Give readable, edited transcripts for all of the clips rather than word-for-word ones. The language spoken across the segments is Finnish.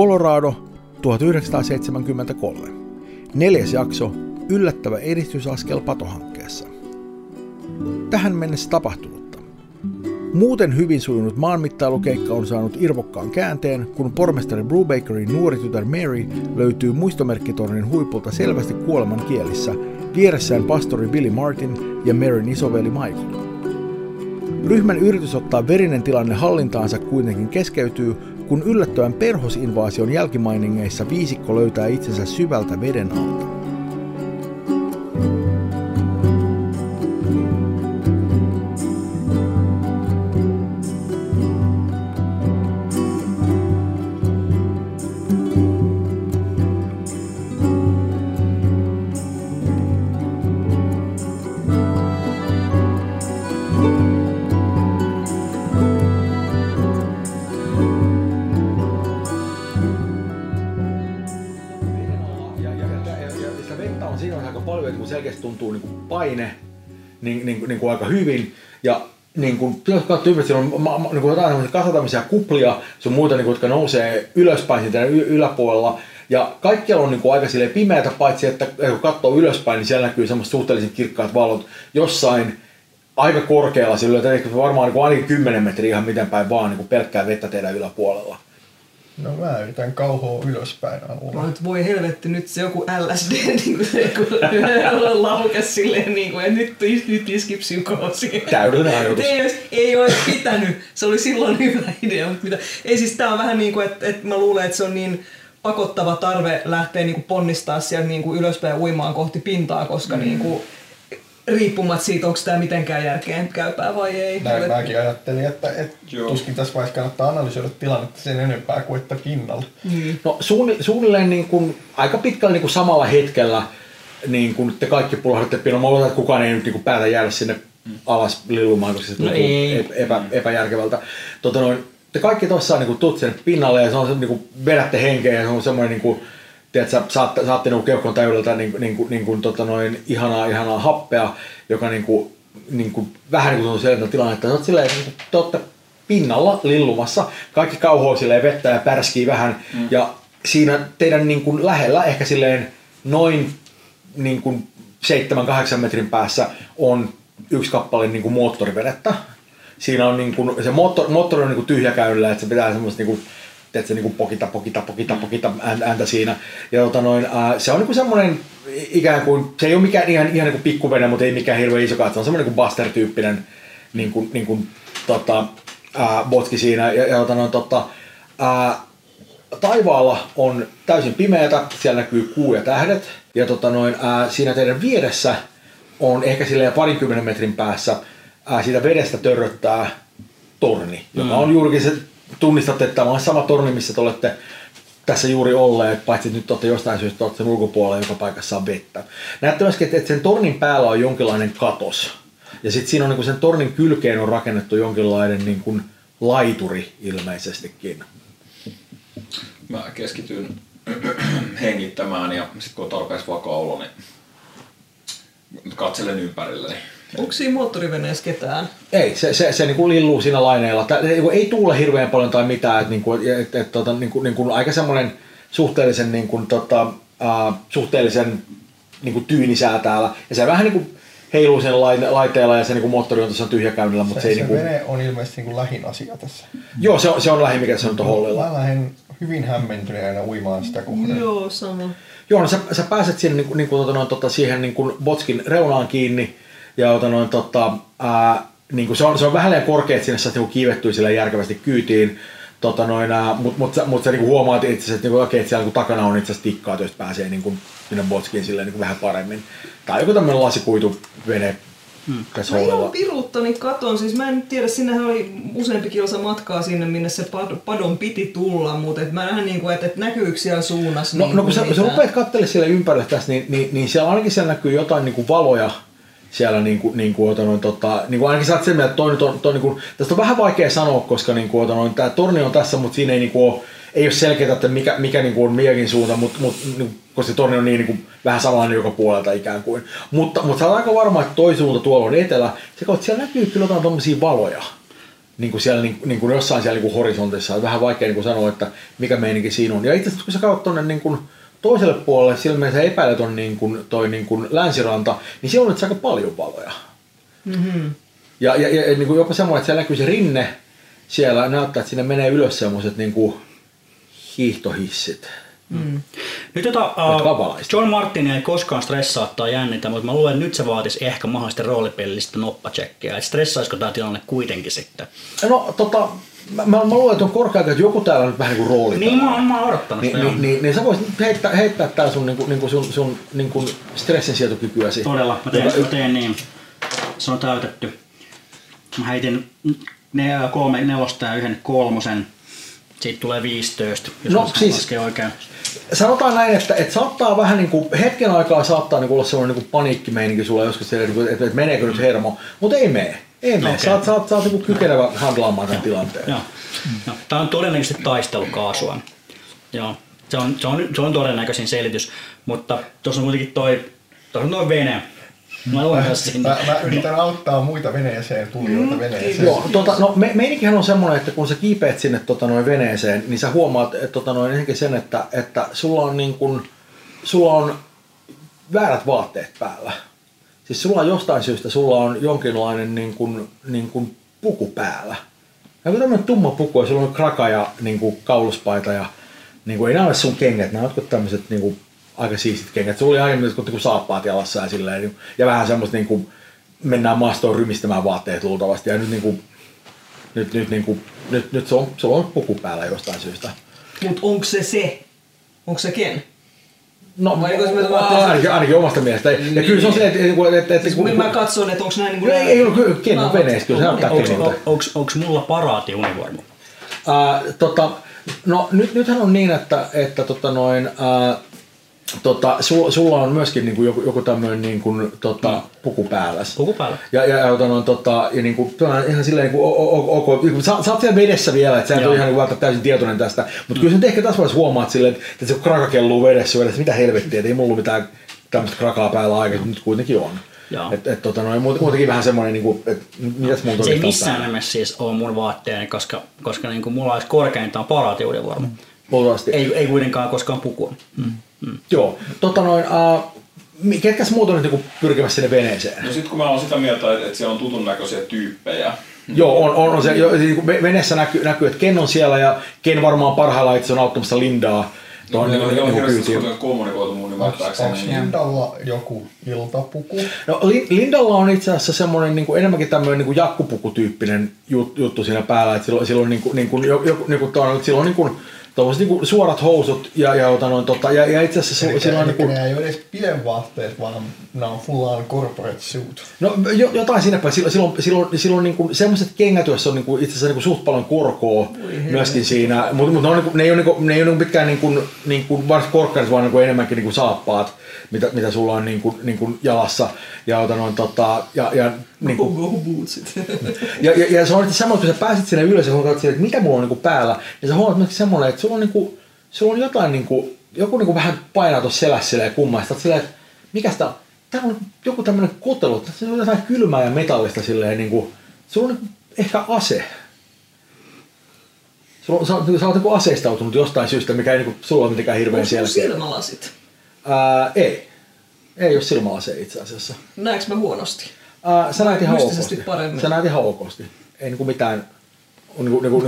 Colorado 1973. 4. jakso, yllättävä edistysaskel patohankkeessa. Tähän mennessä tapahtunutta. Muuten hyvin sujunut maanmittailukeikka on saanut irvokkaan käänteen, kun pormestari Brewbakerin nuori tytär Mary löytyy muistomerkkitornin huipulta selvästi kuoleman kielissä, vieressään pastori Billy Martin ja Maryn isoveli Michael. Ryhmän yritys ottaa verinen tilanne hallintaansa kuitenkin keskeytyy, kun yllättävän perhosinvaasion jälkimainingeissa viisikko löytää itsensä syvältä veden alta. Niin kuin aika hyvin, ja niin kuin on jotain kasatamisia kuplia, sun muuta, niin kuin, jotka nousee ylöspäin siitä yläpuolella, ja kaikkialla on niin kuin aika silleen pimeätä, paitsi että kun katsoo ylöspäin, niin siellä näkyy semmoiset suhteellisen kirkkaat valot jossain aika korkealla, sillä varmaan niin kuin ainakin 10 metriä ihan miten päin vaan niin kuin pelkkää vettä teidän yläpuolella. No mä yritän kauhoa ylöspäin alueella. No nyt voi helvetti, nyt se joku LSD laukes silleen niin kuin, ja nyt iskipsin koosiin. Täydellinen ajatus. Ei ole pitänyt, se oli silloin hyvä idea, mutta mitä. Ei siis tää on vähän niin kuin, että mä luulen, että se on niin pakottava tarve lähteä niin kuin ponnistaa sieltä niin kuin ylöspäin uimaan kohti pintaa, koska niin kuin riippumatta siitä, onko tämä mitenkään järkeen käypää vai ei. Mäkin ajattelin, että tuskin tässä vaiheessa kannattaa analysoida tilannetta sen enempää kuin että pinnalla. Mm. No suunnilleen niin kuin, aika pitkällä niin kuin samalla hetkellä niin kuin te kaikki pulahdatte pinnalla. Mä oletan, että kukaan ei nyt niin kuin päätä jäädä sinne alas lillumaan, koska se tuntuu epäjärkevältä. Te kaikki tuossaan niin tuut sen pinnalle ja se on, niin kuin, vedätte henkeä ja se on semmoinen niin kuin, tiedätkö, saatte niinku keuhkon täydeltä ihanaa happea, joka niinku vähän niinku on sellainen tilanne, että olet silleen niinku totta pinnalla lillumassa, kaikki kauhoo silleen vettä ja pärskii vähän ja siinä teidän niinku lähellä ehkä silleen noin niinku 7-8 metrin päässä on yksi kappale niinku moottorivedettä. Siinä on niinku se moottori on niinku tyhjäkäynnillä, että se pitää semmoista niinku teetkö niinku pokita ääntä siinä. Ja se on niinku semmoinen ikään kuin, se ei ole mikään ihan niinku pikkuvene, mutta ei mikään hirveän iso katso. Se on semmoinen niinku Buster-tyyppinen botki siinä. Taivaalla on täysin pimeätä, siellä näkyy kuu ja tähdet. Ja siinä teidän vieressä on ehkä silleen 20 metrin päässä siitä vedestä törröttää torni, joka on juurikin se. Tunnistatte, että tämä on sama torni, missä te olette tässä juuri olleet, paitsi että nyt olette jostain syystä olette sen ulkopuolella, joka paikassa on vettä. Näette myöskin, että sen tornin päällä on jonkinlainen katos. Ja sitten siinä on niin sen tornin kylkeen on rakennettu jonkinlainen niin kuin laituri ilmeisestikin. Mä keskityn hengittämään ja sitten kun on tarpeeksi vakaa olo, niin katselen ympärilleni. Onko siinä moottoriveneessä ketään? Ei, se niinku lilluu siinä laineella. Ei tuule hirveän paljon tai mitään, että niinku, niinku aika semmoinen suhteellisen niinku suhteellisen niinku tyynisää täällä. Ja se vähän niinku heiluu sen laiteella ja se niinku moottori on tuossa tyhjäkäynnillä, mutta se niinku vene on ilmeisesti niinku lähin asia tässä. Joo, se on lähin, mikä se on hollilla. Mä lähden hyvin hämmentyneenä uimaan sitä kohden. Joo, sama. Joo, no sä pääset siihen siihen niinku botskin reunaan kiinni. Ja se on vähän liian korkea, että sinne saat niinku kiivettyä sillä järkevästi kyytiin, mutta sä niinku huomaat itse, että okei, että siellä niinku takana on itse asiassa tikkaa, josta pääsee niinku sinne botskiin silleen niinku vähän paremmin. Tai joku tämmöinen lasikuituvene. Mä ihan piruuttani katon, siis mä en nyt tiedä, sinnehän oli useampi kilsa matkaa sinne, minne se padon piti tulla, mutta mä näen niinku, että näkyykö siellä suunnassa. No kun sä rupeat katselemaan siellä ympärillä tässä, niin siellä ainakin siellä näkyy jotain niinku valoja. Siellä niinku ainakin saat sen mieltä, että toi niinku, tästä on vähän vaikea sanoa, koska niinku tää torni on tässä, mutta siinä ei ole selkeää, että mikä niinku on mikäkin suunta, mut niinku, koska se torni on niin niinku vähän samanlainen joka puolelta ikään kuin. Mutta sä oot aika varma, että toi suunta tuolla on etelä. Siellä näkyy kyllä jotain tommosia valoja. niin kuin siellä niin kuin jossain siellä niin kuin horisontissa. On vähän vaikea niin kuin sanoa, että mikä meininki siinä on. Ja itse asiassa kun sä katsot tuonne niin kuin toiselle puolelle, sillä me sä epäilet on niin kuin toi niin kuin länsiranta, niin siellä on nyt aika paljon paloja. Mm-hmm. Ja niin kuin jopa semmoinen, että siellä näkyy se rinne siellä, näyttää, että sinne menee ylös semmoiset niin kuin hiihtohissit. Mm. Nyt John Martin ei koskaan stressaa tai jännitä, mutta mä luulen, että nyt se vaatisi ehkä mahdollisesti roolipelillistä noppacheckia. Et stressaisiko tämä tilanne kuitenkin sitten? No mä luulen, että on korkea, että joku täällä on vähän niin kuin rooli. Niin mä oon odottanut sitä. Niin sä voisit heittää tää sun, sun stressinsietokykyäsi. Todella, mä teen niin. Se on täytetty. Mä heitin 3 nelosta ja 1 kolmosen. Siitä tulee 15, jos no, siis, laskee oikein. Sanotaan näin, että saattaa vähän niin kuin, hetken aikaa saattaa niin kuin olla sellainen niin kuin paniikkimeininki sulla joskus, että meneekö nyt hermo, mutta ei mene. Ei mene. Okay. Saat niin kuin kykenevä handlaamaan tämän tilanteen. Joo. Tämä on todennäköisesti taistelukaasua. Joo. Se on todennäköisin selitys, mutta tuossa on kuitenkin tuo vene. Mä yritän auttaa muita veneeseen, tulijoita veneeseen. Joo, no meininkihän on semmoinen, että kun sä kiipeät sinne veneeseen, niin sä huomaat ensinnäkin sen, että sulla on väärät vaatteet päällä. Siis sulla on jostain syystä, sulla on jonkinlainen niin kuin puku päällä. Ja kun tämmöinen tumma puku ja sulla on kraka ja niin kuin kauluspaita ja niin kuin, ei nää ole sun kengät, nää jotkut tämmöiset niin kuin, aika siistit kengät. Sulla oli aiemmin kun saappaat jalassa ja silleen, ja vähän semmoista niinku mennään maastoon rymistämään vaatteet luultavasti, ja nyt sulla on puku päällä jostain syystä. Mut onko se ken? No, ainakin omasta mielestä. Ja kyllä se on se, että kun mä katson, että onko näin niinku... Ei ole kyllä ken, on veneessä, kyllä se näyttää keniltä. Onko mulla paraatiunivormu? No nythän on niin, että sulla on myöskin niinku joku tämmöinen niinku puku päällä. Ja niinku ihan silleen niinku saat siellä vedessä vielä, että sä et ole ihan niinku täysin tietoinen tästä, mutta kyllä sen ehkä tässä vaiheessa huomaat silleen, että se kraka kelluu vedessä, mitä helvettiä, ei mulla mitään tämmöistä krakaa päällä aikaisemmin, mutta nyt kuitenkin on. Et muutenkin vähän semmoinen niinku, että mitäs muuta. Se ei missään nimessä siis ole mun vaatteeni, koska niinku mulla olisi korkeintaan paraatiuden varma. Ei kuitenkaan koskaan pukua. Joo. Ketkäs muut on nyt niinku pyrkimässä sinne veneeseen? No sit kun mä oon sitä mieltä, että siellä on tutun näköisiä tyyppejä. Joo, on se, niinku veneessä näkyy, että Ken on siellä ja Ken varmaan parhaillaan itse on auttamassa Lindaa. Joo, kyytiin. On kommunikoitu mun ymmärtääkseni. Onko Lindalla joku iltapuku? No Lindalla on itse asiassa semmoinen niinku enemmänkin tämmöinen niinku jakkupukutyyppinen juttu siinä päällä, että silloin niinku tuollaiset niinku suorat housut ja itse asiassa sillä on niinku... Ne ei ole edes pienvaatteet, vaan nämä on full on corporate suit. No jotain siinäpä. Silloin niinku semmoiset kengät, joissa on niinku itse asiassa niinku suht paljon korkoa myöskin siinä. Mutta ne ei ole pitkään niinku varsin korkkarit, vaan niinku enemmänkin niinku saappaat, mitä sulla on niinku jalassa. Ja se on itse semmoinen, kun sä pääsit sinne ylös ja huomaat, että mitä mulla on niinku päällä, niin sä huomaat myöskin semmoinen, että sulla on jotain niinku, joku niinku vähän painaa tuossa selässä silleen kummaista, silleen, että mikäs tää on? Täällä on joku tämmönen kotelo, se on jotain kylmää ja metallista silleen niinku, sulla on niinku ehkä ase. Sä oot niinku aseistautunut jostain syystä, mikä ei niinku sulla ole mitenkään hirveän selkeä. Onko silmälasit? Ei oo silmälaseja itse asiassa. Näeks mä huonosti? Sä näet ihan okosti. Sä näet ihan okosti. Ei niinku mitään... Niinku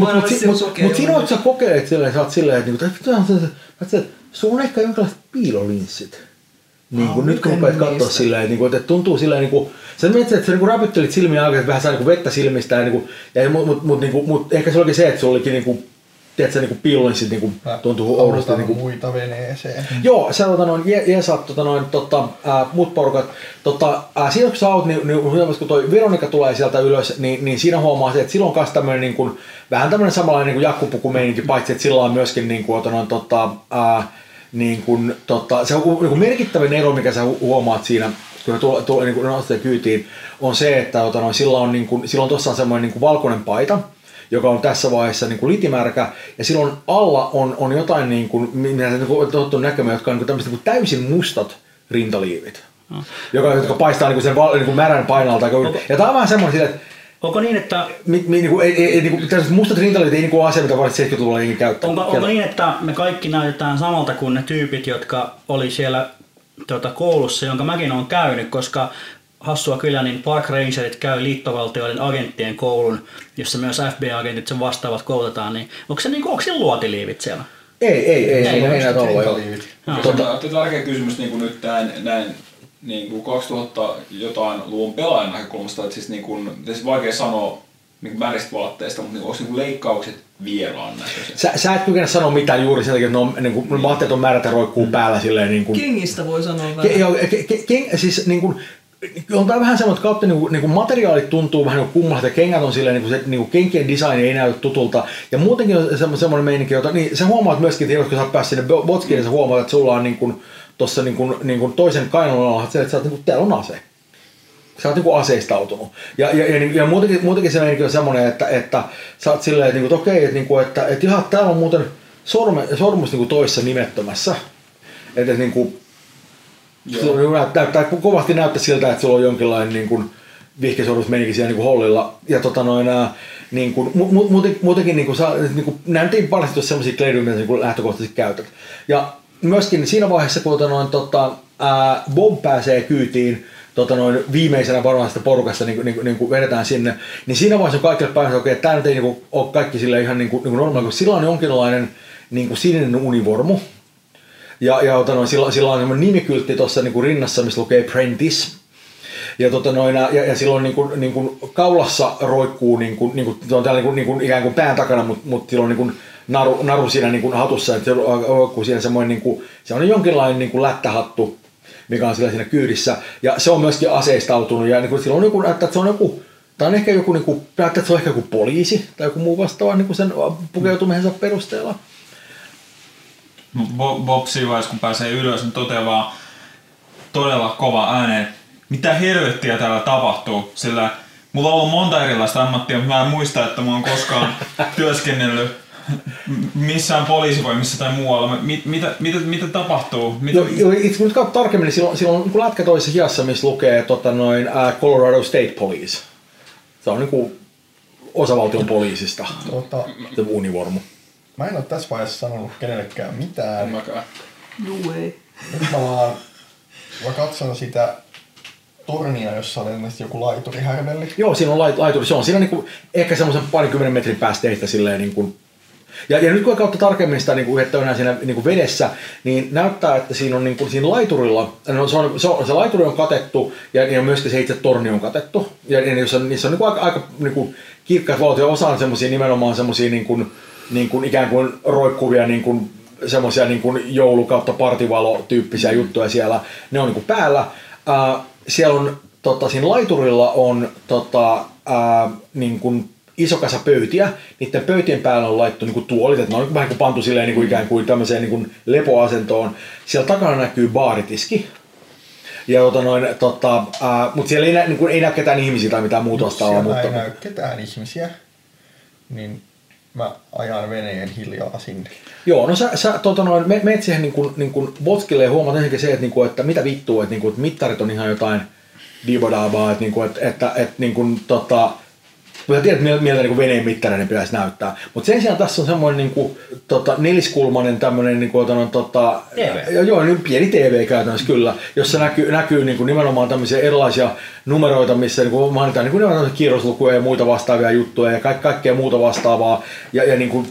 varmasti on mut sinua, että sä kokeilet silleen, sä oot silleen, että sulla on ehkä jonkinlaiset piilolinssit. Nyt kun rupeat katsoa silleen, että tuntuu silleen, sä miettisit, että sä räpyttelit silmiä aikaa, että vähän saa vettä silmistä, mutta ehkä se olikin se, että sulla olikin piilolinssit tuntuu oudosti. Autan muita veneeseen. Joo, sä jeesaat muut porukat. Siinä kun sä oot, kun toi Veronika tulee sieltä ylös, niin siinä huomaa se, että sillä on myös tämmöinen vähän tämmöinen samanlainen niin jakkupukumeininki, paitsi että sillä on myöskin se on merkittävin ero, mikä sä huomaat siinä, kun ne nostetaan kyytiin, on se, että sillä on tuossa semmoinen valkoinen paita, joka on tässä vaiheessa niinku litimärkä, ja silloin alla on jotain niinku tottu näkemään, jotka on niinku täysin mustat rintaliivit. Jotka paistaa niinku sen märän painalta. Ja tää on vähän semmoinen, että Onko niin, että... Tällaiset mustat rintalit ei ole asia, mitä varsin 70-luvulla ei käyttää. Onko niin, että me kaikki näytetään samalta kuin ne tyypit, jotka oli siellä koulussa, jonka mäkin olen käynyt, koska hassua kyllä, niin Park Rangerit käy liittovaltioiden agenttien koulun, jossa myös FBI-agentit sen vastaavat koulutetaan, niin onko se luotiliivit siellä? Ei näitä ollut. Tätä tärkeä kysymys nyt näin. Niin kuin 2000 jotain luvun pelaajan näkökulmasta, että siis, niin kuin, vaikea sanoa niin väristä vaatteista, mutta niin kuin, onko niin kuin leikkaukset vieraan näköiset? Sä et kykene sanoa mitään juuri sen takia, että on, niin kuin, vaatteet on määrät ja roikkuu päällä. Silleen, niin kuin... Kengistä voi sanoa vähän. Siis, niin kuin, on tämä vähän semmoinen, että kautta niin kuin materiaalit tuntuu vähän niin kummalta, ja kengät on silleen, niin kuin kenkien design ei näytä tutulta. Ja muutenkin on semmoinen meininki, jota niin, sä huomaat myöskin, että kun sä pääsit sinne botskiin, sä huomaat, että sulla on niin kuin, tuossa niin kuin toisen kainalon alla, että sä oot, niin täällä on ase. Sä oot niin kuin aseistautunut. Ja muutenkin se meininki on semmoinen, että sä oot silleen, että okei, että ihan täällä on muuten sormus niin kuin toissa nimettömässä. Että niin kuin, kovasti näyttää siltä, että sulla on jonkinlainen niin kuin vihkesormus menikin siellä niin kuin hollilla. Ja niin kuin, muutenkin näytiin varsin tuossa sellaisia kleiduja, mitä niin lähtökohtaisesti käytät. Ja myöskin siinä vaiheessa, kun Bob pääsee kyytiin viimeisenä varonaisesta porukasta, niin kuin vedetään sinne, niin siinä vaiheessa on kaikille päivänä, että tämä nyt ei niin ole kaikki sille ihan niin kuin normaali, kun sillä on jonkinlainen niin kuin sininen univormu. Ja sillä on semmoinen nimikyltti tuossa niin kuin rinnassa, missä lukee Prentice. Ja silloin niin kuin kaulassa roikkuu, niin kuin, se on täällä niin kuin ikään kuin pään takana, mutta silloin niin kuin naru siinä niin kuin hatussa, että roikkuu siinä semmoinen, niin kuin, se on jonkinlainen niin kuin lättähattu, mikä on siinä kyydissä. Ja se on myöskin aseistautunut, ja niin kuin, silloin niin näyttää, että se on joku, tai on ehkä joku, niin kuin, näyttää, että se on ehkä joku poliisi tai joku muu vastaava niin kuin sen pukeutumisensa perusteella. Bob siinä vaiheessa, kun pääsee ylös, niin toteaa todella kova ääneen, mitä helvettiä täällä tapahtuu, sillä mulla on ollut monta erilaista ammattia, mutta mä en muista, että mä oon koskaan työskennellyt missään poliisivoimissa tai muualla. Mitä tapahtuu? Itse nyt katsotaan tarkemmin, niin silloin on lätkä toisessa hiassa, missä lukee Colorado State Police. Se on niin kuin osavaltion poliisista, se univormu. Mä en ole tässä vaiheessa sanonut kenellekään mitään. Juu ei. Nyt mä katson sitä tornia, jossa oli joku laituri härvelli. Joo, siinä on laituri. Se on siinä niinku, ehkä semmoisen parikymmenen metrin päästä teistä silleen niinku. Ja nyt kun kautta tarkemmin sitä niinku, että on siinä niinku vedessä, niin näyttää, että siinä on niinku, siinä laiturilla, no, se laituri on katettu ja myöskin se itse torni on katettu. Ja niissä on niinku, aika niinku, kirkkaat valot ja osa on semmosia nimenomaan semmosia niin kuin ikään kuin roikkuvia niin kuin semmoisia niin kuin joulu-partivalo-tyyppisiä juttuja siellä. Ne on niin kuin päällä. Siellä on siinä laiturilla on niin kuin iso kasa pöytiä. Niiden pöytien päällä on laittu niin kuin tuolit, että ne on niin kuin vähän kuin pantu silleen niin kuin ikään kuin tämmöiseen niin kuin lepoasentoon. Siellä takana näkyy baaritiski. Ja mutta siellä ei näy ketään ihmisiä tai mitään muuta vastaavaa. Siellä ei näy ketään ihmisiä. Niin mä ajan veneen hiljaa sinne. Joo, no sä menet siihen niin kuin botskille ja huomaat ensinnäkin se, että mitä vittua, että mittarit on ihan jotain divodaabaa, että niin kuin sä tiedät, miltä niin kuin veneen mittareiden pitäisi näyttää. Mutta sen sijaan tässä on semmoinen niin kuin neliskulmanen tämmöinen niin kuin TV. Joo, niin pieni TV käytännössä kyllä, jossa näkyy niin kuin nimenomaan tämmöisiä erilaisia numeroita, missä niin kuin mainitaan niin kuin kierroslukuja ja muita vastaavia juttuja ja kaikkea muuta vastaavaa. Ja niin kuin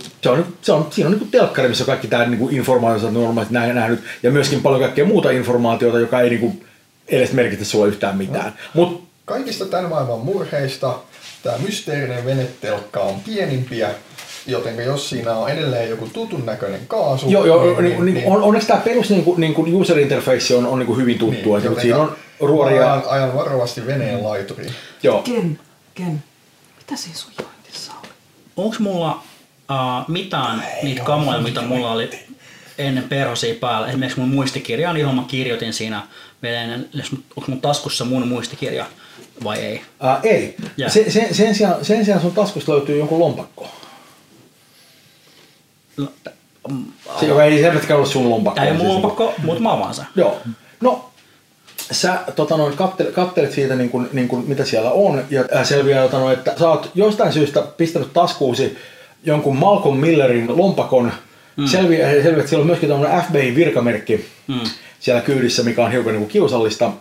se on siinä on niin kuin telkkari, missä kaikki tää niin kuin informaatio on normaalisti nähnyt ja myöskin paljon kaikkea muuta informaatiota, joka ei niin kuin edes merkitä sulle yhtään mitään. Mut kaikista tämän maailman murheista tämä mysteerinen venetelkka on pienimpiä, joten jos siinä on edelleen joku tutun näköinen kaasu... Niin, onneksi tämä perus niin kuin user interface on niin kuin hyvin tuttu. Niin, että siinä on ruoria... Ajan varovasti veneen laituriin. Joo. Ken, mitä siinä sun jointissa oli? Onko mulla mitään niitä kamoja, mitä mulla oli ennen perhosia päällä? Esimerkiksi mun muistikirjaan, johon mä kirjoitin siinä veneen, onko mun taskussa mun muistikirja? Vai ei? Ei. Yeah. Sen sijaan sun taskusta löytyy jonkun lompakko. Se ei selvästi ollut sun lompakko. Tämä ei ole mun lompakko, mutta mä avaan sen. Joo. No, sä katselet siitä, mitä siellä on, ja selviää, että sä oot jostain syystä pistänyt taskuusi jonkun Malcolm Millerin lompakon. Selviää, että siellä on myöskin tämmöinen FBI-virkamerkki siellä kyydissä, mikä on hiukan kiusallista.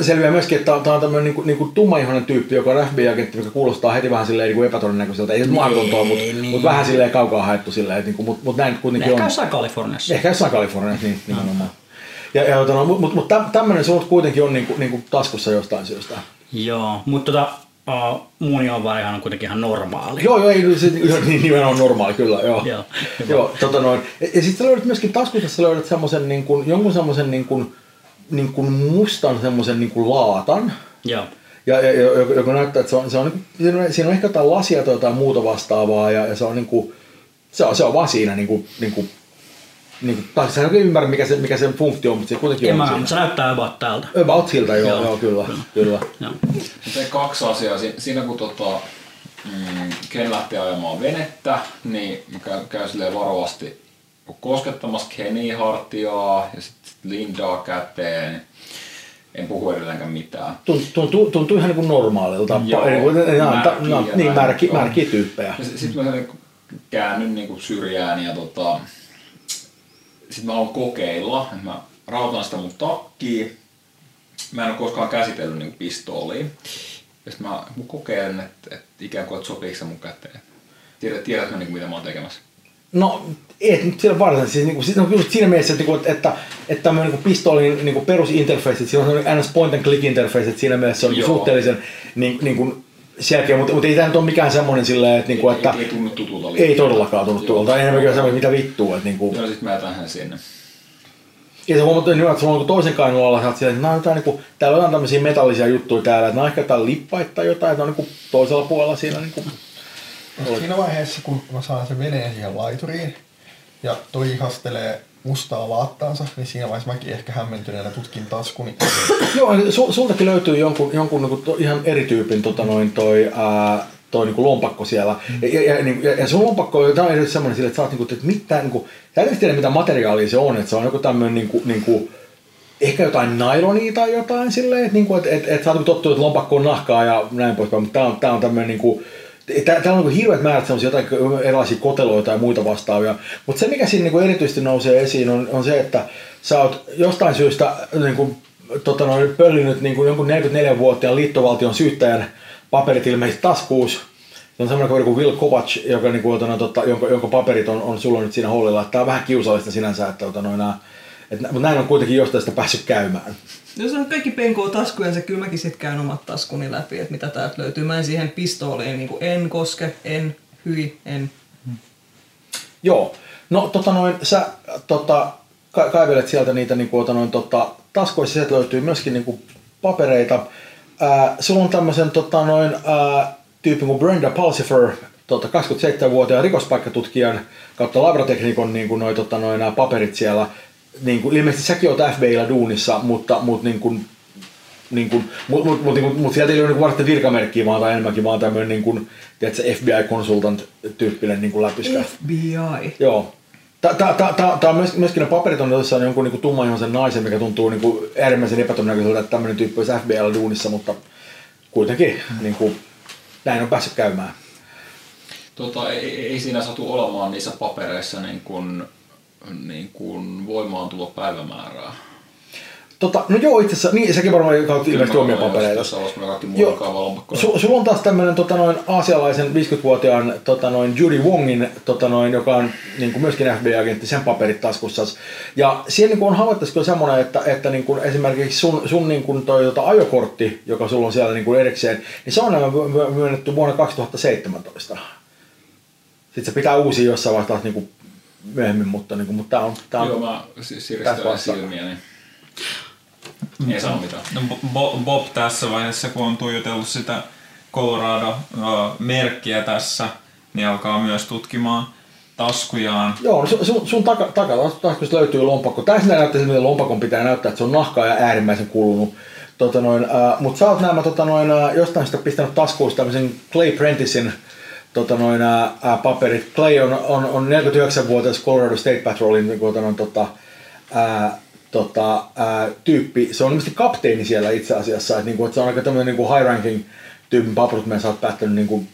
Selviää myöskin, että tämä on tämmöinen tummaihoinen tyyppi, joka on FBI-agentti, joka kuulostaa heti vähän silleen epätodennäköiseltä. Ei se mahdotonta, mutta vähän silleen kaukaa haettu silleen. Mutta näin kuitenkin on. Ehkä jossain Kaliforniassa. Niin nimenomaan. Mutta tämmöinen sulla kuitenkin on taskussa jostain syystä. Joo, mutta muuni on vaan ihan kuitenkin ihan normaali. Joo, nimenomaan on normaali, kyllä. Joo. Ja sitten löydät myöskin taskussa jonkun semmoisen mustan semmoisen laatan. Joo. Ja joka näyttää, että siinä on ehkä jotain lasia tai jotain muuta vastaavaa, ja se on vaan siinä tai sä en oikein ymmärrä, mikä sen funktio on, mutta se kuitenkin on. Mutta se näyttää about täältä. About siltä, joo, kyllä. Tein kaksi asiaa. Siinä kun Ken lähtee ajamaan venettä, niin mä käyn silleen varovasti koskettamassa Kenia hartiaa ja sitten Lindaa käteen. En puhu edelleenkään mitään. Tuntuu ihan niin kuin normaalilta. Märkiä tyyppejä. Sitten mä käännyn syrjään ja sitten mä haluan kokeilla, että mä rautan sitä mun takkiä. Mä en ole koskaan käsitellyt pistoolia. Ja sitten mä kokeilen, että ikään kuin sopiiko se mun käteen. Tiedätkö mitä mä oon tekemässä? No, et nyt siellä varsinaisesti. Siinä mielessä, että tämmöinen pistoolin perusinterfeissit, siinä on sellainen NS point and click interface, että siinä mielessä se on suhteellisen selkeä, mutta ei tämä nyt ole mikään semmoinen silleen, että ei tunnu tutulta liikaa. Ei todellakaan tunnu tutulta, ei enemmänkin semmoinen, mitä vittua. No sit mä jätän hän sinne. Ja sä huomaat, että sulla on toisen kainun alla, sä oot silleen, että täällä on jotain tämmöisiä metallisia juttuja täällä, että nää on ehkä jotain lippaita tai jotain, että ne on toisella puolella siinä. Siinä vaiheessa, kun mä saan sen veneen siihen laituriin ja toi hastelee mustaa laattaansa, niin siinä vaiheessa mäkin ehkä hämmentyneenä tutkin taskuni. Joo, sultakin löytyy jonkun ihan eri tyypin lompakko siellä. Ja sun lompakko on edes semmoinen sille, että sä oot sä et tiedä mitä materiaalia se on, että se on joku tämmöinen ehkä jotain nailonia tai jotain silleen, että sä oot tottunut, että lompakko on nahkaa ja näin poispäin, mutta tää on tämmöinen täällä on hirveät määrät sellaisia erilaisia koteloita ja muita vastaavia, mutta se mikä siinä erityisesti nousee esiin on se, että sä oot jostain syystä pöllinyt jonkun 44-vuotiaan liittovaltion syyttäjän paperit ilmeisesti taskuus. Se on semmoinen kaveri kuin Will Kovats, jonka paperit on sulla nyt siinä hollilla. Tää on vähän kiusallista sinänsä, mutta näin on kuitenkin jostain sitä päässyt käymään. Jos on kaikki penkoo taskujensa, kyllä mäkin sit käyn omat taskuni läpi, että mitä täältä löytyy. Mä en siihen pistooliin en koske, en. Joo. No sä kaivelet sieltä niitä taskoissa, sieltä löytyy myöskin papereita. Sulla on tämmösen tyypin kuin Brenda Palsifer, 27-vuotiaan rikospaikkatutkijan kautta labrateknikon nämä paperit siellä. Ilmeisesti säkin oot FBI:llä duunissa, mutta sieltä ei ole varten virkamerkkiä, vaan tai enemmänkin vaan tämmöinen FBI-konsultant-tyyppinen läpyskä. FBI? Joo. Tää on myöskin ne paperit on jossain jonkun tummaihoisen naisen, mikä tuntuu äärimmäisen epätodennäköiseltä, että tämmöinen tyyppi olisi FBI:llä duunissa, mutta kuitenkin näin on päässyt käymään. Ei siinä satu olemaan niissä papereissa voimaantulo päivämäärää. No joo, itse asiassa, säkin varmaan kautta ilmeisesti omia papereita. Sulla on taas tämmönen aasialaisen 50-vuotiaan Judy Wongin, joka on myöskin FBI-agentti, sen paperit taskussa. Ja siellä on havaittavissa kyllä semmoinen, että esimerkiksi sun ajokortti, joka sulla on siellä erikseen, niin se on myönnetty vuonna 2017. Sitten se pitää uusia jossain vaiheessa myöhemmin, mutta tää on. Joo, mä siristelen silmiä, niin ei sano mitään. Bob tässä vaiheessa, kun on tuijotellut sitä Colorado-merkkiä tässä, niin alkaa myös tutkimaan taskujaan. Joo, sun takataskusta löytyy lompakko. Tässä näyttää siltä, miten lompakon pitää näyttää, että se on nahkaa ja äärimmäisen kulunut. Mutta sä oot nämä jostain sitä pistänyt taskuun tämmöisen Clay Prenticein paperit. Clay on 49-vuotias Colorado State Patrolin tyyppi. Se on ilmeisesti kapteeni siellä itse asiassa. Että niinku, et se on aika tämmöinen niinku high ranking tyypin paprut, mitä sä oot päättänyt niinku,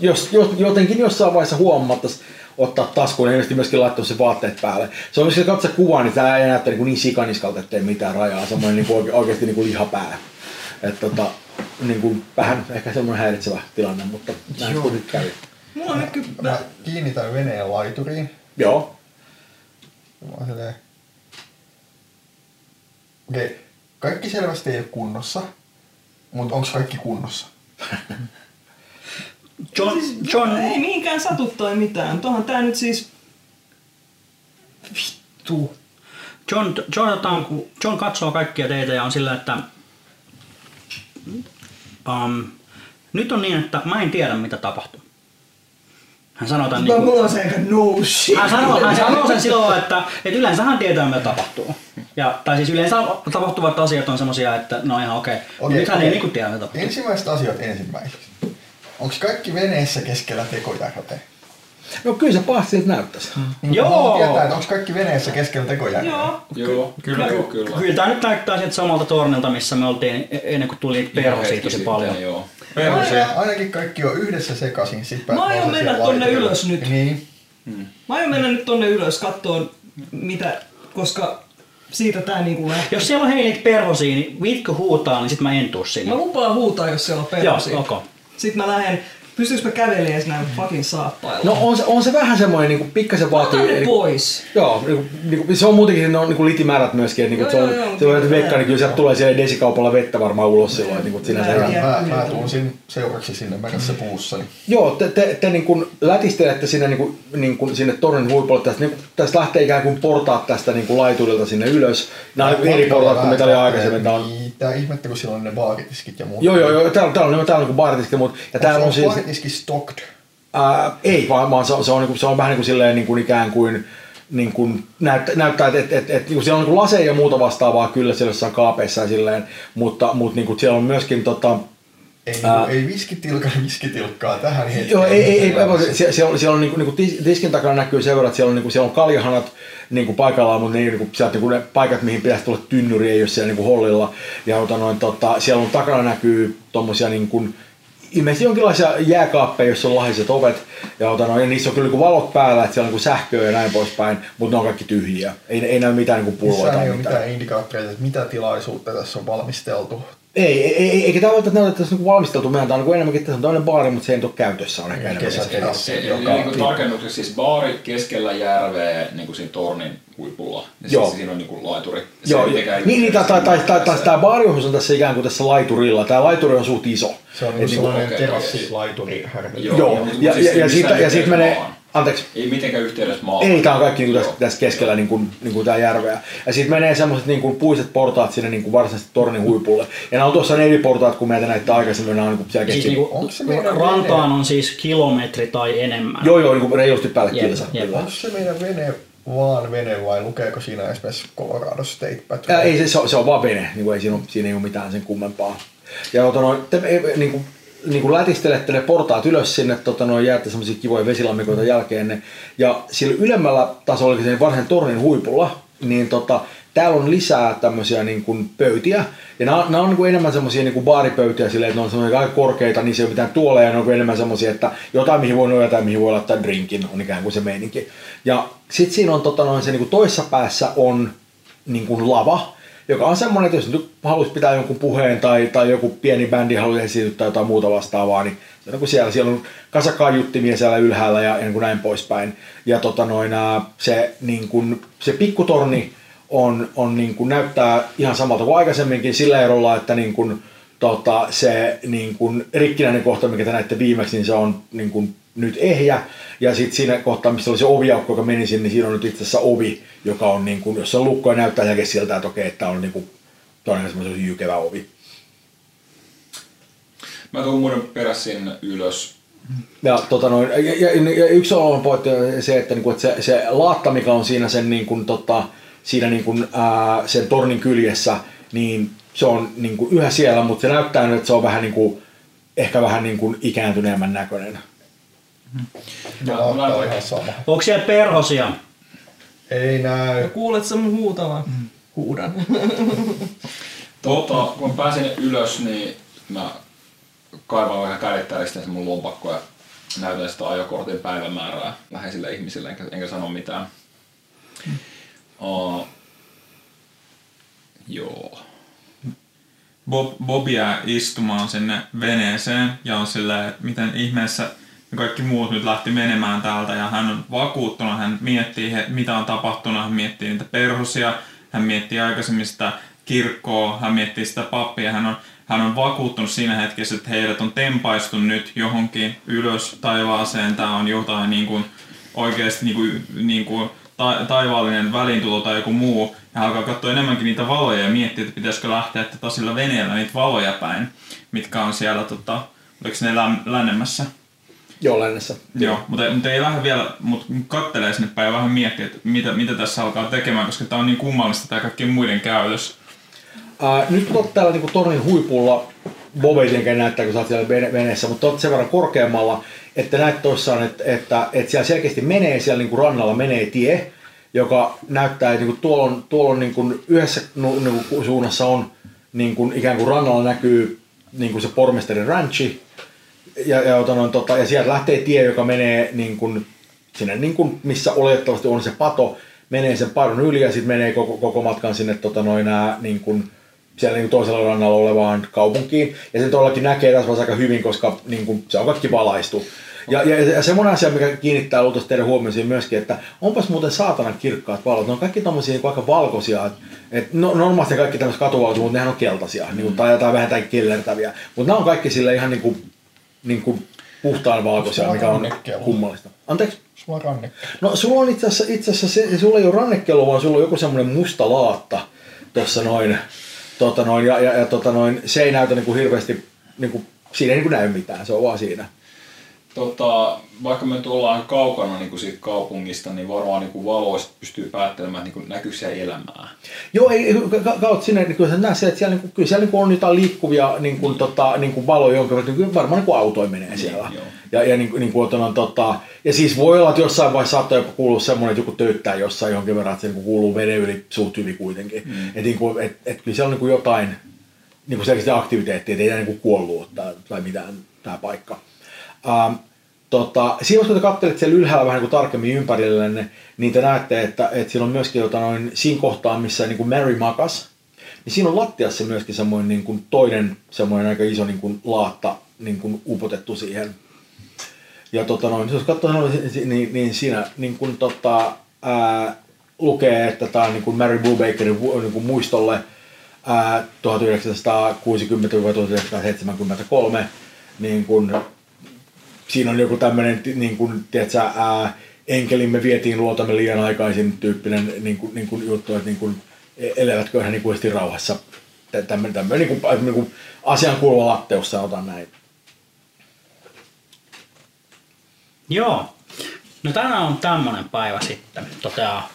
jos jotenkin jossain vaiheessa huomattaisi ottaa taskuun, niin myöskin laittaa se vaatteet päälle. Se on, jos katsoa kuvaa, niin tämä ei näyttää niin sikaniskalta, ettei mitään rajaa. Semmoinen niin oikeasti niin lihapää. Että niin vähän ehkä semmoinen häiritsevä tilanne, mutta näin kuitenkin kävi. Mä kiinnitän veneen laituriin. Joo. Okei, kaikki selvästi ei ole kunnossa, mutta onko kaikki kunnossa? John. Ei niinkään satu tai mitään. Tuohan tää nyt siis... Vittu. John katsoo kaikkia teitä ja on sillä, että... Nyt on niin, että mä en tiedä mitä tapahtuu. Hän sanoo tän niinku... Hän sanoo sen silloin, että yleensä hän tietää mitä tapahtuu. Ja, tai siis yleensä tapahtuvat asiat on semmosia, että no ihan okei. Nyt hän ei niinku tiedä mitä tapahtuu. Ensimmäiset asiat ensimmäiseksi. Onks kaikki veneessä keskellä tekojärveä? No kyllä se pahasti näyttäisi. Joo! Tietää, että onks kaikki veneessä keskellä tekojärveä? Joo, kyllä. Kyllä tää nyt näyttää sieltä samalta tornilta, missä me oltiin ennen kuin tuli perhosia tosi paljon. Joo. Perhosia. Ainakin kaikki on yhdessä sekasin. Mä aion mennä tonne ylös nyt. Niin. Mä aion mennä nyt tonne ylös kattoon mitä, koska siitä tää niinku lähtee. Jos siellä on heilit perhosia, niin viitkö huutaa, niin sit mä en tuu sinne. Mä lupaan huutaa, jos siellä on perhosia. Joo, okay. Sitten mä lähden, pystyykö mä kävelemään näin fucking saappailla? No on se vähän semmoinen niinku pikkasen vaatii. Ota ne pois! Joo, niinku, se on muutenkin ne on niinku litimäärät myöskin, että niinku, se on veikkaa, niin kyllä sieltä tulee siellä desikaupalla vettä varmaan ulos silloin. Niinku, mä tuun seuraksi sinne mennessä puussani. Joo, te niinku lätistelette sinne, niinku, sinne tornin huipulle. Tästä lähtee ikään kuin portaat tästä niinku laiturilta sinne ylös. Nää on eri portaat kuin mitä oli aikaisemmin. Tää ihmettä, kun siellä on ne baaritiskit ja muuta. Joo, täällä on niinku baaritiskit, mutta... Onko se baaritiski stocked? Ei, vaan se on vähän niin kuin ikään kuin... Niin kuin näyttää, että siellä on niin kuin laseja ja muuta vastaavaa kyllä siellä jossain kaapeissa ja silleen, mutta niin kuin siellä on myöskin... Ei viskitilkkaa tähän hetkeen. Joo, ei siellä on niinku tiskin takana näkyy sen verran, että siellä on kaljahanat niinku paikallaan, mutta ne paikat mihin pitäisi tulla tynnyri ei ole siellä niinku hollilla ja siellä on takana näkyy tommosia niinkun ilmeisesti jonkinlaisia jääkaappeja, jossa on lahjaiset ovet ja niissä on kyllä niinku valot päällä, että siellä on niinku sähköä ja näin poispäin, mutta ne on kaikki tyhjiä. Ei näy mitään niinku pulloa tai mitään. Mitään indikaattoreita, että mitä tilaisuutta tässä on valmisteltu. Ei, eikä tämä näytä, että tässä on valmisteltu. Mehän tämä on enemmänkin, että tässä on toinen baari, mutta se ei ole käytössä. On ehkä enemmän tarkennuksessa, siis baari keskellä järveä niin kuin siinä tornin huipulla. Ja siinä on niin kuin laituri. Niin, tai tämä baariohus on tässä ikään kuin tässä laiturilla. Tämä laituri on suht iso. Se on sellainen terassilaituri. Joo, ja siitä menee... Anteeksi. Ei mitenkään yhteydessä maahan. Ei, tää on kaikki niinku tässä keskellä niinku tää järveä. Ja sit menee semmoset niinku puiset portaat sinne niinku varsinaisesti tornin huipulle. Ja nää on tuossa eri portaat, kun meitä näyttää aikaisemmin nää on niinku siellä keskellä. Siis niinku rantaan on siis kilometri tai enemmän. Joo, niinku reilusti päälle kilsa. Onko se meidän vene vaan vene vai lukeeko siinä esimerkiksi Colorado State Patrol? Ei, se on vaan vene. Niinku ei siinä ei oo mitään sen kummempaa. Ja niinku lätistelette ne portaat ylös sinne, jäätte semmosia kivoja vesilammikoita jälkeenne. Ja sillä ylemmällä tasolla, eli varsin tornin huipulla, niin täällä on lisää tämmösiä niinku pöytiä. Ja nää on niinku enemmän semmosia niinku baaripöytiä silleen, että ne on semmosia aika korkeita, niin se ei ole mitään tuoleja. Ne on enemmän semmosia, että jotain mihin voi nojata ja mihin voi laittaa drinkin, on ikään kuin se meininki. Ja sit siinä on se niinku toisessa päässä on niinku lava, joka on semmoinen, että jos nyt haluaisi pitää jonkun puheen tai joku pieni bändi haluaisi esiintyä tai jotain muuta vastaavaa, niin siellä on kasakaiuttimia siellä ylhäällä ja niin kuin näin poispäin. Ja se pikkutorni on niin kuin näyttää ihan samalta kuin aikaisemminkin sillä erolla, että niin kuin, se niin kuin rikkinäinen kohta, mikä te näitte viimeksi, niin se on niin kuin nyt ehjä. Ja sitten siinä kohtaa, missä oli se oviaukko, joka meni sinne, niin siinä on nyt itse asiassa ovi, joka on niin kuin, jos se lukko ja näyttää jälkeen siltä, että okei, tämä on niin kuin todennäköisesti jykevä ovi. Mä tuun muiden peräsin ylös. Ja, yksi on pointti se, että se laatta, mikä on siinä sen niin kuin, siinä niin kuin, sen tornin kyljessä, niin se on niin kuin yhä siellä, mutta se näyttää nyt, että se on vähän niin kuin, ehkä vähän niin kuin ikääntyneemmän näköinen. Onko siellä perhosia? Ei näy. No, kuulet sä mun huutavan? Mm. Huudan. Kun mä pääsin ylös, niin mä kaivan vähän kädettäristä sen mun lompakkoa ja näytän sitä ajokortin päivämäärää läheisille ihmisille, enkä sano mitään. Joo. Bob jää istumaan sinne veneeseen ja on silleen, että miten ihmeessä kaikki muut nyt lähti menemään täältä, ja hän on vakuuttunut, hän miettii mitä on tapahtunut, hän miettii niitä perhosia, hän miettii aikaisemmin sitä kirkkoa, hän miettii sitä pappia, hän on vakuuttunut siinä hetkessä, että heidät on tempaistu nyt johonkin ylös taivaaseen, tämä on jotain niin kuin oikeasti niin kuin taivaallinen väliintulo tai joku muu, ja hän alkaa katsoa enemmänkin niitä valoja ja miettiä, että pitäisikö lähteä tätä sillä veneellä niitä valoja päin, mitkä on siellä, oliko ne lännemmässä? Joo, lännessä. Joo, mutta ei lähde vielä, mutta kattelee sinne päin ja vähän miettii, että mitä tässä alkaa tekemään, koska tämä on niin kummallista tämä kaikkien muiden käytös. Nyt kun olet täällä niin tornin huipulla, Bob ei tietenkään näyttää, kun sä oot siellä veneessä, mutta olet sen verran korkeammalla, että näet toissaan, että siellä selkeästi menee, siellä niin kuin rannalla menee tie, joka näyttää, että niin kuin tuolla on niin kuin yhdessä niin kuin suunnassa on niin kuin ikään kuin rannalla näkyy niin kuin se pormestarin ranchi, ja sieltä lähtee tie, joka menee niin kuin sinne, niin kuin missä oletettavasti on se pato, menee sen padon yli ja sitten menee koko matkan sinne niin kuin siellä niin kuin toisella rannalla olevaan kaupunkiin. Ja se todellakin näkee tässä vaiheessa aika hyvin, koska niin kuin se on kaikki valaistu. Ja semmoinen asia, mikä kiinnittää luultavasti teidän huomioon myöskin, että onpas muuten saatanan kirkkaat valot. Ne on kaikki tommosia niin kuin aika valkoisia. No, normaalisti kaikki tämmöiset katuvalot, mutta nehän on keltaisia niin kuin, tai jotain vähintään kellertäviä. Mutta nämä on kaikki sille ihan niin kuin puhtaan valkoisia, mikä on kummallista. Anteeksi? Sulla on rannekelu. No sulla on itse asiassa sulla ei ole rannekelu, vaan sulla on joku semmoinen musta laatta tuossa noin. Se ei näytä niinku hirveästi, niinku, siinä ei niinku näy mitään, se on vaan siinä. Vaikka me tullaan kaukana niinku siitä kaupungista, niin varmaan niinku valoista pystyy päättelemään, että niinku, näkyykö siellä elämää. Joo, kautta sinne, niin kyllä sä näet siellä, että siellä, niinku, kyllä siellä niinku on jotain liikkuvia niinku, niinku valoja, jonka niin varmaan niinku autoja menee siellä. Joo. Ja siis voi olla, että jossain vaiheessa saattaa jopa kuulua semmoinen, että joku töyttää jossain jonkin verran, että se kuuluu veden yli suht hyvin kuitenkin. Mm. Että niinku, et kyllä siellä on niinku jotain niinku selkeästi aktiviteettia, ettei tämä niinku kuollut tai mitään tämä paikka. Siinä kun te katselet siellä ylhäällä vähän niin kuin tarkemmin ympärillenne, niin te näette, että siinä on myöskin siinä kohtaa, missä niin kuin Mary makas, niin siinä on lattiassa myöskin semmoinen niin kuin toinen semmoinen aika iso niin kuin laatta niin kuin upotettu siihen. Ja jos katsoo, niin siinä niin kuin, lukee, että tämä on niin kuin Mary Brewbakerin niin kuin muistolle 1960–1973 niin kuin. Siinä on joku tämmöinen, niin kuin, tiedätkö, enkelimme vietiin luotamme liian aikaisin tyyppinen niin kuin juttu, että niin kuin, elävätkö he niin kuin rauhassa. Tämmöinen niin kuin asian kuuluva latteus, sanotaan näin. Joo. No tänään on tämmöinen päivä sitten, toteaa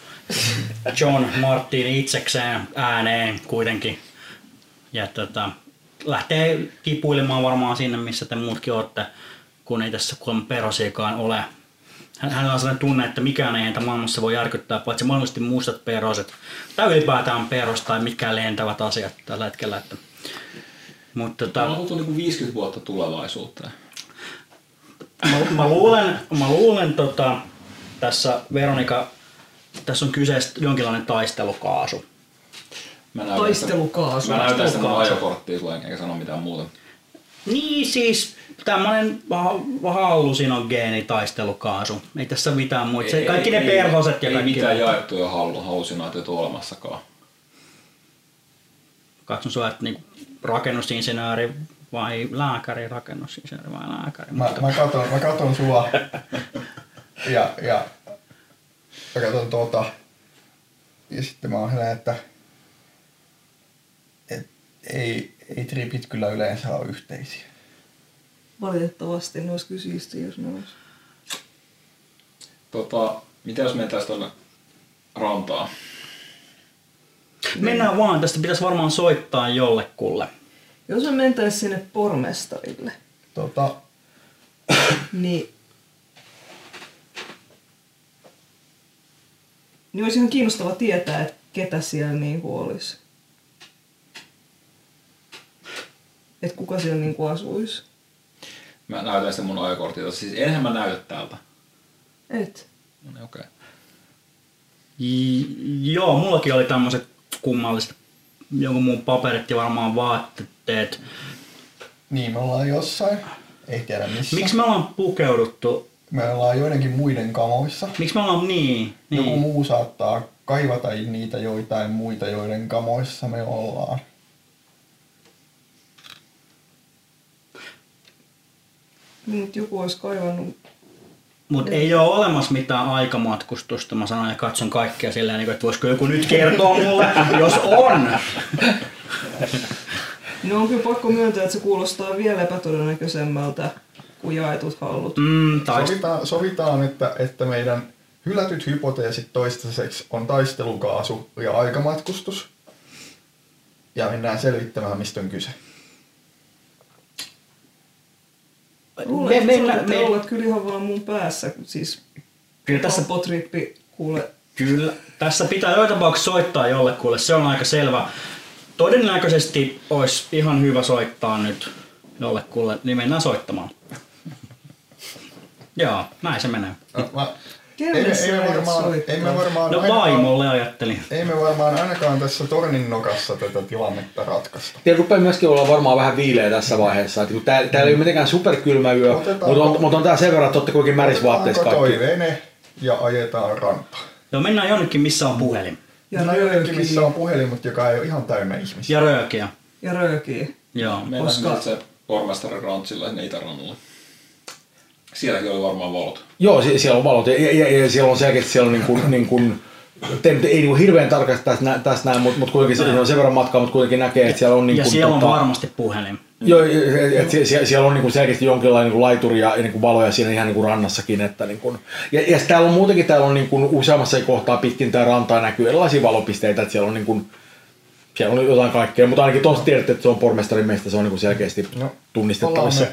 John Martin itsekseen ääneen kuitenkin. Ja lähtee kipuilemaan varmaan sinne, missä te muutkin olette, kun ei tässä kuulemma perhosiakaan ole. Hänellä on sellainen tunne, että mikään ei entä maailmassa voi järkyttää, paitsi mahdollisesti mustat perhoset, tai ylipäätään perhos tai mitkään lentävät asiat tällä hetkellä. Että. Mutta, on oltu niin kuin 50 vuotta tulevaisuutta. Mä luulen tässä Veronika, tässä on kyseessä jonkinlainen taistelukaasu. Taistelukaasu? Mä näytän sitä ajokorttia sulle, enkä sano mitään muuta. Niin siis tämmönen hallusinogeeni taistelukaasu. Ei tässä mitään muuta. Kaikki ne perhoset ja kaikki. Ei mitään jaettuja hallusinaatioita olemassakaan. Katson sua, että niinku rakennusinsinööri vai lääkäri, rakennusinsinööri vai lääkäri. Mä katon sua ja mä katon ja sitten mä oon sellainen, että ei tripit kyllä yleensä ole yhteisiä. Valitettavasti ne olisi kyllä siistiä, jos ne olisi. Mitä jos mentäis tuonne rantaan? Mennään vaan, tästä pitäisi varmaan soittaa jollekulle. Jos me mentäis sinne pormestarille. Niin. Niin olisi ihan kiinnostava tietää, että ketä siellä niinku olisi. Että kuka siellä niinku asuisi. Mä näytän sitä mun ajokorttia. Siis enhän mä näytä täältä. Et. No niin, okei. Joo, mullakin oli tämmöset kummalliset jonkun muun paperit ja varmaan vaatteet. Niin, me ollaan jossain. Ei tiedä missä. Miksi me ollaan pukeuduttu? Me ollaan joidenkin muiden kamoissa. Miksi me ollaan niin? Joku muu saattaa kaivata niitä joitain muita, joiden kamoissa me ollaan. Nyt joku olisi kaivannut. Mut ei ole olemassa mitään aikamatkustusta. Mä sanon ja katson kaikkea silleen, että voisiko joku nyt kertoa mulle, jos on. No on kyllä pakko myöntää, että se kuulostaa vielä epätodennäköisemmältä kuin jaetut hallut. Sovitaan, että meidän hylätyt hypoteesit toistaiseksi on taistelukaasu ja aikamatkustus. Ja mennään selvittämään, mistä on kyse. Luulen, että te olette kyllä ihan vaan mun päässä, siis potrippi kuule. Kyllä, tässä pitää joka tapauksessa soittaa jollekulle, se on aika selvä. Todennäköisesti olisi ihan hyvä soittaa nyt jollekulle, niin mennään soittamaan. Joo, näin se menee. No vaimolle ajattelin. Ei me varmaan ainakaan tässä torninnokassa tätä tilannetta ratkaista. Teillä rupeaa myöskin olla varmaan vähän viileä tässä vaiheessa. Täällä ei ole mitenkään superkylmä yö, mutta on tää sen verran, että olette kuitenkin märisvaatteissa kaikki. Otetaan vene ja ajetaan rantaan. Joo, mennään jonnekin missä on puhelin. Mennään jonnekin missä on puhelin, mutta joka ei ole ihan täynnä ihmisiä. Ja röökiä. Joo. Mennään se pormestarin rantsilla sinne itärannalla. Sielläkin oli varmaan valot. Joo, siellä on valot ja siellä on selkeästi, siellä on ei niinku hirveän tarkasti tässä näin, mutta kuitenkin se on sen verran matkaa, mutta kuitenkin näkee, että siellä on niinku... Ja siellä on varmasti puhelin. Joo, että siellä on niinku selkeästi jonkinlainen niinku laituri ja niinku valoja siinä ihan niinku rannassakin, että niinku... Ja täällä on muutenkin, täällä on niinku useammassa kohtaa pitkin tää rantaa näkyy erilaisia valopisteitä, että siellä on niinku... Siellä on jotain kaikkea, mutta ainakin tosta tiedätte, että se on pormestarin meistä, se on niinku selkeästi tunnistettavissa.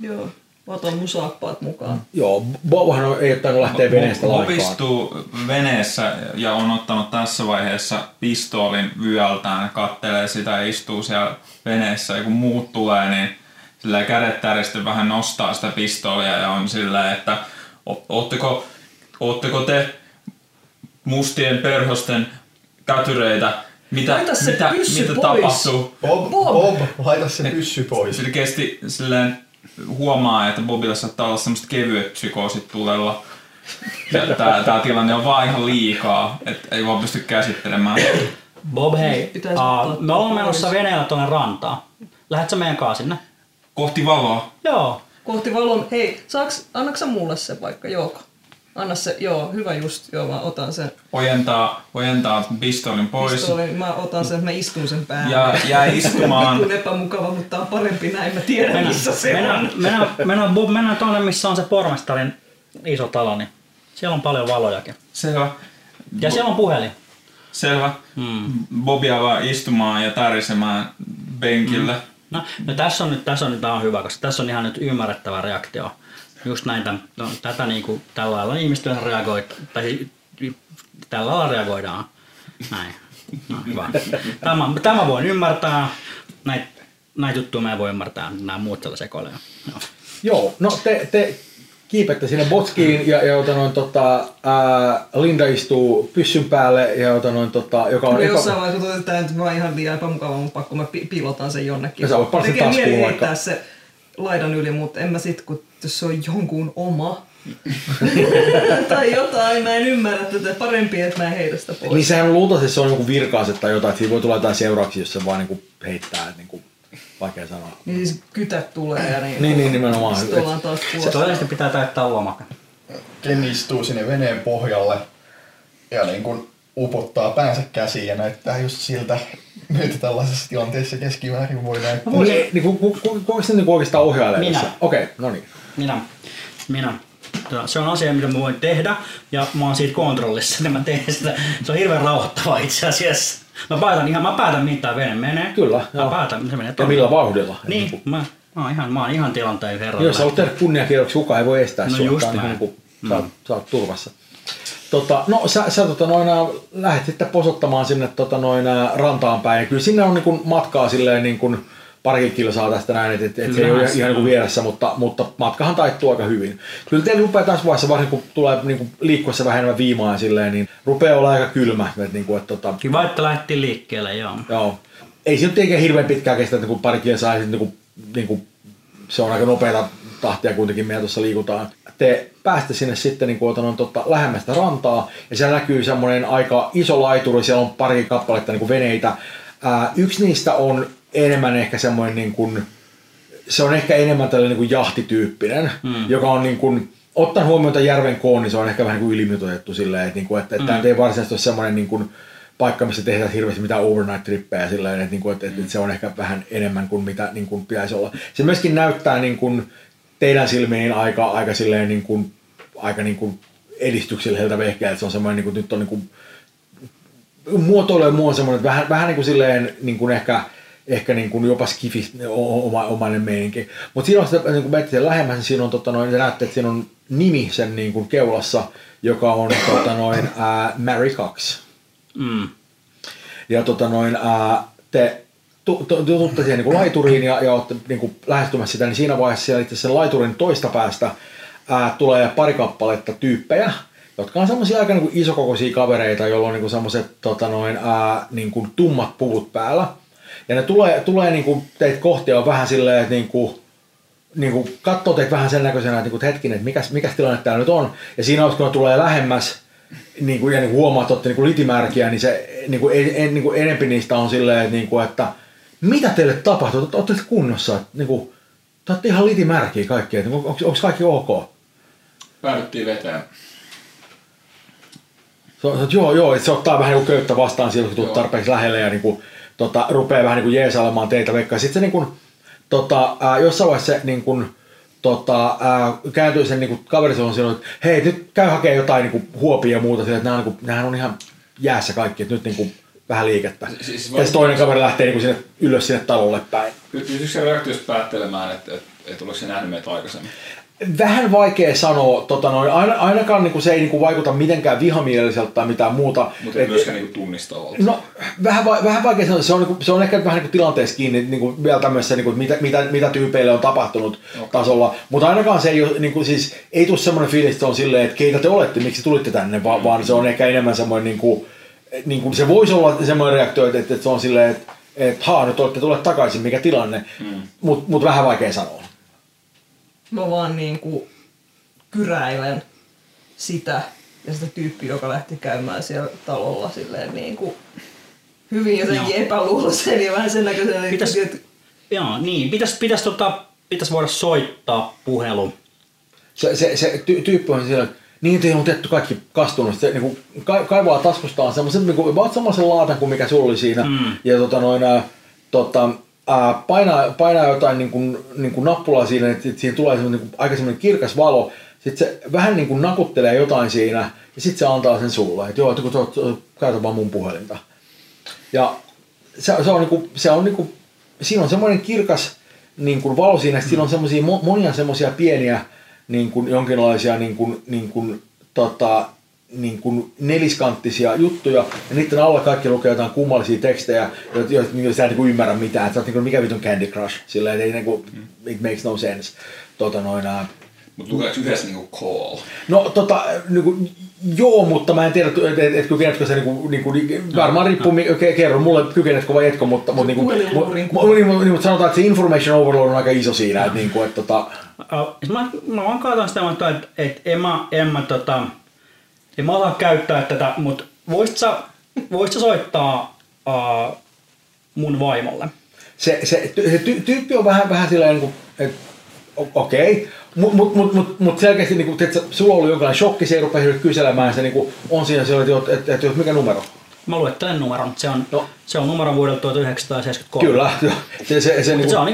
Joo. Otan mun saappaat mukaan. Joo, Bobhan ei ole tainnut lähteä veneestä laikkaan. Bob istuu veneessä ja on ottanut tässä vaiheessa pistoolin vyöltään, kattelee sitä ja istuu siellä veneessä. Ja kun muut tulee, niin silleen kädet täristen vähän nostaa sitä pistoolia ja on silleen, että ootteko te mustien perhosten kätyreitä? Mitä tapahtuu? Bob, laita se pyssy pois. Sillä kesti silleen... Huomaa, että Bobilla saattaa olla semmoista kevyet psykoosit tulella. Tää tilanne on vaan ihan liikaa, et ei vaan pysty käsittelemään. Bob, hei. Me ollaan menossa veneellä tuonne rantaan. Lähdet sä meidän kaa sinne? Kohti valoa? Joo. Kohti valoa. Hei, annaks mulle se vaikka? Joo. Anna se, joo, hyvä just, joo, mä otan sen. Ojentaa pistoolin pois. Mä otan sen, mä istun sen päälle. Ja jäi istumaan. Kun epämukava, mutta on parempi näin, mä tiedän missä se on. Mennään tuonne, missä on se pormestarin iso talo, niin siellä on paljon valojakin. Selvä. Ja siellä on puhelin. Selvä. Bobia vaan istumaan ja tärisemään penkille. No tässä on nyt tää on hyvä, koska tässä on ihan nyt ymmärrettävä reaktio. Just näin, tätä niinku tällä lailla ihmiset reagoi, tai tällä lailla reagoidaan. Näin. No, hyvä. Tämä voin ymmärtää. Näitä juttuja mä en voi ymmärtää, nämä muut tällä sekoilevat. Joo, no te kiipette sinne botskiin ja Linda istuu pyssyn päälle ja joka on jossain vaiheessa totetaan, että mä oon ihan liian epämukava, mutta pakko mä piilotan sen jonnekin. Ja sä voit parsin taskuun vaikka. Se laidan yli, mutta en mä sit, kun se on jonkun oma tai jotain, mä en ymmärrä tätä, parempi, että mä en heitä sitä pois. Niin sehän luultavasti se on joku virka-ase tai jotain, että siinä voi tulla jotain seurauksia, jos se vaan niinku heittää, että niinku, vaikea sanoa. Niin siis kytät tulee ja niin nimenomaan. Sitten ollaan taas puolesta. Se todellisesti pitää täyttää lomaka. Ken istuu sinne veneen pohjalle ja niinku upottaa päänsä käsiin ja näyttää just siltä. Nyt tällaisessa tilanteessa keskimäärin voi näyttää. Kuinko se oikeastaan ohjailee? Minä. Okei, no niin. Minä. Se on asia, mitä mä voin tehdä ja mä oon siitä kontrollissa, että mä teen sitä. Se on hirveän rauhoittavaa itse asiassa. Mä päätän mihin tää vene menee. Kyllä. Mä päätän, se menee tuolla. Ja millä vauhdilla? Niin, mä oon ihan tilanteen herralla. Jos sä oot tehnyt kunniakirjoiksi, kukaan ei voi estää sua. No just näin. Sä oot turvassa. No sä lähdet sitten posottamaan sinne rantaan päin. Ja kyllä sinne on matkaa silleen parikin kilsaa tästä näin, että se ei ole ihan vieressä, mutta matkahan taittuu aika hyvin. Kyllä teillä rupeaa tässä vaiheessa, varsinkin kun tulee liikkuessa vähän enemmän viimaan silleen, niin rupeaa olla aika kylmä. Kiva, että lähti liikkeelle, joo. Joo. Ei se nyt tietenkään hirveän pitkään kestä, että kun pari kilsaa, niin se on aika nopeata tahtia kuitenkin meillä tuossa liikutaan. Te päästä sinne sitten lähemmästä rantaa ja siellä näkyy semmoinen aika iso laituri, siellä on pari kappaletta veneitä. Yksi niistä on enemmän ehkä semmoinen, se on ehkä enemmän tällainen jahtityyppinen, joka on ottaen huomioon tämän järven koon, niin se on ehkä vähän ylimitoitettu silleen, että tämä ei varsinaisesti ole semmoinen paikka, missä tehdään hirveästi mitään overnight-trippejä silleen, että se on ehkä vähän enemmän kuin mitä pitäisi olla. Se myöskin näyttää teidän silmiin aika silleen aika edistykselliseltä vehkeä, että se on semmoinen nyt on muotoilu ja muu on semmoinen, että vähän silleen ehkä jopa skifi omainen meininki. Mutta siinä on sitä, kun menette sen lähemmäs, niin siinä on näette, että siinä on nimi sen keulassa, joka on Mary Cox. Mm. Ja te tututte siihen laituriin ja olette lähestymässä sitä, niin siinä vaiheessa siellä itse sen laiturin toista päästä tulee pari kappaletta tyyppejä, jotka on semmoisia aika isokokoisia kavereita, joilla on semmoiset tummat puvut päällä. Ja ne tulee teitä kohti on vähän silleen, että katsoo teitä vähän sen näköisenä, että hetkinen, että mikäs tilanne täällä nyt on. Ja siinä kun ne tulee lähemmäs, ja huomaa, että olette litimärkiä, niin se enempi niistä on silleen, että mitä teille tapahtuu, olette kunnossa, että te olette ihan litimärkiä kaikki, että onko kaikki ok? Päädyttiin vetään. Joo, että se ottaa vähän köyttä vastaan silloin, kun tulet tarpeeksi lähelle ja rupeaa vähän jeesailemaan teitä veikkaa. Sitten se jossain vaiheessa se kääntyy sen kaverissa on silloin, että hei, nyt käy hakemaan jotain huopia ja muuta, että nämähän on ihan jäässä kaikki, että nyt vähän liikettä. Siis toinen kaveri lähtee sinne, ylös sinne talolle päin. Pystyykö se reaktiosta päättelemään, että oliko se nähnyt meitä aikaisemmin? Vähän vaikea sanoa, ainakaan se ei vaikuta mitenkään vihamieliseltä tai mitään muuta. Mutta ei myöskään tunnistavalta. No, vähän vaikea sanoa, se on ehkä vähän tilanteessa kiinni vielä tämmöisessä, mitä tyypeille on tapahtunut tasolla. Mutta ainakaan se ei ole, siis ei tule semmoinen fiilis, että se on silleen, että keitä te olette, miksi tulitte tänne, vaan se on ehkä enemmän semmoinen, se voisi olla semmoinen reaktio, että se on silleen, että haa, nyt olette tulleet takaisin, mikä tilanne, mutta vähän vaikea sanoa. Mä vaan kyräilen sitä ja sitä tyyppiä, joka lähti käymään siellä talolla silleen hyvin jotenkin epäluuloisen ja vähän sen näköisen. Pitäis voida soittaa puhelu. Se tyyppi on siellä, niin teillä on tehty kaikki kastunut. Se kaivaa taskustaan semmoisen, vaat samaisen laatan kuin mikä sulla oli siinä. Ja painaa jotain nappulaa siinä, että siihen tulee aika semmoinen kirkas valo, sitten se vähän nakuttelee jotain siinä ja sitten se antaa sen sulle, että joo, käytä vaan mun puhelinta. Ja se on siinä on semmoinen kirkas valo siinä, siinä on semmoisia monia semmoisia pieniä jonkinlaisia neliskanttisia juttuja ja niiden alla kaikki lukee jotain kummallisia tekstejä, joita sä et ymmärrä mitään, että sä oot mikä vitun Candy Crush, sillä ei it makes no sense. Mutta lukeeko yhdessä call? No joo, mutta mä en tiedä, että kykenetkö sä varmaan riippuu, kerro mulle kykenetkö vai etko, mutta sanotaan, että se information overload on aika iso siinä, että mä vaan katson sitä, että en mä osaa käyttää tätä, mutta voisit sä soittaa mun vaimolle? Se tyyppi on vähän silleen, että okei, mutta selkeästi että sulla oli jonkinlainen shokki, se ei rupea kyselemään, se on siinä sellainen, että mikä numero? Mä luettelen numeron, se on numero vuodelta 1973. Kyllä, joo. Se on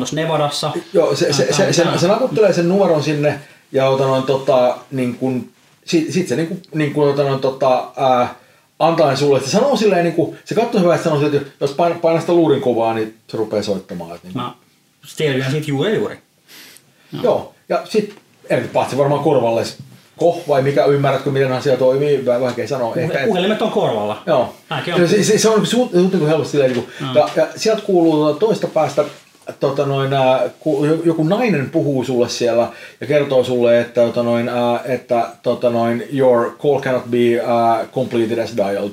tuossa Nevadassa. Joo, se nakuttelee sen numeron sinne ja sitten se antaa sulle, että se sanoo silleen, se katsoo hyvää, että sanoo, että jos painaa sitä luurin kovaa, niin se rupeaa soittamaan. Mä stelin siitä juuri. Joo, ja sitten erityisesti varmaan korvalle Koh vai mikä, ymmärrätkö miten asia toimii, vaikea sanoa. Puhelimet on korvalla. Joo. On. Se on suhtunut helposti silleen. Niin kuin, ja sieltä kuuluu toista päästä joku nainen puhuu sulle siellä ja kertoo sulle, että your call cannot be completed as dialed.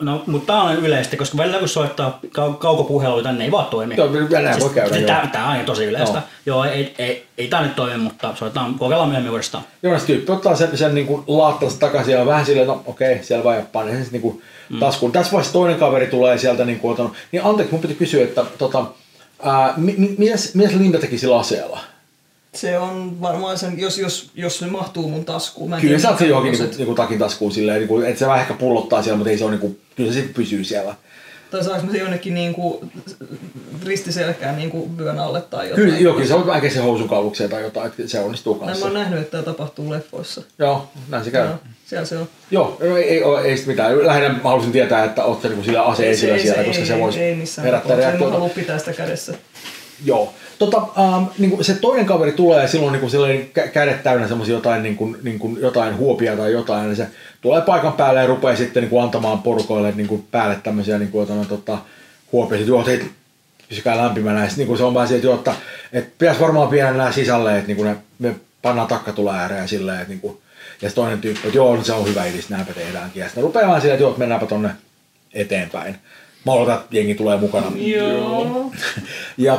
No, mutta tämä on yleistä, koska välillä kun soittaa kaukopuheluita, ne ei vaan toimi. Enää siis, voi käydä. Tämä on aina tosi yleistä. No. Joo, ei tämä nyt toimi, mutta soitetaan, kokeillaan myöhemmin uudestaan. Joo, se tyyppi ottaa sen niin laattansa takaisin ja vähän silleen, että okei, siellä vaan jappaa ne sen niin taskuun. Tässä vaiheessa toinen kaveri tulee sieltä niin kuin otanut. Niin anteeksi, mun piti kysyä, että mitäs Linda teki sillä aseella? Se on varmaan sen, jos se mahtuu mun taskuun. Kyllä sä oot se johonkin niinku takin taskuun silleen, niinku, et se vähän ehkä pullottaa siellä, mutta ei se on niinku, kyllä se sitten pysyy siellä. Tai saanko mä se jonnekin niinku ristiselkään niinku vyön alle tai jotain? Kyllä jokin, sä voit vähän sen housukaulukseen tai jotain, että se onnistuu kanssa. Mä oon nähnyt, että tää tapahtuu leffoissa. Joo, näin se käy. No, siellä se on. Joo, ei sit mitään. Lähinnä mä halusin tietää, että oot sä niinku sillä aseen esillä siellä, koska se voisi herättää reaktiota. En mä haluu pitää sitä kädessä. Joo. Niin se toinen kaveri tulee ja silloin niin kädet täynnä semmoisia jotain, niin kuin jotain huopia tai jotain, niin se tulee paikan päälle ja rupeaa sitten niin kuin antamaan porukoille niin kuin päälle tämmöisiä niin kuin, huopia. Sitten hei, pysykää lämpimänä. Sitten, niin kuin se on vähän siitä, että pitäisi varmaan pienenä nämä sisälle, että niin kuin me pannaan takkatula ääreen silleen. Niin kuin, ja se toinen tyyppi, että joo, se on hyvä idis, näinpä tehdäänkin. Ja sitten rupeaa vähän silleen, että joo, mennäänpä tonne eteenpäin. Mä oletan, että jengi tulee mukana. Joo. Ja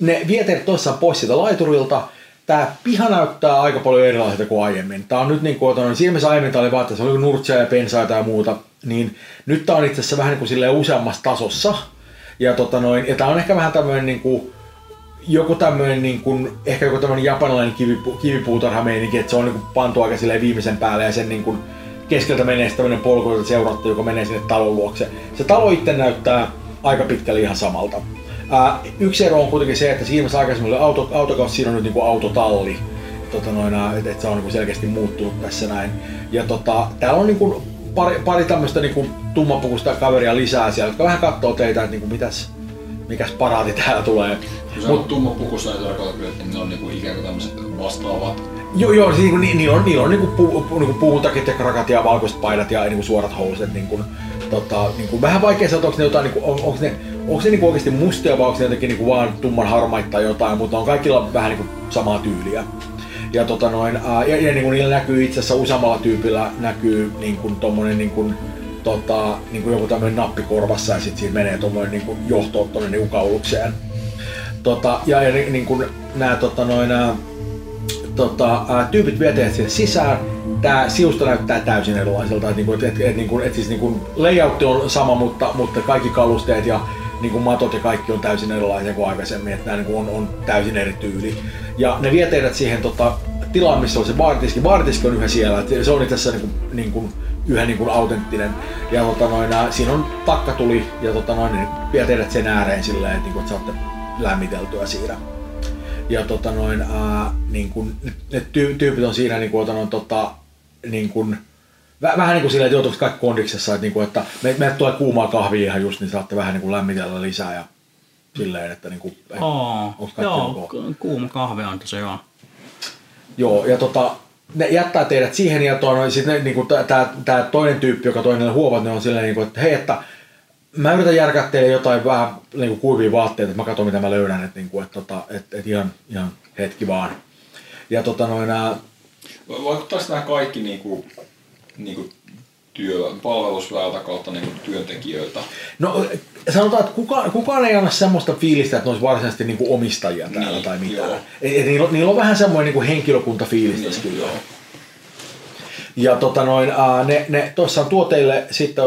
ne vieteet toissaan pois sieltä laiturilta. Tää piha näyttää aika paljon erilaiselta kuin aiemmin. Tää on nyt niin kuin, siinä mielessä aiemmin tää oli vaan, että se oli nurtsia ja pensaita ja muuta. Niin nyt tää on itse asiassa vähän niin kuin silleen useammassa tasossa. Ja, ja tää on ehkä vähän tämmönen niin kuin, joku tämmönen niin kuin, ehkä joku tämmönen japanilainen kivipuutarhameininki, että se on niin kuin pantu aika silleen viimeisen päälle ja sen niin kuin keskeltä menee tämmönen polku, jota seurattu, joka menee sinne talon luokse. Se talo itse näyttää aika pitkälle ihan samalta. Yksi ero on kuitenkin se, että siinä aikaisemmin oli autokaus, siinä on nyt niinku autotalli. Et se on niinku selkeästi muuttunut tässä näin. Ja täällä on niinku pari tämmöistä niinku tummapukuista kaveria lisää siellä, jotka vähän katsoo teitä, että niinku mikäs paraati täällä tulee. Mut tummapukusta ei tarkoita kyllä, että ne on niinku ikään kuin tämmöiset vastaavat. Joo, siis niinku niillä on niinku puutakit ja krakat ja valkoiset paidat ja niinku suorat houset niinku. Vähän vaikea sanoa, onko ne jotain niinku, onko se niinku oikeesti mustia vai onko se jotenkin niinku vaan tumman harmaita tai jotain, mutta on kaikilla vähän niinku samaa tyyliä. Ja niinku niillä näkyy itse asiassa useammalla tyypillä näkyy niinku tommonen niinku joku tämmönen nappi korvassa ja sit siitä menee tommonen niinku johto tonne niinku kaulukseen. Ja niinku nää tyypit vie teet sinne sisään. Tää siusta näyttää täysin erilaiselta, että layoutti on sama, mutta kaikki kalusteet ja niinku matot ja kaikki on täysin erilaisia kuin aikaisemmin, että nää niinku on täysin eri tyyli. Ja ne vie teidät siihen tilaan, missä on se baaritiski. Baaritiski on yhä siellä, että se on itse asiassa niinku yhä niinku autenttinen. Ja siinä on takkatuli ja ne vie teidät sen ääreen silleen, että saatte lämmiteltyä siinä. Ja ne tyypit on siinä vähän niinku silleen, että joutuuko kaikki kondiksessa, että meiltä tulee kuumaa kahvia ihan just, niin saatte vähän niinku lämmitellä lisää ja silleen, että niinku onko kaikki onko? Joo, kuuma kahvi on se joo. Joo, ja ne jättää teidät siihen ja sitten niinku tää toinen tyyppi, joka toinen huovat, ne on silleen niinku, että hei, että mä yritän järkää teille jotain vähän niinku kuivia vaatteita, että mä katson mitä mä löydän, että niinku, ihan hetki vaan. Ja vaikuttaisi nämä kaikki niinku palvelusväeltä kautta niinku työntekijöiltä? No sanotaan, että kukaan ei anna semmoista fiilistä, että ne olisi varsinaisesti niinku omistajia täällä niin, tai mitään. Niillä on vähän semmoinen niinku henkilökuntafiilis tässä niin, kyllä. Joo. Ja ne tuossa tuo teille sitten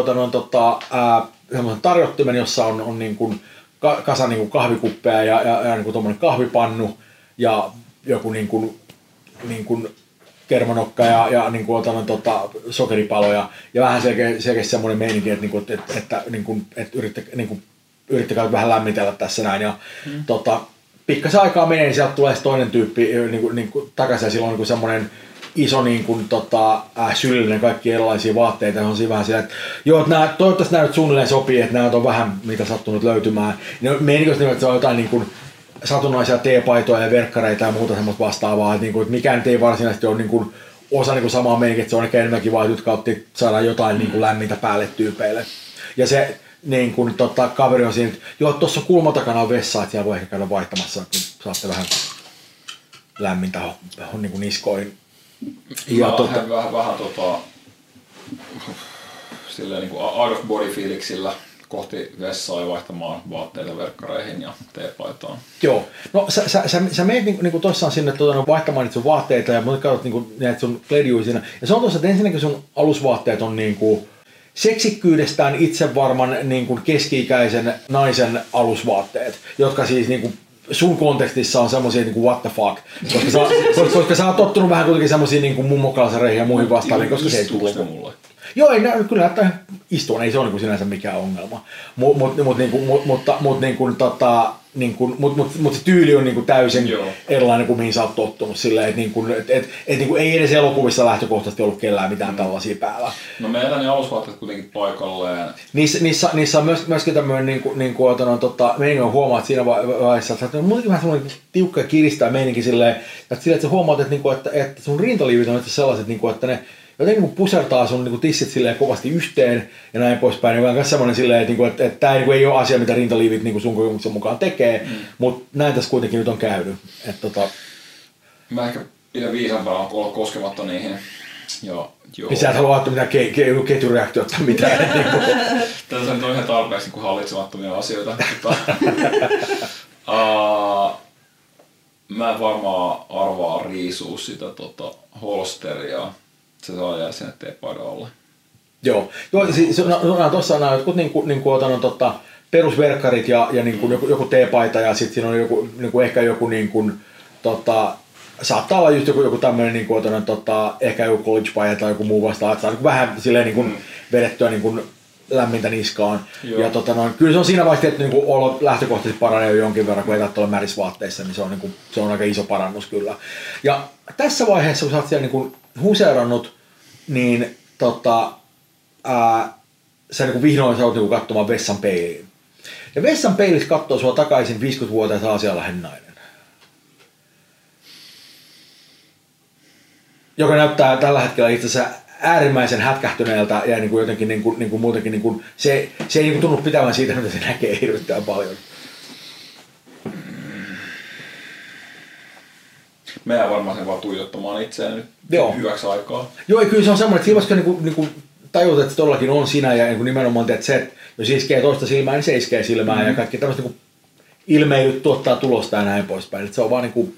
tarjottimen, jossa on niinku kasa niinku kahvikuppeja ja niinku tommonen kahvipannu ja joku niin kuin kermanokka ja niin kuin sokeripaloja ja vähän selkeä semmoinen meininki, että yrittäkää vähän lämmitellä tässä näin ja pikkasen aikaa menee, niin sieltä tulee toinen tyyppi niin kuin takaisin ja silloin niin semmoinen iso niin kuin syllinen kaikki erilaisia vaatteita on siinä vähän sillä, että joo, että toivottavasti nämä nyt suunnilleen sopii, että nämä on vähän mitä sattunut löytymään. Ne meininki on jotain niin kuin satunnaisia teepaitoja ja verkkareita ja muuta semmoista vastaavaa, että niinku, et mikään ei varsinaisesti ole niinku osa niinku samaa meikin, se on ehkä enemmänkin vaan, jotka otti saada jotain niinku lämmintä päälle tyypeille. Ja se niin kun, kaveri on siinä, että joo, tuossa kulman takana on vessa, että siellä voi ehkä käydä vaihtamassa, kun saatte vähän lämmintä niin niskoihin. Ja vähän sillä niin kuin out of body fiiliksillä kohti vessaa ja vaihtamaan vaatteita verkkareihin ja teepaitaan. Joo. No sä menet niinku tossaan sinne vaihtamaan niitä sun vaatteita ja katsot niinku näitä sun kledjui siinä. Ja se on tossa, että ensinnäkin sun alusvaatteet on niinku seksikkyydestään itsevarman niinku keski-ikäisen naisen alusvaatteet, jotka siis niinku sun kontekstissa on semmosia niinku what the fuck, koska sä oot tottunut vähän kuitenkin semmosia niinku mummokalasareihin ja muihin vastaaviin, koska se ei tule mulle. Joo, ei, kyllä näyttää istuun, ei se ole niinku sinänsä mikään ongelma. Mutta se tyyli on niinku täysin erilainen kuin mihin sä oot tottunut silleen, että niinku, et ei edes elokuvissa lähtökohtaisesti ollut kellään mitään tällaisia päällä. No meillä ne alusvaatteet kuitenkin paikalleen. Niissä on myöskin tämmöinen, meininki on huomaa, että siinä vaiheessa, että on muutenkin vähän semmoinen tiukka ja kiristää meininki silleen, että sä huomaat, että sun rintaliivit on sellaiset, että ne jotenkin kun pusertaa sun niinku tissit silleen kovasti yhteen ja näin poispäin, niin on myös semmoinen silleen, että tämä ei ole asia, mitä rintaliivit niinku sun kokemuksen mukaan tekee, mutta näin tässä kuitenkin nyt on käynyt. Mä ehkä pidän viisampaa olla koskematta niihin. Niin sä et halua ottaa mitään ketjureaktiota tai mitään. Tässä on ihan tarpeeksi niin kuin hallitsemattomia asioita. Mä en varmaan arvaa riisua sitä holsteria. Se saa jää sinne teepaidan alle. Joo, siis tuossa on jotkut perusverkkarit ja niinku, joku teepaita ja sitten siinä on joku, niinku, ehkä joku niinku, saattaa olla just joku tämmöinen niinku, ehkä joku college-paita tai joku muu vastaan, että saa vähän silleen niinku, vedettyä niinku, lämmintä niskaan. Ja, kyllä se on siinä vaiheessa, että niinku, olo lähtökohtaisesti paranee jo jonkin verran, kun ei tarvitse olla märisvaatteissa, niin se on, niinku, se on aika iso parannus kyllä. Ja tässä vaiheessa, kun sä oot siellä niinku, huseerannut, niin sä niin vihdoin sä oot niin katsomaan vessan peiliin. Ja vessan peilissä katsoo sua takaisin 50-vuotias aasialainen nainen. Joka näyttää tällä hetkellä itse asiassa äärimmäisen hätkähtyneeltä ja niin jotenkin niin kuin muutenkin niin kuin, se ei niin tunnu pitävän siitä, mitä se näkee hirveän paljon. Mä jään varmaan sen vaan tuijottamaan itseään nyt hyväksi aikaa. Joo, kyllä se on semmoinen, että silmässä niinku tajut, että se todellakin on sinä ja niinku nimenomaan teet se, että jos iskee toista silmään, niin se iskee silmään ja kaikki tämmöistä niinku ilmeilyt tuottaa tulosta ja näin poispäin. Et se on vaan niinku,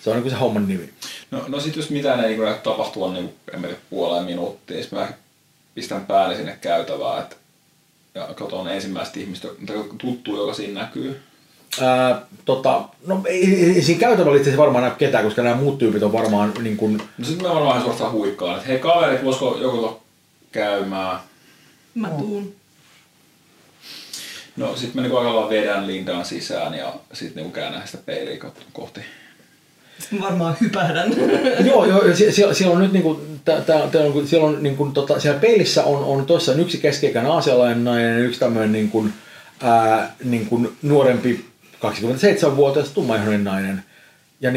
se on niinku se homman nimi. No sit jos mitään ei niinku tapahtua niinku puoleen minuuttiin, sit mä pistän päälle sinne käytävään ja katon ensimmäistä ihmistä, tuttua, joka siinä näkyy. No ei siinä käytävällä itse asiassa varmaan näy ketään, koska nämä muut tyypit on varmaan niin kuin... No sit mä varmaan vähän suorastaan huikkaan, että hei kaverit, voisiko joku tulla käymään? Mä tuun. No sit mä niinku aikallaan vedän Lindan sisään ja sit niinku käännän sitä peiliä kohti. Sitten varmaan hypähdän. Joo, siellä on nyt niinku, siellä on niinku siellä peilissä on toissaan yksi keski-ikäinen aasialainen nainen ja yksi tämmöinen niinku nuorempi 27-vuotias tummaihoinen nainen ja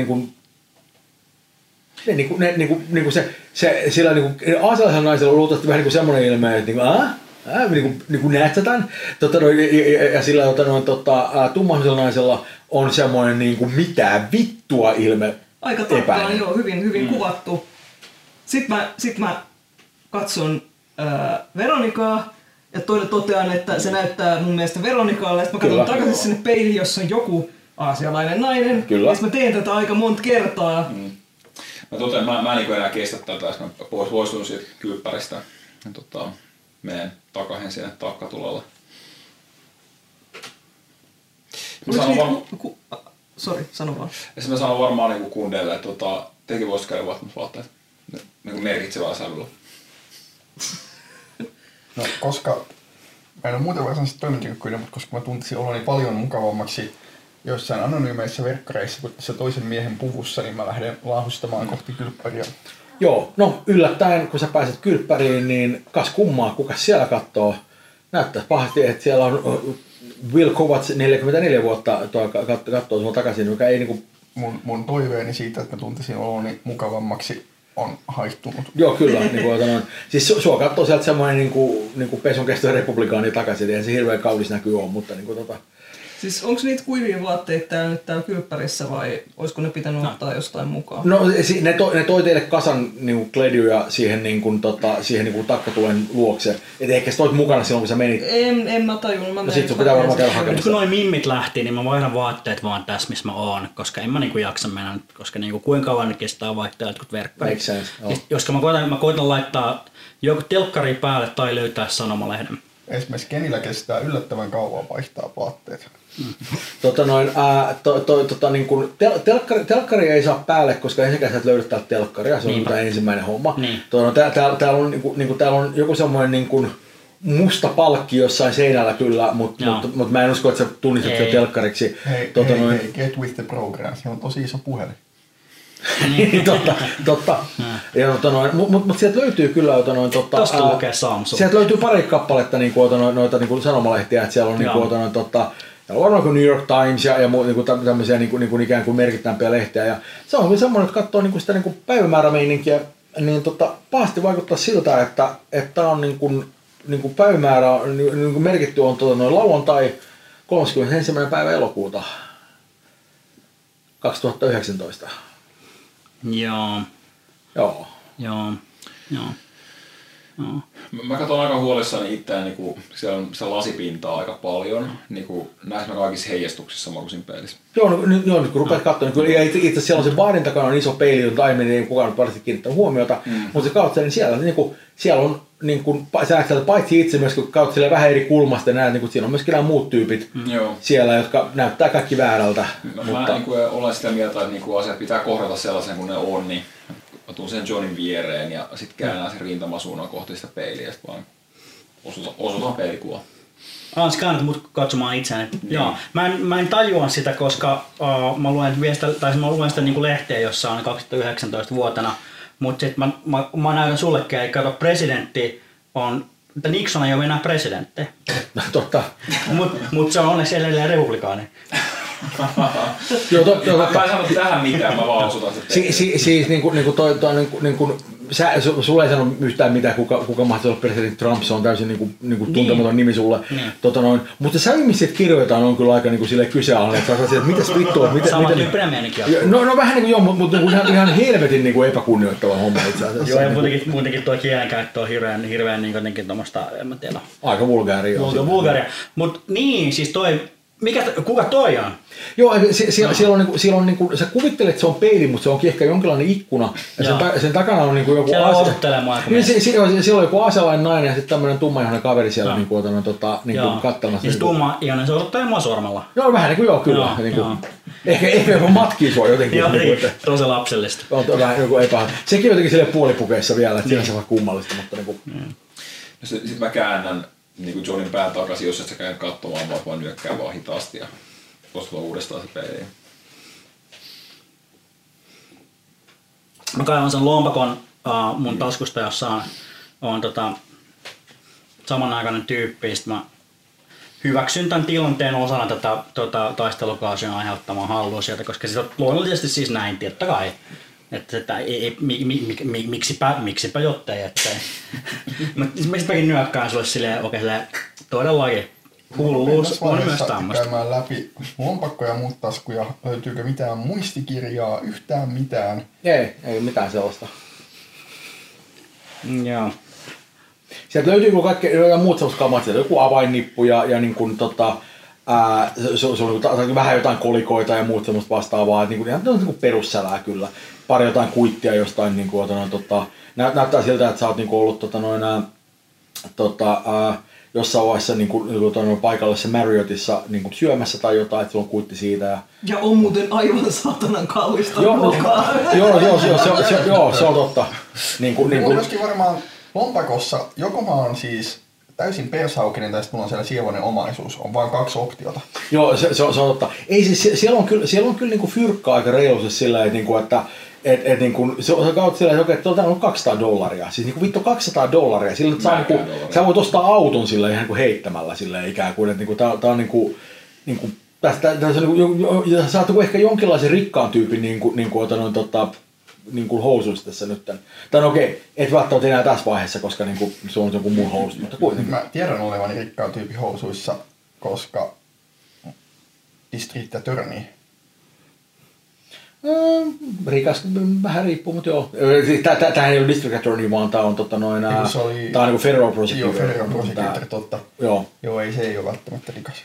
sillä aasialaisella naisella on luultavasti vähän semmoinen ilme, että näet sä tän? Ja sillä tummaihoisella naisella on semmoinen mitä vittua ilme. Aika tarkkaan, joo, hyvin kuvattu. Sit mä katson Veronikaa. Ja totean, että se näyttää mun mielestä Veronikalle, että mä katson takaisin sinne peiliin, jossa on joku aasialainen nainen. Kyllä. Ja mä teen tätä aika monta kertaa. Mä totean, että mä en niin enää kestä tätä, jos mä poistun siitä kylppäristä ja menen takaisin sinne taakkatulalle. Sano vaan. Ja mä sanon varmaan niin kundeille, että tekin voisitte käydä vaatteet niin merkitsevää sävyllä. No, koska mä en ole muuten varsinaisesti toimintakykyinen, mutta koska mä tuntisin oloni paljon mukavammaksi joissain anonyymeissä verkkareissa kuin tässä toisen miehen puvussa, niin mä lähden laahustamaan kohti kylppäriä. Joo, no yllättäen kun sä pääset kylppäriin, niin kas kummaa, kuka siellä kattoo. Näyttää pahasti, että siellä on Will Kovats 44 vuotta katsoo sinua takaisin, mikä ei niinku... Mun toiveeni siitä, että mä tuntisin oloni mukavammaksi, on haihtunut. Joo, kyllä. Niin kuin sanon, siis sua katsoo sieltä semmoinen niin kuin pesunkestoinen republikaani takaisin, eihän se hirveän kaunis näkyy ole, mutta niin kuin tota... Siis onko niitä kuivia vaatteita täällä nyt täällä kylppärissä vai olisiko ne pitänyt ottaa jostain mukaan? No ne toi teille kasan niinku kledyjä siihen niinku siihen niinku takkatulen luokse. Et ehkä sä toit mukana silloin kun sä menit. En mä tajunnut. No sit sun pitää varmaan käydä hakemassa. Nyt kun noi mimmit lähti, niin mä vaihdan vaatteet vaan tässä missä mä oon, koska en mä niinku jaksa mennä nyt, koska niinku kuinka kauan ne kestää vaihtaa jotkut verkkarit. Koska mä koitan laittaa joku telkkari päälle tai löytää sanomalehden. Esimerkiksi kenillä kestää yllättävän kauan vaihtaa vaatteet. Telkkari ei saa päälle, koska ensinnäkään sä et löydä täältä telkkaria, se on tämä ensimmäinen homma. Niin. Täällä on, on joku semmoinen musta palkki jossain seinällä kyllä, mutta mä en usko, että sä tunnistat sen telkkariksi. Hei, get with the program, se on tosi iso puhelin. Totta. Mutta sieltä löytyy kyllä sieltä löytyy pari kappaletta noita sanomalehtiä, että siellä on varmaan New York Times ja tämmöisiä ikään kuin merkittävämpiä lehtiä. Ja se on semmoinen, että katsoo sitä päivämäärämeininkiä, niin pahasti vaikuttaa siltä, että on päivämäärä merkitty on lauantai 31. päivä elokuuta 2019. Joo. Mä katson aika huolissani itseään, siellä on sitä lasipintaa aika paljon, näissä kaikissa heijastuksissa makuisin peilissä. Joo, nyt kun rupeat katsomaan, niin itse asiassa siellä on se baarin takana on iso peili, jota aiemmin ei kukaan varmasti kiinnittää huomiota, mutta se katsoo, niin siellä on paitsi itse myös, kun katsoo vähän eri kulmasta, näet, siinä on myöskin nämä muut tyypit siellä, jotka näyttää kaikki väärältä. Mä en ole sitä mieltä, että asiat pitää kohdata sellaisen kuin ne on, niin mä tuun sen Johnin viereen ja sit käännään sen rintamasuunnan kohti sitä peiliä, sit vaan osutaan peilikuvaa. Olen käännät mut katsomaan itseään. Joo. Mä en tajua sitä, koska mä luen sitä lehteä, jossa on 2019 vuotena, mutta sit mä näytän sullekin, eli kato, presidentti on, mutta Nixon ei ole enää presidentti. No totta. Mut se on onneksi edelleen republikaani. Mä en sano tähän mitään, mä vaan osutan se tekemään. Siis sulle ei sano yhtään mitään, kuka mahtaa olla presidentti Trump, se on täysin tuntematon nimi sulle. Mutta sä ihmiset kirjoitetaan on kyllä aika silleen kysealainen, että sä osaat sieltä, mitäs vittua. Sama tyyppinen meininki on. No vähän niin kuin joo, mutta ihan helvetin epäkunnioittava homma itse asiassa. Joo, ja muutenkin tuo kielenkäyttö on hirveän jotenkin tommoista, en mä tiedä. Aika vulgaaria. Mut niin, siis toi... Kuka toi on? Joo, siellä on sä kuvittelet, että se on peili, mutta se onkin ehkä jonkinlainen ikkuna. Ja sen takana on joku siellä on joku aasialainen nainen ja sitten tämmöinen tummaihainen kaveri siellä kattamassa. Ja se tummaihainen, se odottaa mua sormella. Joo, vähän niin kuin joo, kyllä. Ehkä jopa matkii sua jotenkin. Joo, tosi lapsellista. On vähän joku epähä. Sekin jotenkin silleen puolipukeissa vielä, että siinä se on vähän kummallista. Sitten mä käännän Johnin pää takaisin, jos et sä käy katsomaan, vaan nyökkää vaan hitaasti ja osutaan uudestaan se peiliin. Mä kaivan sen lompakon mun taskusta, jossa on samanaikainen tyyppi. Sitten mä hyväksyn tämän tilanteen osana tätä taistelukausin aiheuttamaa hallua sieltä, koska se on luonnollisesti siis näin, tiettä kai. Että miksipä jottei, ettei. Miksipäkin nyökkään sulle silleen, okei, todellakin hulluus on myös tämmöistä. Käymään läpi lompakkoja, muut taskuja, löytyykö mitään muistikirjaa, yhtään mitään? Ei mitään sellaista. Joo. Sieltä löytyy kyllä kaikkea muut sellaista kamaa, sieltä joku avainnippu ja niin kuin se on vähän jotain kolikoita ja muuta semmoista vastaavaa, että ihan perussälää kyllä. Pari jotain kuittia jostain, näyttää siltä, että sä oot ollut jossain vaiheessa paikallisessa Marriottissa syömässä tai jotain, että sulla on kuitti siitä. Ja on muuten aivan saatanan kallista ruokaa. Joo, se on totta. Mulla on myöskin varmaan lompakossa, joko mä oon siis täysin persaukinen tai sitten mulla on siellä sievoinen omaisuus, on vain kaksi optiota. Joo, se on totta. Ei, siis siellä on kyllä fyrkkaa aika reilusti sillä, että Et niin kun, sä käyt sillä, että tämä on $200. Siis niin vittu $200. Sillä, että sä voit ostaa auton sillä ihan kuin heittämällä sillä ikään kuin. Että niin tää on niin kuin tässä niin saat ehkä jonkinlaisen rikkaan tyypin niin kuin housuissa tässä nyt. Tän okei, et välttämättä enää tässä vaiheessa, koska niin kuin, se on joku muu housu, mutta kuitenkin. Mä tiedän olevani rikkaan tyypin housuissa, koska district attorney. Rikas, vähän riippuu, mutta joo. Tämähän ei ole district attorney, vaan tämä on niinku federal prosecutor. Joo, federal prosecutor, totta. Joo, ei se ei ole välttämättä rikas.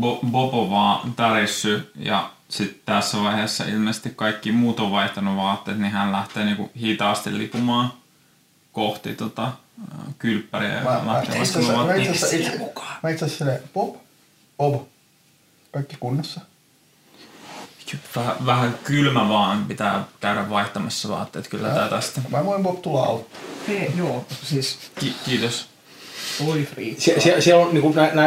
Bob on vaan tärissy ja sitten tässä vaiheessa ilmeisesti kaikki muut on vaihtanut vaatteet, niin hän lähtee niinku hitaasti lipumaan kohti kylppäriä. Mä itse asiassa Bob, kaikki kunnossa. Vähän kylmä vaan, pitää käydä vaihtamassa vaatteet, kyllä tää tästä. Mä voin Bob tulla auttaa. Joo, siis... Kiitos. Oi riittää. Siellä on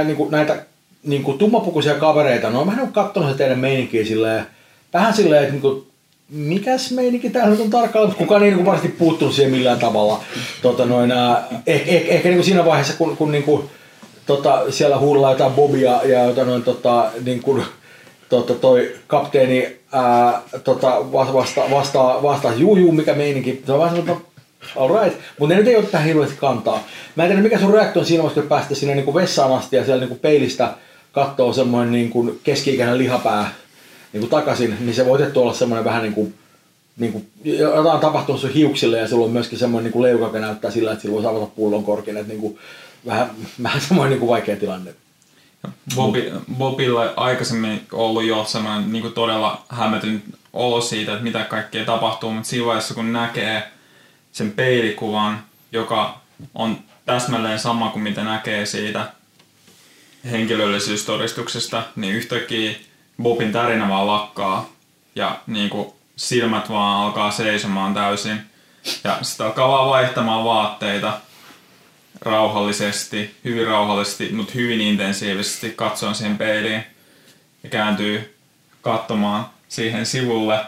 niinku, näitä niinku, tummapukuisia kavereita, no mä en oo kattonut se teidän meininkiä silleen, vähän silleen, että niinku, mikäs meininki täällä nyt on tarkalleen, kukaan ei niinku varmasti puuttunut siihen millään tavalla. Ehkä niinku siinä vaiheessa, kun niinku, siellä huudellaan jotain Bobia ja jotain niinku... toi kapteeni vastaa juu mikä meininki. Se on vähän sellainen, all right. Mutta ne nyt ei ole tähän hirveästi kantaa. Mä en tiedä mikä sun reaktio on siinä, kun päästä sinne niinku vessaan asti ja siellä niinku peilistä katsoo semmoinen niinku keski-ikäinen lihapää niinku takaisin, niin se voi otettu olla semmoinen vähän niinku jotain tapahtunut sun hiuksille ja sulla on myöskin semmoinen niinku leuka, joka näyttää sillä, että sillä voisi avata pullon korkin. Et niinku, vähän semmoinen niinku vaikea tilanne. Bobilla aikaisemmin ollut jo semmoinen niin todella hämmätynyt olo siitä, että mitä kaikkea tapahtuu, mutta siinä vaiheessa kun näkee sen peilikuvan, joka on täsmälleen sama kuin mitä näkee siitä henkilöllisyystodistuksesta, niin yhtäkkiä Bobin tärinä vaan lakkaa ja niin kuin silmät vaan alkaa seisomaan täysin ja sitten alkaa vaan vaihtamaan vaatteita. Hyvin rauhallisesti, mutta hyvin intensiivisesti katsoen siihen peiliin ja kääntyy katsomaan siihen sivulle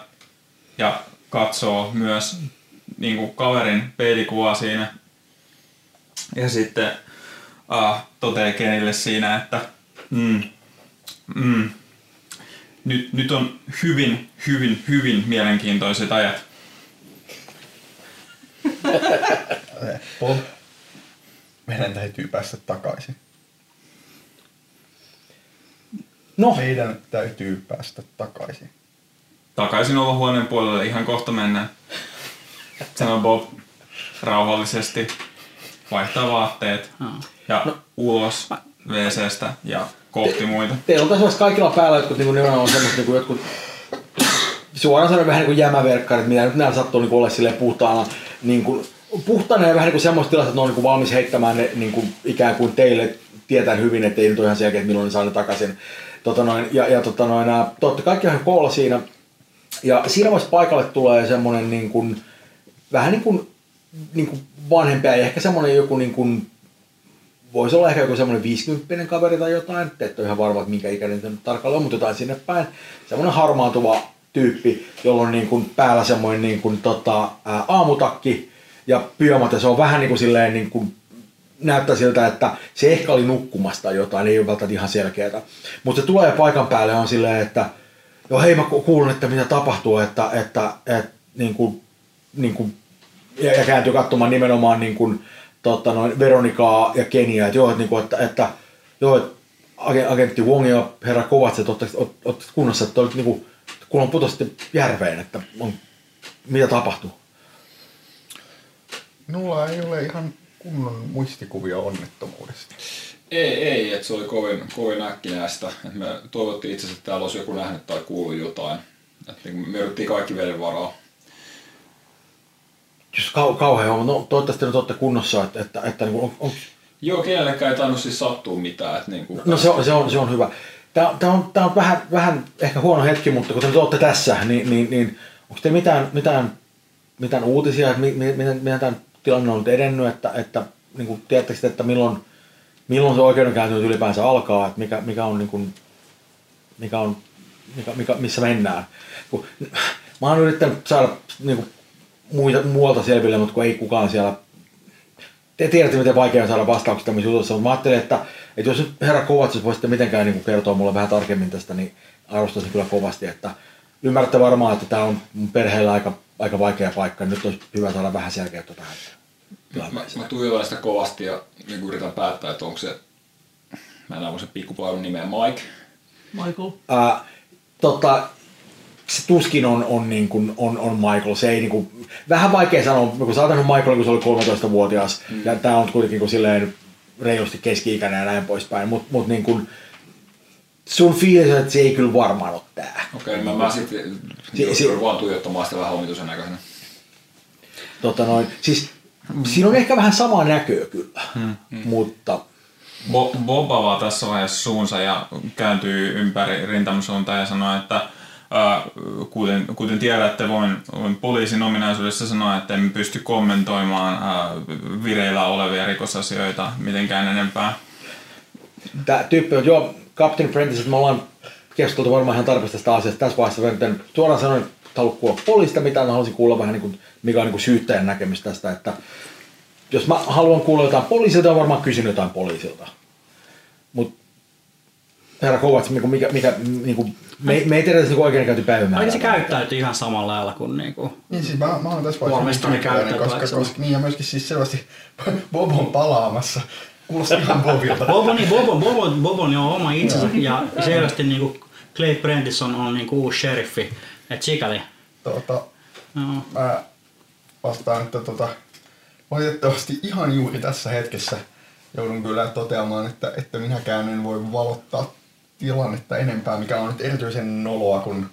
ja katsoo myös niin kuin kaverin peilikuvaa siinä ja sitten toteaa Kenille siinä, että nyt on hyvin, hyvin, hyvin mielenkiintoiset ajat. Meidän täytyy päästä takaisin. No. Meidän täytyy päästä takaisin. Takaisin olla huoneen puolelle, ihan kohta mennään. Sano Bob rauhallisesti, vaihtaa vaatteet ja ulos WC:stä ja kohti muita. Teillä on tässä kaikilla päällä jotkut nimenomaan on semmoista jotkut... Suoraan sanoen vähän niin kuin jämäverkkarit, mitä nyt näillä sattuu niin olla silleen puhtaana niin kuin... Puhtaana ja vähän niin kuin semmoista tilasta, että ne on niin kuin valmis heittämään ne niin kuin ikään kuin teille tietään hyvin, ettei nyt ole ihan sen jälkeen, että milloin ne saa ne takaisin. Te olette kaikki ihan koolla siinä. Ja siinä vaiheessa paikalle tulee semmoinen niin kuin, vähän niin kuin vanhempi ja ehkä semmoinen joku niin kuin, voisi olla ehkä joku semmoinen 50-vuotias kaveri tai jotain. Te ette ole ihan varma, että minkä ikäinen se nyt tarkalleen on, mutta jotain sinne päin. Semmoinen harmaantuva tyyppi, jolla on niin kuin päällä semmoinen niin kuin, aamutakki. Ja pyjamat, se on vähän niin kuin silleen, niin kuin näyttää siltä, että se ehkä oli nukkumasta jotain, ei ole välttämättä ihan selkeää. Mutta se tulee paikan päälle on silleen, että joo hei mä kuulun, että mitä tapahtuu, että niin kuin, ja kääntyy katsomaan nimenomaan niin kuin, Veronikaa ja Keniaa, että joo, että joo, agentti Wong ja herra Kovats, että olet kunnossa, että olet niin kuin, kun on putosti järveen, että on, mitä tapahtuu. Minulla ei ole ihan kunnon muistikuvia onnettomuudesta. Ei, että se oli kovin äkkinäistä. Me toivottiin itse asiassa, että täällä olisi joku nähnyt tai kuullut jotain. Että me yritettiin kaikki veden varaa. Kauhean homma. No, toivottavasti nyt olette kunnossa, että on... Joo, kenellekään ei tainnut siis sattua mitään. Että niin kuin no se on hyvä. Tämä on vähän ehkä huono hetki, mutta kun te nyt olette tässä, niin onko te mitään uutisia, että miten tämä tilanne on nyt edennyt, että niin kuin tiedättekö, että milloin se oikeudenkäynti ylipäänsä alkaa, että mikä on missä mennään. Mä oon yrittänyt saada niinku muualta selville, mutta kun ei kukaan siellä... Te tiedätte, miten vaikea on saada vastauksia tämmöisiä jutuissa, mutta mä ajattelin, että jos nyt herra Kovats voisi mitenkään niinku kertoa mulle vähän tarkemmin tästä, niin arvostaisin kyllä kovasti, että ymmärrätte varmaan, että tää on mun perheellä aika vaikea paikka. Nyt olisi hyvä saada vähän selkeyttä tähän. Mä tuijotan sitä kovasti ja niin yritän päättää, että onko se... Mä en ole sen pikkupojan nimeä Mike. Michael. Se tuskin on Michael. Se ei niinku... Vähän vaikea sanoa, kun sä oot tehnyt Michaelin, kun se oli 13-vuotias. Mm. Ja tää on kuitenkin niin silleen reilusti keski-ikäinen ja näin poispäin. Mut niin kun, sun fiilis, että se ei kyllä varmaan ole tää. Okei, okay, mä sitten vaan tuijottamaan sitä vähän omituisen näköisenä. Siinä on ehkä vähän samaa näköä kyllä, mutta... Bob avaa tässä vaiheessa suunsa ja kääntyy ympäri rintamasuuntaan ja sanoo, että kuten tiedätte, voin poliisin ominaisuudessa sanoa, että emme pysty kommentoimaan vireillä olevia rikosasioita mitenkään enempää. Tämä tyyppi on jo Captain Prentice, että me ollaan keskusteltu varmaan ihan tarpeesta tästä asiasta tässä vaiheessa. En suoraan sanoen, että haluan kuulla poliisista mitään, haluaisin kuulla vähän niin kuin, mikä on niin kuin syyttäjän näkemys tästä, että jos mä haluan kuulla jotain poliisilta, on varmaan kysynyt jotain poliisilta. Mut herra Kovats, me ei tiedä tässä oikeudenkäynti päivämäärää. Aina se käyttäytyy ihan samalla lailla kuin niinku. Niin siis mä oon tässä vaiheessa tyyppäinen, koska niin ja myöskin siis selvästi Bob on palaamassa. Kuulostaa ihan Bobilta. Bob on jo oma itsensä ja selvästi niinku Clay Prentice on niinku uusi sheriffi. Et sikäli. Mä vastaan, että valitettavasti ihan juuri tässä hetkessä joudun kyllä toteamaan, että minäkään en voi valottaa tilannetta enempää, mikä on nyt erityisen noloa, kun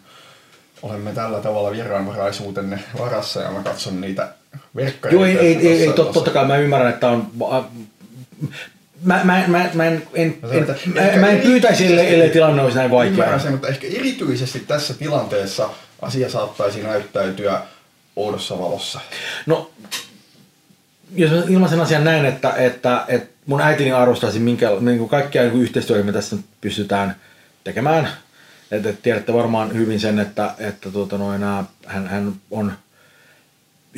olemme tällä tavalla vieraanvaraisuutenne varassa ja mä katson niitä verkkoja. Joo, ei totta kai mä ymmärrän, että on... Mä en pyytäisi, ellei tilanne olisi näin vaikea. Ymmärrän sen, mutta ehkä erityisesti tässä tilanteessa asia saattaisi näyttäytyä oudossa valossa. No... Jos ilmaisen asian näin, että mun äitini arvostaisi niin kaikkia niin yhteistyötä, mitä tässä pystytään tekemään. Et tiedätte varmaan hyvin sen, että hän on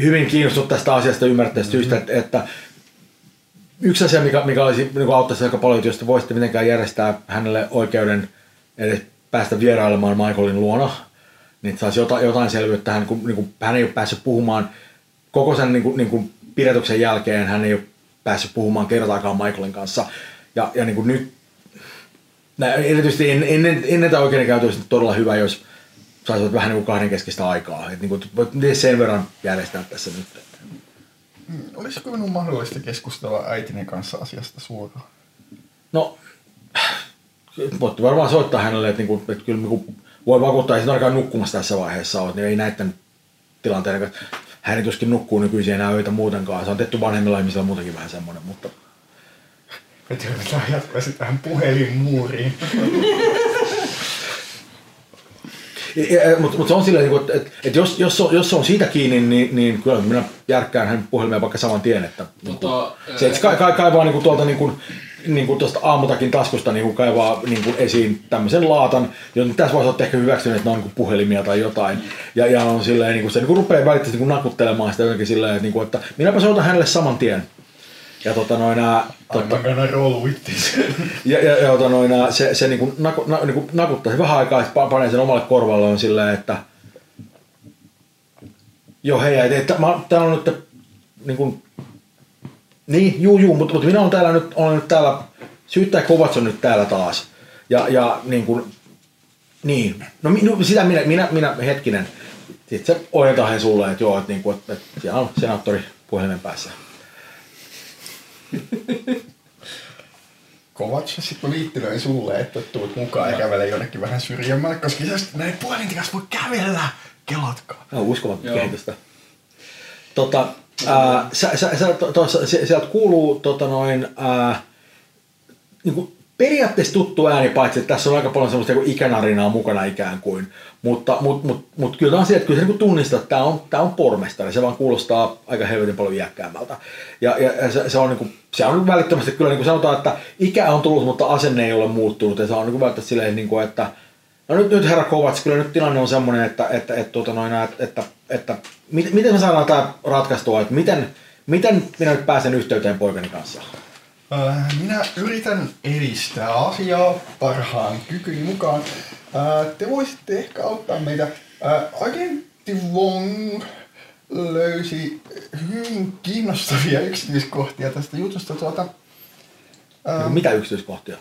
hyvin kiinnostunut tästä asiasta ymmärrettävästä syystä. Että yksi asia, mikä olisi, niin auttaisi aika paljon, jos te voisitte mitenkään järjestää hänelle oikeuden edes päästä vierailemaan Michaelin luona, niin saisi jotain selvyyttä. Hän ei ole päässyt puhumaan koko sen... pidätyksen jälkeen hän ei ole päässyt puhumaan kertaakaan Michaelin kanssa. Ja niin kuin nyt, erityisesti ennen tätä oikeudenkäytöstä olisi todella hyvä, jos saisivat vähän niin kuin kahdenkeskistä aikaa. Että niin voit sen verran järjestää tässä nyt. Olisiko minun mahdollista keskustella äitinen kanssa asiasta suoraan? No, voitte varmaan soittaa hänelle, että kyllä voi vakuuttaa, että ainakaan nukkumassa tässä vaiheessa olet, niin ei näiden tilanteen kanssa. Hän tuskin nukkuu nykyisin enää öitä muutenkaan. Se on tehty vanhemmilla ihmisillä muutenkin vähän semmoinen, mutta... Me työnnetään jatkuvasti tähän puhelinmuuriin. Mutta se on silleen, että jos se on siitä kiinni, niin kyllä minä järkkään hänen puhelimeen vaikka saman tien. Että, se et kaivaa tuolta tuosta aamutakin taskusta kaivaa esiin tämmöisen laatan, joten tässä vaiheessa olette ehkä hyväksyneet, että ne on puhelimia tai jotain. Ja on silleen, se rupeaa välittäisesti nakuttelemaan sitä jotenkin silleen, että minäpä soitan hänelle saman tien. Ja I'm gonna roll with this. Se nakuttaa vähän aikaa, panee sen omalle korvalleen silleen, että joo hei, täällä on nyt niin, mutta minä olen nyt täällä, syyttäjä Kovats on nyt täällä taas. Ja niin. No sitä minä hetkinen, sitten se ojentaa he sulle, että joo, että siellä on senaattori puhelimen päässä. Kovats sitten liittilöi sulle, että tuut mukaan ja kävele jonnekin vähän syrjemmälle, koska näin puolintikas voi kävellä, kelatkaa. No uskomaton kehitystä. Sieltä kuuluu niinku periaatteessa tuttu ääni, paitsi että tässä on aika paljon semmoista ikänarinaa mukana ikään kuin, mutta kyllä on se, että kyllä se tunnistaa, että tämä on pormestari, se vaan kuulostaa aika helvetin paljon iäkkäämmältä. Ja se on välittömästi kyllä, niin kuin sanotaan, että ikä on tullut, mutta asenne ei ole muuttunut, ja se on välttämättä silleen, että No nyt herra Kovats, kyllä nyt tilanne on semmoinen, että miten me saadaan tämä ratkaistua, että miten minä nyt pääsen yhteyteen poikani kanssa? Minä yritän edistää asiaa parhaan kykyni mukaan. Te voisitte ehkä auttaa meitä. Agentti Wong löysi hyvin kiinnostavia yksityiskohtia tästä jutusta. Mitä yksityiskohtia?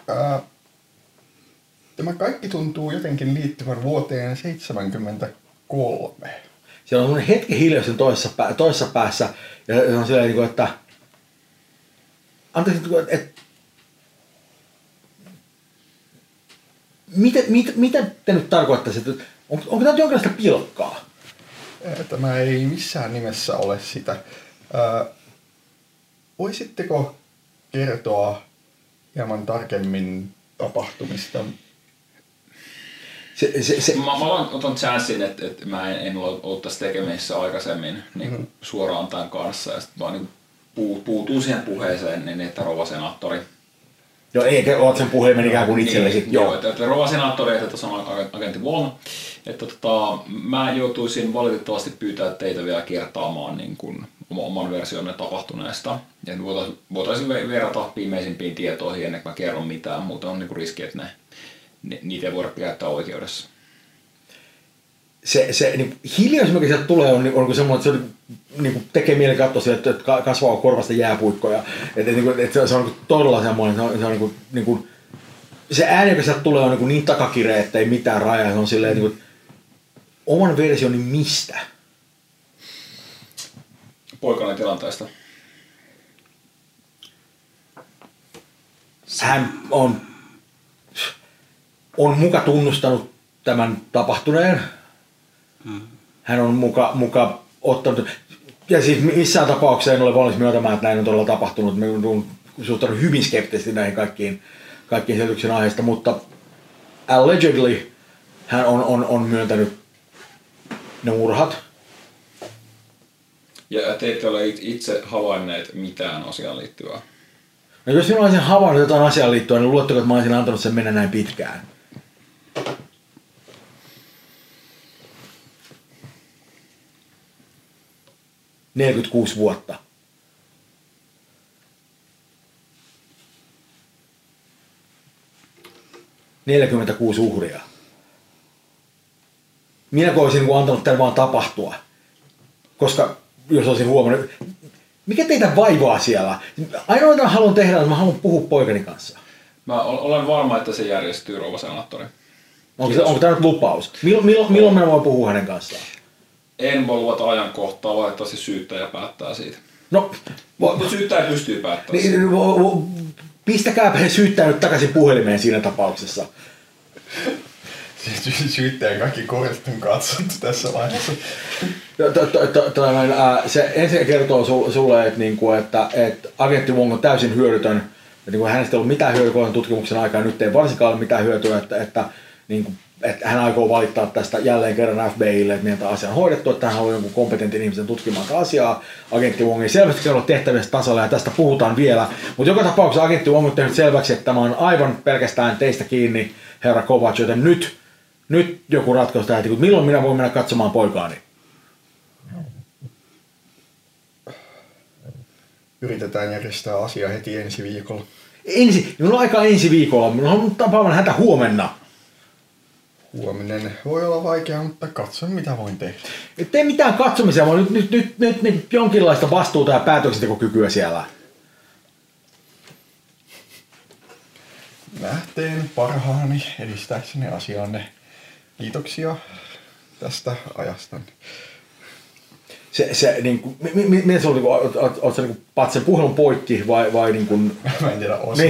Tämä kaikki tuntuu jotenkin liittyvän vuoteen 1973. Siellä on semmoinen hetki hiljaisen toisessa päässä ja se on silleen, että anteeksi, että mitä te nyt tarkoittaisitte? Onko tämä jonkinlaista pilkkaa? Tämä ei missään nimessä ole sitä. Voisitteko kertoa hieman tarkemmin tapahtumista? Mä otan chanssin, että mä en ollut tässä tekemisissä aikaisemmin niin suoraan tämän kanssa. Ja sit vaan niin puutuu siihen puheeseen, niin että rouva senaattori. Joo, eikä olet sen puheen meni ikään kuin itsellesi. Joo, että rouva senaattori, että tässä on agentti Wong. Että mä joutuisin valitettavasti pyytää teitä vielä kertaamaan niin kuin oman versionne tapahtuneesta. Ja voitaisiin verrata viimeisimpiin tietoihin ennen kuin mä kerron mitään, mutta on niin kuin riski, että niitä ei voida käyttää oikeudessa. Se niin hiljaisuus, mikä sieltä tulee, on semmoinen, että se niin tekee mielen katsoa sille, että kasvaa korvasta jääpuikkoja. Että se on todella semmoinen, se ääni, joka sieltä tulee, on niin takakireä, että ei mitään rajaa. Se on silleen, että oman versioni mistä? Poikani tilanteesta. Hän on muka tunnustanut tämän tapahtuneen. Hän on muka ottanut, ja siis missään tapauksessa en ole valmis myöntämään, että näin on todella tapahtunut. Me olen suhtautunut hyvin skeptisesti näihin kaikkiin selityksen aiheista, mutta allegedly hän on myöntänyt ne murhat. Ja te ette ole itse havainneet mitään asiaan liittyvää? No jos minä olisin havainnut jotain asiaan liittyvää, niin luotteko, että mä olisin antanut sen mennä näin pitkään? – 46 vuotta. – 46 uhria. Minä olisin antanut tämän vaan tapahtua, koska jos olisin huomannut... Mikä teitä vaivaa siellä? Ainoa, mitä haluan tehdä, että haluan puhua poikani kanssa. – Mä olen varma, että se järjestyy, rouva senaattori. – Onko tämä nyt lupaus? Milloin minä voin puhua hänen kanssaan? En voi luvata ajankohtaa, valitettavasti syyttäjä päättää siitä. No, syyttäjä pystyy päättämään siitä. Pistäkääpä he syyttäjä nyt takaisin puhelimeen siinä tapauksessa. Syyttäjä kaikki kortit on katsottu tässä vaiheessa. Se ensin kertoo sulle, että agentti Wong on täysin hyödytön. Hänestä ei ollut mitään hyötyä tutkimuksen aikaa, nyt ei varsinkaan ole mitään hyötyä, että hän aikoo valittaa tästä jälleen kerran FBI:lle, että miltä asia on hoidettu, että hän haluaa jonkun kompetentin ihmisen tutkimaan asiaa. Agentti Wong ei selvästi ole tehtävästä tasalla ja tästä puhutaan vielä. Mutta joka tapauksessa agentti Wong on tehnyt selväksi, että tämä on aivan pelkästään teistä kiinni, herra Kovac, joten nyt joku ratkaisu tähän, että milloin minä voin mennä katsomaan poikaani? Yritetään järjestää asia heti ensi viikolla. Minulla on aikaa ensi viikolla, minulla on tapaamaan häntä huomenna. Huominen voi olla vaikea, mutta katson mitä voin tehdä. Et tee mitään katsomisia, vaan nyt jonkinlaista vastuuta ja päätöksentekokykyä siellä. Mä teen parhaani edistääkseni asiaanne. Kiitoksia tästä ajasta. Miten sulla oot sä patsen puhelun poikki vai niin kuin... Mä en tiedä osaa.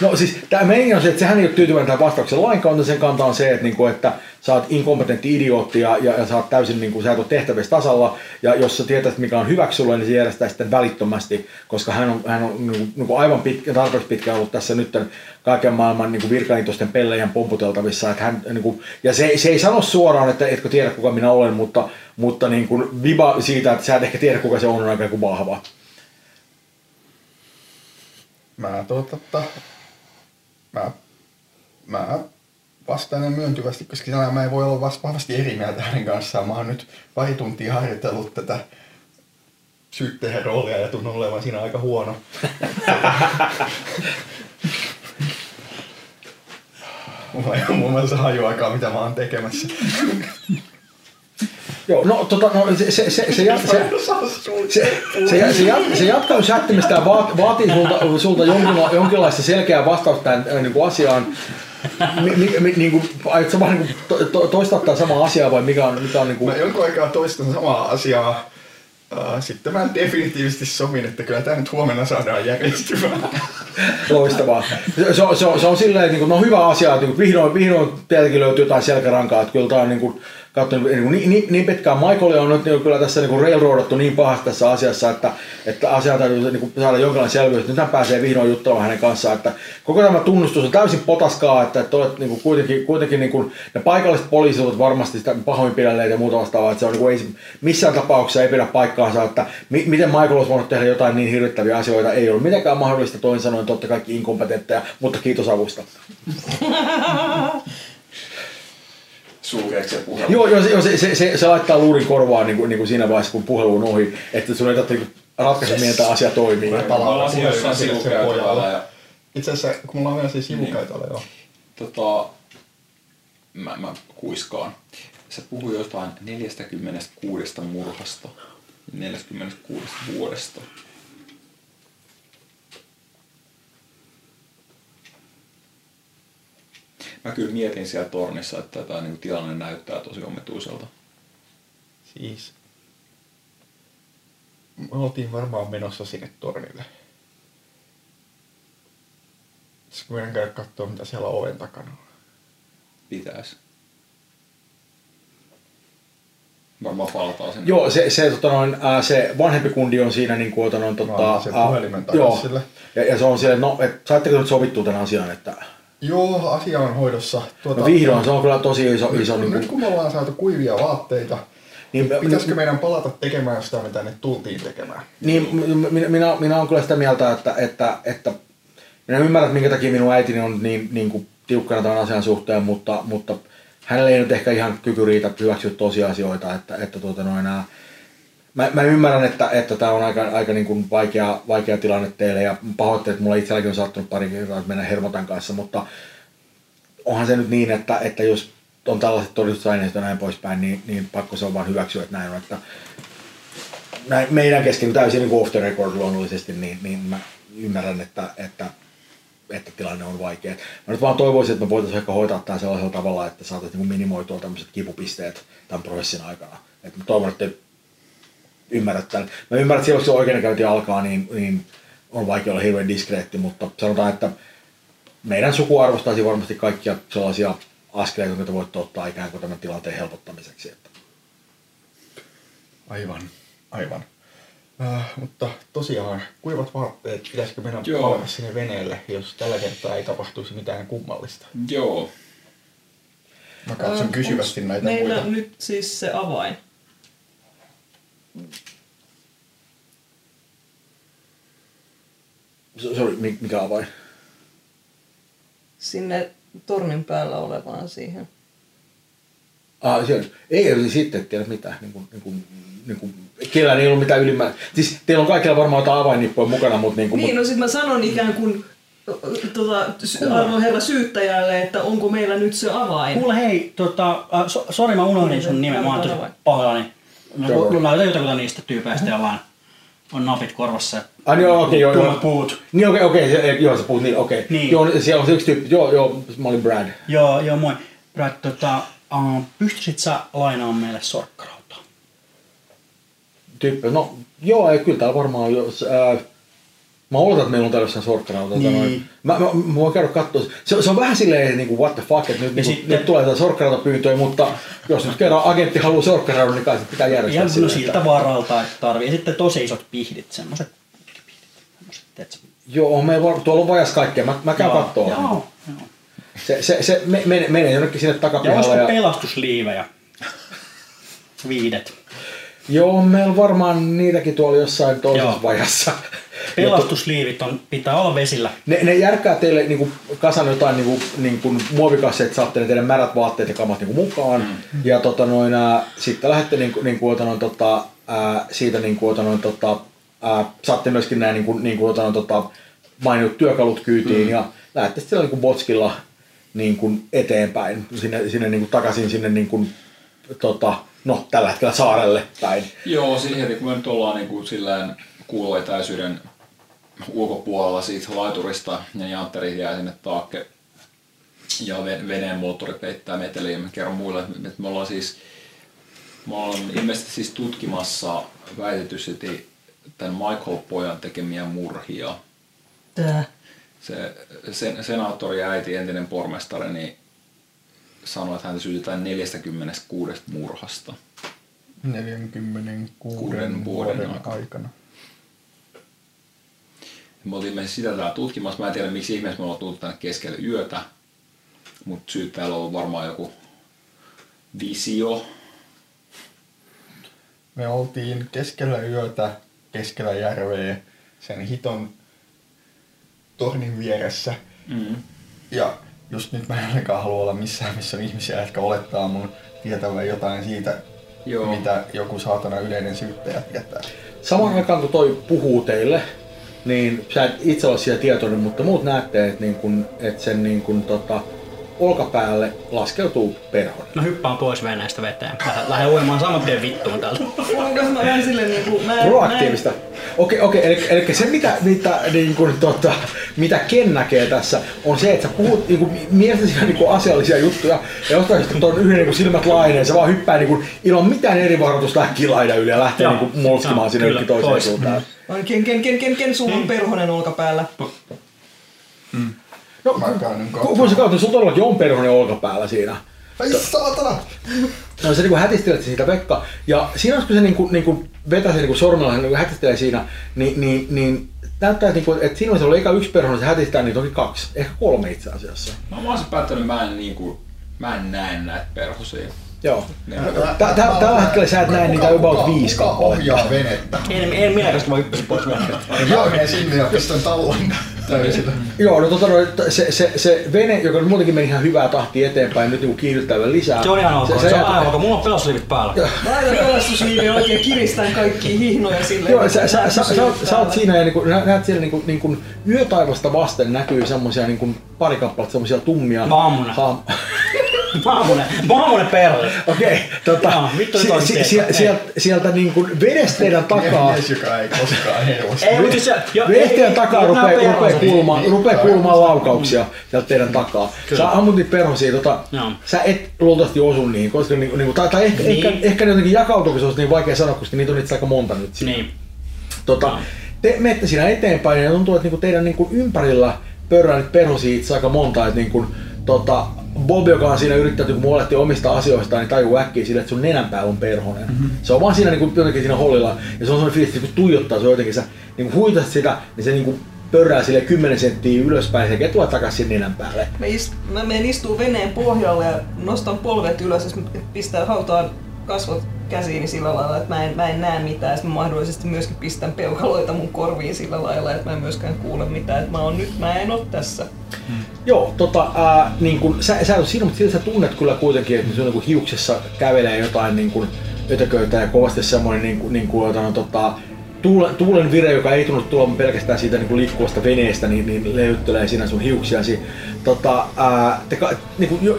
No siis tää meni on se, että sehän ei ole tyytyväinen tähän vastauksen lainkaan, sen kanta on se, että sä oot inkompetentti idiootti ja sä oot täysin niin kuin sä et ole tehtävässä tasalla ja jos sä tietäisit mikä on hyväksi sulle, niin se järjestää sitten välittömästi, koska hän on niin kuin aivan tarpeeksi pitkään ollut tässä nyt kaiken maailman niin kuin virkanitosten pelleijän pomputeltavissa, että hän niin kuin, ja se ei sano suoraan, että etkö tiedä kuka minä olen, mutta niin kuin viba siitä, että sä et ehkä tiedä kuka se on aika kuin vahva. Mä vastaan myöntyvästi, koska mä en voi olla vahvasti eri mieltä hänen kanssaan. Mä oon nyt pari tuntia harjoitellut tätä syyttäjän roolia ja tunnen olevan siinä aika huono. Mulla ei ole muun muassa hajuakaan, mitä mä oon tekemässä. Joo, no se jatkaus jättämistä vaatii sulta jonkinlaista selkeää vastausta tähän niin asiaan. Aiotko vaan toistaa tämän samaa asiaa vai mikä on niin kuin... Mä jonkun aikaa toistan samaa asiaa. Sitten mä definitiivisesti somin, että kyllä tää nyt huomenna saadaan järjestymään. Loistavaa. Se on silleen, että no hyvä asia, että vihdoin teiltäkin löytyy jotain selkärankaa, että kyllä tää on niin kuin... Katsoin niin pitkään Michaelia on nyt kyllä tässä niin railroadattu niin pahasti tässä asiassa, että asiaa täytyy niin saada jonkinlainen selvyys. Nyt hän pääsee vihdoin juttelemaan hänen kanssaan. Että koko tämä tunnustus on täysin potaskaa, että olet niin kuitenkin niin kuin, ne paikalliset poliisit ovat varmasti sitä pahoinpidelleet ja muuta vastaavaa. Että se on niin kuin, ei, missään tapauksessa ei pidä paikkaansa, että miten Michael olisi voinut tehdä jotain niin hirvittäviä asioita. Ei ollut mitenkään mahdollista, toin sanoen, totta kaikki inkompetentteja, mutta kiitos avusta. Joo, se laittaa luurin korvaan niin kuin siinä vaiheessa, kun puhelu on ohi, että sun ei tarvitse ratkaista, miten tämä asia toimii. Itse asiassa, kun mulla on vielä se sivukäytällä, joo. Mä kuiskaan. Se puhui jostain 46 murhasta, 46 vuodesta. Mä kyllä mietin siellä tornissa, että tämä niinku tilanne näyttää tosi omituiselta. Siis... Me oltiin varmaan menossa sinne tornille. Pitäisikö meidän käydä katsoa, mitä siellä on oven takana on? Pitäis. Varmaan palataan sinne. Joo, se vanhempi kundi on siinä niin kuin otan on se puhelimen takas sille. Ja se on siellä, no et saitteko nyt sovittua tämän asian, että... Joo, asia on hoidossa. No vihdoin, se on kyllä tosi iso nyt kun me ollaan saatu kuivia vaatteita, niin pitäisikö meidän palata tekemään sitä, mitä ne tultiin tekemään? Niin, minä olen kyllä sitä mieltä, että minä ymmärrän, minkä takia minun äitini on niin tiukkana tämän asian suhteen, mutta hänellä ei nyt ehkä ihan kyky riitä hyväksyä tosiasioita, että enää... Mä ymmärrän, että tää on aika niin kuin vaikea tilanne teille ja pahoitteet, mulla itselläkin on saattanut pari kertaa mennä hermotan kanssa, mutta onhan se nyt niin, että jos on tällaiset todistusaineet ja näin poispäin, niin pakko se on vaan hyväksyä, että näin on. Että näin meidän kesken täysin niin kuin off the record luonnollisesti, niin mä ymmärrän, että tilanne on vaikea. Mä nyt vaan toivoisin, että me voitaisiin ehkä hoitaa tämän sellaisella tavalla, että saataisiin niin kuin minimoitua tämmöiset kipupisteet tämän prosessin aikana. Et mä toivon, että ymmärrät tämän. Mä ymmärrän, että silloin kun se oikeudenkäynti alkaa, niin on vaikea olla hirveän diskreetti, mutta sanotaan, että meidän suku arvostaisi varmasti kaikkia sellaisia askeleita, joita voitte ottaa ikään kuin tämän tilanteen helpottamiseksi. Aivan. Mutta tosiaan, kuivat vaatteet, pitäisikö meidän palata sinne veneelle, jos tällä kertaa ei tapahtuisi mitään kummallista? Joo. Mä katson kysyvästi näitä muita. Meillä nyt siis se avain. Sori, mikä avain? Sinne tornin päällä olevaan siihen. Siellä. Ei sitten tiedä mitään. Kellään ei ollut mitään ylimääräistä. Siis teillä on kaikilla varmaan jotain avainnippoja mukana, mutta... No sit mä sanon ikään kuin arvon herra syyttäjälle, että onko meillä nyt se avain. Kuule hei, sori mä unohdin sun nimen, mä oon tosi pahoillani. Mä otan jotakuta niistä tyypeistä, joilla on napit korvassa. Joo. Puut. Niin okei, joo sä puhut niin, okei. Niin. Joo, siellä on se yksi tyyppi, joo, mä olin Brad. Joo, moi. Brad, pystyisit sä lainaamaan meille sorkkarautaa? Tyyppi, no joo, ei kyllä täällä varmaan jos... Mä oletan, että meillä on täällä jossain sorkkarautaa. Niin. Mä voin käydä katsoa. Se on vähän silleen niin kuin what the fuck, että nyt tulee tätä sorkkarautapyyntöä, mutta jos nyt kerran agentti haluaa sorkkaraudan, niin kai se pitää järjestää silleen. Ja siltä varalta, että tarvii. Ja sitten tosi isot pihdit, semmoiset pihdit. Joo, tuolla on vajas kaikkea. Mä käyn katsoa. Joo. Se menee jonnekin sinne takapihalle. Ja olisiko pelastusliivejä? Viidet. Joo, meillä on varmaan niitäkin tuolla jossain toisessa vajassa. Pelastusliivit pitää olla vesillä. Ne järkkää teille niinku kasan jotain niinku muovikasseja, saatte ne teidän märät vaatteet ja kamat niinku mukaan. Mm. Ja sitten lähdette saatte myöskin nämä mainitut työkalut kyytiin ja lähdette sillä niinku botskilla niinku eteenpäin sinne niinku takaisin sinne niinku tällä hetkellä saarelle päin. Joo, siis heti kun me nyt ollaan niinku sillään kuuloetäisyyden ulkopuolella siitä laiturista ja jantteri jää sinne taakke ja veneen moottori peittää meteliä. Mä kerron muille, että me ollaan ilmeisesti siis tutkimassa väitetysti tämän Michael-pojan tekemiä murhia. Tää. Se senaattori äiti, entinen pormestari, niin sanoi, että häntä syytetään 46 murhasta. 46 vuoden aikana. Me oltiin ilmeisesti sitä täällä tutkimassa. Mä en tiedä, miksi ihmeessä me ollaan tullut tänne keskelle yötä. Mutta syyttäjällä on ollut varmaan joku visio. Me oltiin keskellä yötä, keskellä järveä, sen hiton tornin vieressä. Mm. Ja just nyt mä en ainakaan halua olla missään, missä on ihmisiä, jotka olettaa mun tietävän jotain siitä, mitä joku saatana yleinen syyttäjä tietää. Samaan aikaan kun toi puhuu teille, niin sä et itse ole siellä tietoinen, mutta muut näette, että sen olkapäälle laskeutuu perhonen. Mä hyppään pois veneestä veteen. Lähden uimaan saman tien vittuun täältä. Mä vähän silleen proaktiivista. Okei, eli se mitä Ken näkee tässä on se, että sä puhut mielestäsi asiallisia juttuja ja jostain sitten tuon yhden silmät laineen, se vaan hyppää ilman mitään eri varoitusta lähti laidan yli ja lähtee molskimaan sinne yhden toiseen suuntaan. Ken sulla on perhonen olkapäällä? No, kun sä kautta, niin sulla todellakin on perhonen olkapäällä siinä. Ai saatana! No, sä hätistelet siitä Pekka, ja siinä kun se vetää se sormella, niin hätistelee siinä, niin näyttää, että siinä vaiheessa oli eikä yksi perhonen, se hätistää niin toki kaksi, ehkä kolme itse asiassa. Mä oon vaan päättänyt, että mä en näe näitä perhosia. Joo. Tällä hetkellä sä et näe niitä about 5 kappaletta. Ohjaa venettä. En minä, koska mä hyppäsin pois venettä. Joo, mene sinne ja pistän tallon täysillä. Joo, no se vene, joka muutenkin meni ihan hyvää tahtia eteenpäin, nyt niinku kiihdyttää vielä lisää. Se on ihan ok, se on aivan ok. Mulla on pelastusliivit päällä. Mä aina pelastusliivin oikein kiristän kaikkia hihnoja silleen. Joo, sä oot siinä ja näet siellä yötaivasta vasten näkyy semmosia pari kappaletta semmosia tummia. Maamunen perle. Okei, sieltä vedestä teidän takaa. Mies, joka ei koskaan hevosta. Vedestä teidän takaa rupeaa kuulumaan laukauksia sieltä teidän takaa. Sä ammut niitä perhosia, sä et luultavasti osu niihin, koska tai ehkä ne jotenkin jakautuu, se olisi niin vaikea sanoa, koska niitä on itse aika monta nyt siinä. Te menette siinä eteenpäin ja tuntuu, että teidän ympärillä pörrää nyt perhosia itse aika monta, että Bob, joka on siinä yrittänyt, kun muolehtii omista asioistaan, niin tajuu äkkiä sille, että sun nenänpää on perhonen. Mm-hmm. Se on vaan siinä jotenkin siinä hollilla, ja se on semmoinen fiilis, että kun tuijottaa se jotenkin, sä huitasit sitä, niin se pörrää sille 10 senttiä ylöspäin, ja se tulee takaisin sinne nenän päälle. Mä menen istuun veneen pohjalle ja nostan polvet ylös, jos pistää hautaan kasvot käsiini sillä lailla, että mä en näe mitään. Mä mahdollisesti myöskin pistän peukaloita mun korviin sillä lailla, että mä en myöskään kuule mitään. Että mä en oo tässä. Hmm. Joo, sä oot siinä, mutta siltä sä tunnet kyllä kuitenkin, että sun hiuksessa kävelee jotain ötököitä ja kovasti semmoinen tuulen vire, joka ei tunnu tuolla pelkästään siitä liikkuvasta veneestä, niin lehdyttelee siinä sun hiuksiasi.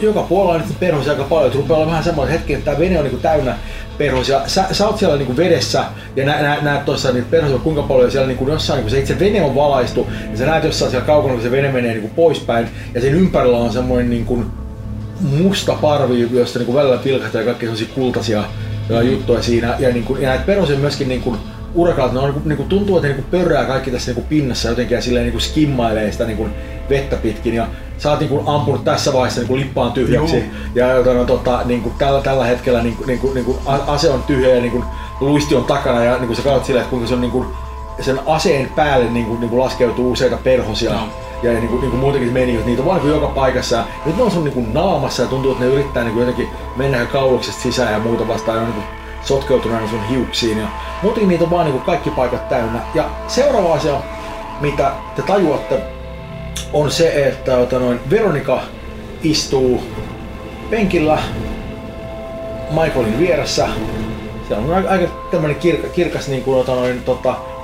Joka puolella on niitä perhosia aika paljon, että rupeaa olla vähän semmoinen hetki, että tää vene on täynnä perhosia. Sä oot siellä vedessä ja näet tuossa niitä perhosia kuinka paljon, ja siellä jossain, kun se itse vene on valaistu, ja sä näet jossain siellä kaukana, kun se vene menee poispäin, ja sen ympärillä on semmoinen musta parvi, josta välillä pilkahtaa ja kaikki sellaisia kultaisia juttuja siinä, ja näitä perhosia myöskin urakaat, ne on, tuntuu, että ne pörrää kaikki tässä pinnassa jotenkin ja silleen skimmailee sitä vettä pitkin. Ja sä oot ampunut tässä vaiheessa lippaan tyhjäksi. Juhu. Ja tällä hetkellä ase on tyhjä ja luisti on takana ja sä katsot silleen, että kuinka se on, sen aseen päälle laskeutuu useita perhosia. No. Ja muutenkin meni, että niitä on vaan joka paikassa. Nyt ne on sun naamassa ja tuntuu, että ne yrittää jotenkin mennä kauluksesta sisään ja muuta vastaan. Sotkeutuneena sun hiuksiin ja muutenkin niitä on vaan kaikki paikat täynnä. Ja seuraava asia mitä te tajuatte, on se, että Veronika istuu penkillä Michaelin vieressä. Se on aika tämmönen kirkas niin kuin,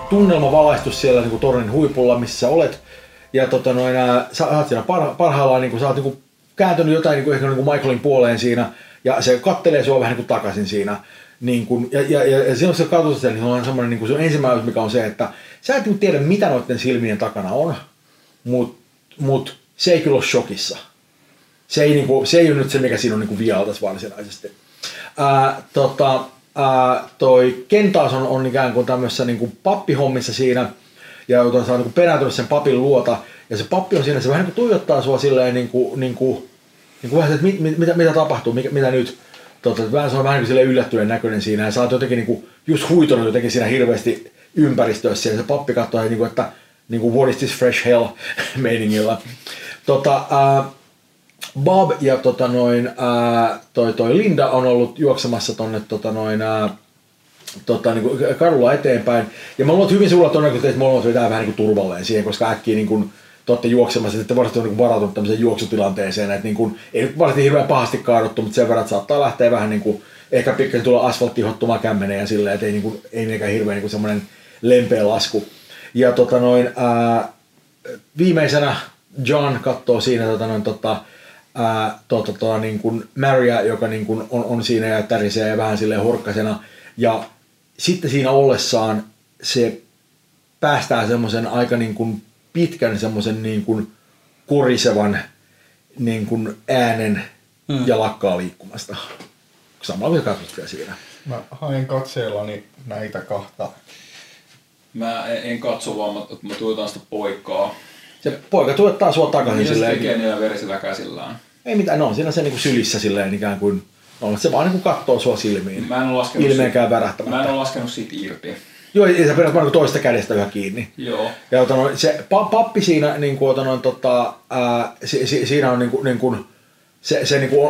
tunnelmavalaistus siellä niin kuin tornin huipulla, missä olet. Ja saat siinä parhaillaan, niin kuin, sä oot niin kääntynyt jotain niin kuin, ehkä niin kuin Michaelin puoleen siinä. Ja se kattelee sua vähän niin kuin takaisin siinä. Niin kuin, ja silloin se katsot, niin on semmoinen niin kuin, se on ensimmäinen, mikä on se, että sä et niin tiedä mitä noiden silmien takana on. Mut se ei kyllä ole shokissa. Se ei ole nyt se, mikä siinä on niin kuin vialtas varsinaisesti. Toi Ken taas on ikään kuin tämmöisessä niin kuin pappihommissa siinä, ja se on niin kuin perääntynyt sen papin luota, ja se pappi on siinä, se vähän niin kuin tuijottaa sua silleen niin kuin vähän, että mitä tapahtuu, mitä nyt. Se on vähän niin kuin silleen yllättyneen näköinen siinä, ja sä oot jotenkin niin kuin just huitonut jotenkin siinä hirveästi ympäristössä, ja se pappi katsoo niin kuin, että niin kuin what is this fresh hell meiningillä. Bob ja toi Linda on ollut juoksemassa tonne niinku kadulla eteenpäin, ja mä luulen, että hyvin sulla todennäköisesti, että molemmat vetää vähän niinku turvalleen siihen, koska äkkiä niinku te olette juoksemassa, että varmasti on niinku varautunut tämmöiseen juoksutilanteeseen, että niinku ei nyt varmasti hirveän pahasti kaaduttu, mutta sen verran saattaa lähteä vähän niinku ehkä pikkasen tulla asfalttiin hottumaan kämmeneen ja silleen, että ei niinkään hirveän niinku semmoinen lempeä lasku. Ja viimeisenä John katsoo siinä niin kuin Maria, joka niin kuin on siinä ja tärisee ja vähän silleen horkkasena, ja sitten siinä ollessaan se päästää semmoisen aika niin kuin pitkän semmoisen niin kuin korisevan niin kuin äänen ja lakkaa liikkumasta. Samalla vielä katsottiin siinä. Mä haen katseellani näitä kahta. Mä en katso vaan, että mä tuotan sitä poikaa. Se poika tuottaa sua takaisin silleen. Mitä se tekee niillä verisillä käsillään? Ei mitään, no on siinä se niinku sylissä silleen ikään kuin. No, se vaan niinku kattoo sua silmiin. Ilmeenkään värähtämättä. Mä en ole laskenut siitä irti. Joo, ja sä pidät vaan toista kädestä yhä kiinni. Joo. Ja se pappi siinä niinku siinä on niinku se niinku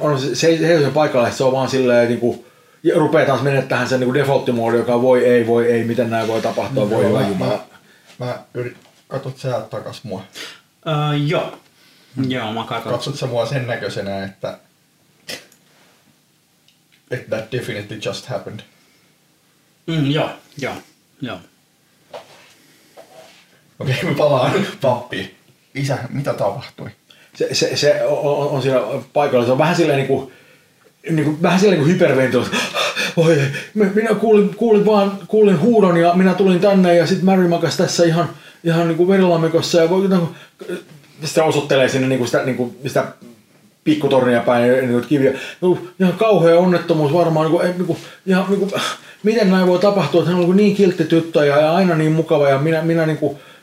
on se paikalla, että se on vaan silleen niinku rupeaa taas mennä tähän sen niinku default-moodi, joka voi ei, miten näin voi tapahtua, no, voi hyvä jumala. Mä yritän. Katot sä takas mua? Joo. Joo, mä katon. Katsot sä mua sen näköisenä, että that definitely just happened. Joo. Okei, mä palaan. Pappi. Isä, mitä tapahtui? Se on siinä paikalla. Se on vähän silleen niin kuin hyperventiloitu. Oi, minä kuulin huudon ja minä tulin tänne ja sit Mary makasi tässä ihan niinku verilammikossa ja sitä osoittelee sinne niinku sitä pikkutornia päin ja niinku kiviä. Ihan kauhea onnettomuus varmaan niinku miten näin voi tapahtua, että hän on niinku niin kiltti tyttö ja aina niin mukava ja minä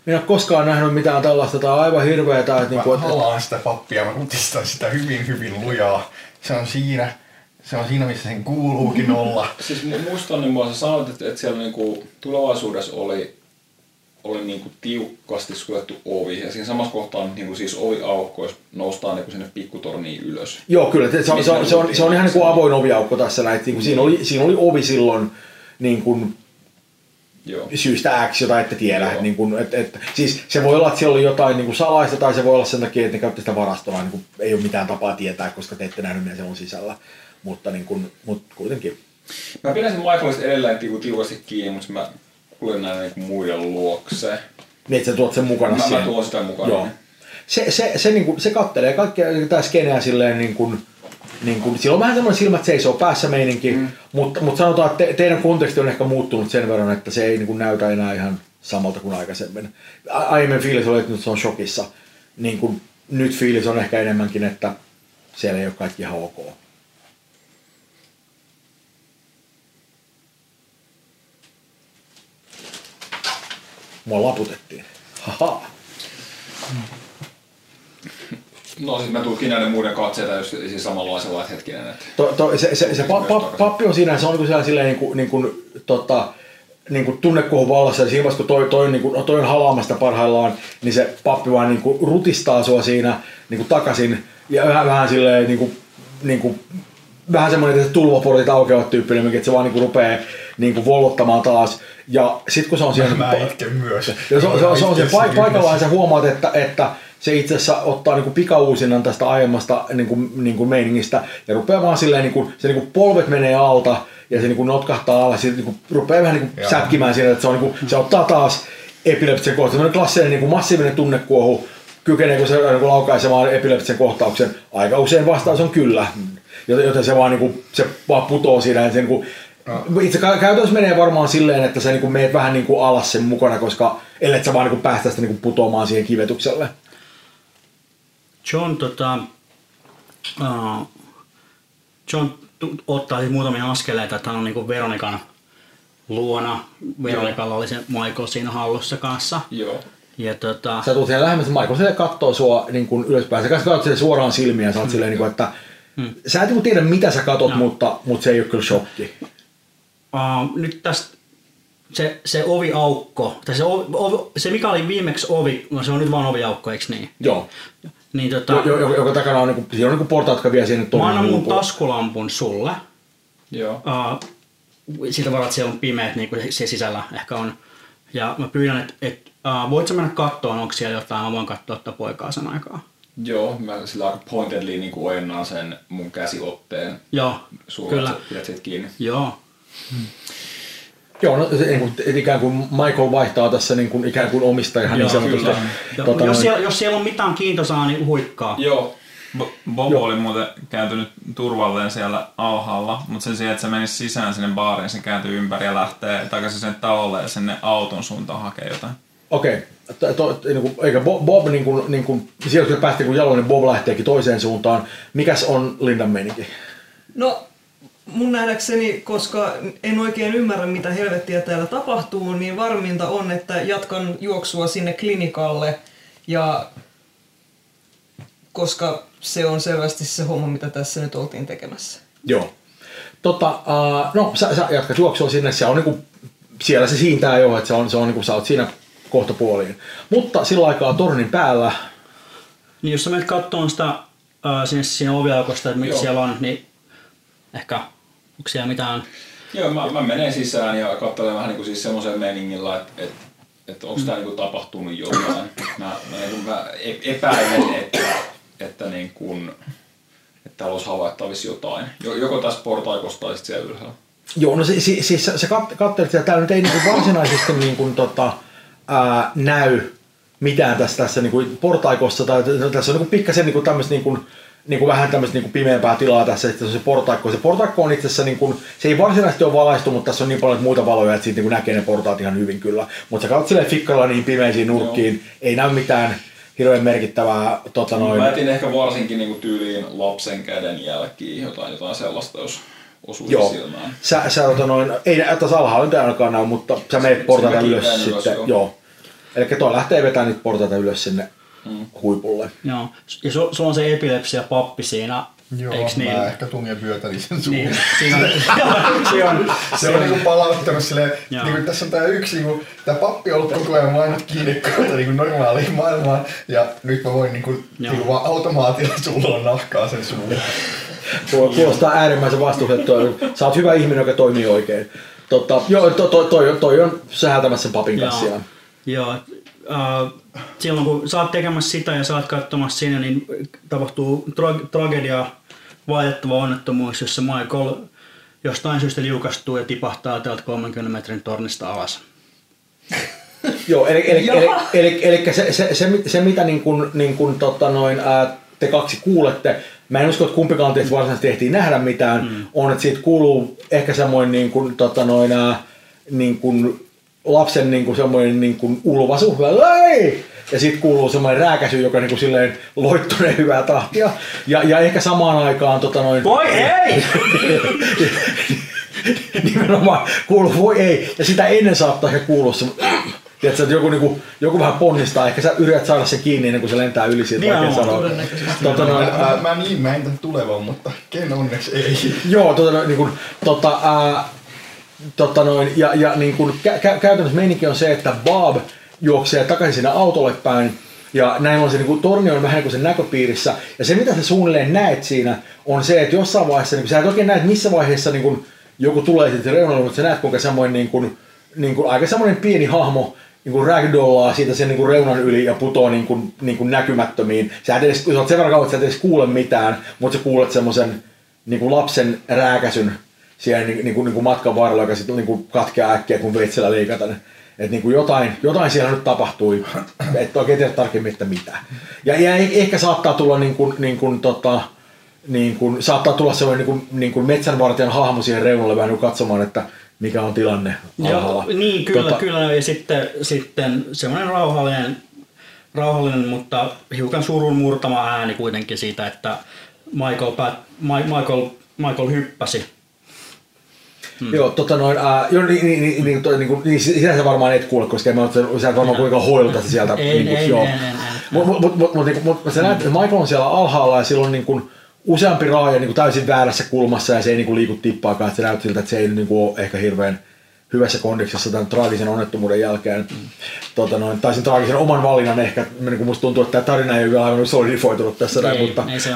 en koskaan nähnyt mitään tällaista, tai aivan hirveetä, että niinku halaan sitä pappia, mä kutistan sitä hyvin lujaa. Se on siinä, missä sen kuuluukin olla. Siis muistan, niin mua sä sanoit, että siellä niinku tulevaisuudessa oli niinku tiukasti suljettu ovi, ja siinä samassa kohtaa niinku siis oviaukko, jos noustaan niinku sinne pikkutorniin ylös. Joo, kyllä. Se on ihan niinku avoin oviaukko tässä näin. Niinku siinä oli ovi silloin niinku syystä X, jota ette tiedä. Niinku, siis se voi olla, että siellä oli jotain niinku salaista, tai se voi olla sen takia, että ne käytti sitä varastona. Niinku, ei ole mitään tapaa tietää, koska te ette nähnyt, mitä se on sisällä. Mutta niinku, kuitenkin. Mä pidän sen Michaelista edelleen tiukasti kiinni, mutta mä kuulen näin niinku muiden luokse. Niin, että sä tuot sen mukana siihen. Mä tuon sitä mukana. Joo. Se kattelee kaikkea tää skeneä silleen niin kuin, sillä on vähän semmoinen silmät seisoo päässä meininki, mutta sanotaan, että teidän konteksti on ehkä muuttunut sen verran, että se ei niin kuin näytä enää ihan samalta kuin aikaisemmin. Aiemmin fiilis oli, että nyt se on shokissa. Niin kuin, nyt fiilis on ehkä enemmänkin, että siellä ei ole kaikki ihan ok. Mua laputettiin. Haha. No siis mä tulkin näiden muiden katseita jos siis samanlaisella, että hetkinen. Että se pappi on siinä, se on niin kuin tunnekuohun vallassa, ja siinä vasta kun toi on halaamasta parhaillaan, niin se pappi vaan niin kuin rutistaa sua siinä niin kuin takaisin ja vähän silleen niin kuin vähän semmoinen, että se tulvaportit aukeavat tyyppinen, että se vaan niinku rupeaa niinku vollottamaan taas. Ja sit kun se on siellä... Mä itken myös. Ja se on siellä paikallaan, sä huomaat, että se itse asiassa ottaa niinku pikauusinnan tästä aiemmasta niinku meiningistä ja rupeaa vaan silleen, niinku, se niinku polvet menee alta ja se niinku notkahtaa alas ja niinku rupeaa vähän niinku sätkimään sieltä, että se on niinku, se ottaa taas epileptisen kohta. Semmoinen klassinen niinku massiivinen tunnekuohu, kykeneekö se niinku laukaisemaan epileptisen kohtauksen? Aika usein vastaus on kyllä. Joten se vaan niinku, se vaan putoo siinä ja se niinku, itse käytännössä menee varmaan silleen, että sä niinku meet vähän niinku alas sen mukana, koska ellet sä vaan niinku päästä sitä niinku putoamaan siihen kivetykselle. John ottaa siis muutamia askeleita, että hän on niinku Veronikan luona. Veronikalla oli se Michael siinä hallussa kanssa. Joo. Ja sä tulet siihen lähemmäs, Michael siellä kattoo sua niinku ylöspäin. Sä katsot sille suoraan silmiin ja sä oot silleen niinku, että sä et niinku tiedä mitä sä katot, mutta se ei ole kyllä shokki. Nyt tästä se oviaukko, tai se mikä oli viimeksi ovi, no se on nyt vaan oviaukko, eiks niin? Joo. Niin, joka takana on niinku, siinä on niinku portaat, jotka vie sinne tuonne. Mä annan mun taskulampun sulle. Joo. Siltä varat siellä on pimeät, niin kuin se sisällä ehkä on. Ja mä pyydän, että voit sä mennä kattoon, onko siellä jotain, mä voin katsoa ottaa poikaa sen aikaa. Joo, mä sillä aika pointedly niin ojennan sen mun käsiotteen. Joo, suorat, kyllä. Sä pidät siitä kiinni. Joo. Joo, no ikään kuin Michael vaihtaa tässä niin kuin, ikään kuin omistajahan niin sanotusti. Jos siellä on mitään kiintosaa, niin huikkaa. Joo. Bobo oli muuten kääntynyt turvalleen siellä alhaalla, mutta sen sijaan, että se menisi sisään sinne baariin, se kääntyy ympäri ja lähtee takaisin sen taolle ja sinne auton suuntaan hakee jotain. Okei. Eikä Bob, niin kuin, sieltä kun päästiin kuin jaloinen, Bob lähteekin toiseen suuntaan. Mikäs on Lindan meininki? No... Mun nähdäkseni, koska en oikein ymmärrä mitä helvettiä täällä tapahtuu, niin varminta on, että jatkan juoksua sinne klinikalle, ja koska se on selvästi se homma, mitä tässä nyt oltiin tekemässä. Joo. No sä jatkat juoksua sinne, se on niinku, siellä se siintää jo, että se on niinku, sä oot siinä kohtapuoliin. Mutta sillä aikaa tornin päällä... Niin jos sä menet kattoon sitä siinä oviaukosta, että mitä siellä on, niin... Ehkä, onko siellä mitään? Joo, mä menen sisään ja katselen vähän niinku siis semmoisella meiningillä, että onko tää niinku tapahtunut jotain. Mä epäilen, että niin kuin, että täällä olisi havaittavissa jotain. Joko tässä portaikossa tai sitten siellä ylhäällä. Joo, no siis sä katselet, että täällä nyt ei niinku varsinaisesti niinku näy mitään tässä niinku portaikossa. Tai tässä on niinku pikkasen niinku tämmöistä niinku... Niinku vähän tämmöistä niinku pimeämpää tilaa tässä, että se on se portaikko. Se portaikko on itse asiassa, niinku, se ei varsinaisesti ole valaistu, mutta tässä on niin paljon muita valoja, että siitä niinku näkee ne portaat ihan hyvin kyllä. Mutta sä katsot silleen fikkarilla niihin pimeisiin nurkkiin, ei näy mitään hirveän merkittävää noin. Mä etin ehkä varsinkin niinku tyyliin lapsen käden jälkiin jotain sellaista, jos osuisi silmään. Sä ei tässä alhaalla nyt ainakaan näy, mutta sä menet portaita ylös sitten. Joo. Elikkä toi lähtee vetämään niitä portaita ylös sinne. Huipulle. Joo. Ja sulla on se epilepsia pappi siinä. Joo, eiks niin? Mä ehkä tungen pyötäni sen suun. Niin. Se on niinku palauttanut silleen, niinku tässä on tää yksi, niinku, tää pappi on ollut koko ajan aina kiinni kautta niinku normaaliin maailmaan, ja nyt mä voin niinku vaan automaatilla sulla nahkaa sen suun. Kuulostaa äärimmäisen vastuutettua. Sä oot hyvä ihminen, joka toimii oikein. Toi on sähätämässä sen papin kanssa. Joo. Silloin kun sä oot tekemässä sitä ja sä oot katsomassa siinä, niin tapahtuu tragedia, valitettava onnettomuus, jossa Michael jostain syystä liukastuu ja tipahtaa täältä 30 metrin tornista alas. Joo, eli se mitä te kaksi kuulette, mä en usko, että kumpikaan teistä varsinaisesti ehtii nähdä mitään, on, että siitä kuuluu ehkä semmoinen lapsen niinku semmoinen niinku ulvasu, ja sitten kuuluu semmoinen rääkäsy, joka niinku silleen loittuneen hyvää tahtia, ja ehkä samaan aikaan voi ei! Nimenomaan kuuluu voi ei, ja sitä ennen saattaa ehkä kuulua semmoinen, että joku vähän ponnistaa, ehkä sä yrität saada sen kiinni ennen kuin se lentää yli siitä, vaikea sanoa. Mä niin mä en tulevaan, mutta ken onneksi ei. Joo, käytännössä meininki on se, että Bob juoksee takaisin sinne autolle päin Ja näin on se niin kuin, torni on vähän niin kuin sen näköpiirissä. Ja se mitä sä suunnilleen näet siinä on se, että jossain vaiheessa, niin sä et oikein näet missä vaiheessa niin kuin, joku tulee sitten reunalle, mutta sä näet kuinka semmoinen niin kuin, aika semmoinen pieni hahmo niin ragdollaa siitä sen niin reunan yli ja putoo niin kuin näkymättömiin. Sä et edes, sä oot sen verran kauan, että sä et edes kuule mitään, mutta sä kuulet semmoisen niin lapsen rääkäsyn siellä niin kuin matkan varrella, joka sitten niin katkeaa äkkiä, kun veitsellä leikataan. Että niin kuin jotain siellä nyt tapahtui, et oikein tiedä tarkemmin, että mitä. Ja ehkä saattaa tulla, saattaa tulla sellainen niin kuin metsänvartijan hahmo siihen reunalle vähän katsomaan, että mikä on tilanne alhaalla. Niin, kyllä. Ja sitten semmoinen rauhallinen, mutta hiukan surun murtama ääni kuitenkin siitä, että Michael hyppäsi. Joo, sinä sä varmaan et kuule, koska sä et varmaan kuinka hoiltaisi sieltä. Mutta sä näet, että Michael on siellä alhaalla ja sillä on useampi raaja täysin väärässä kulmassa ja se ei liiku tippaakaan. Se näyttää siltä, että se ei ole ehkä hirveän hyvässä kondiksessa tämän traagisen onnettomuuden jälkeen. Tai sen traagisen oman valinnan ehkä. Musta tuntuu, että tämä tarina ei ole aivan solidifoitunut tässä.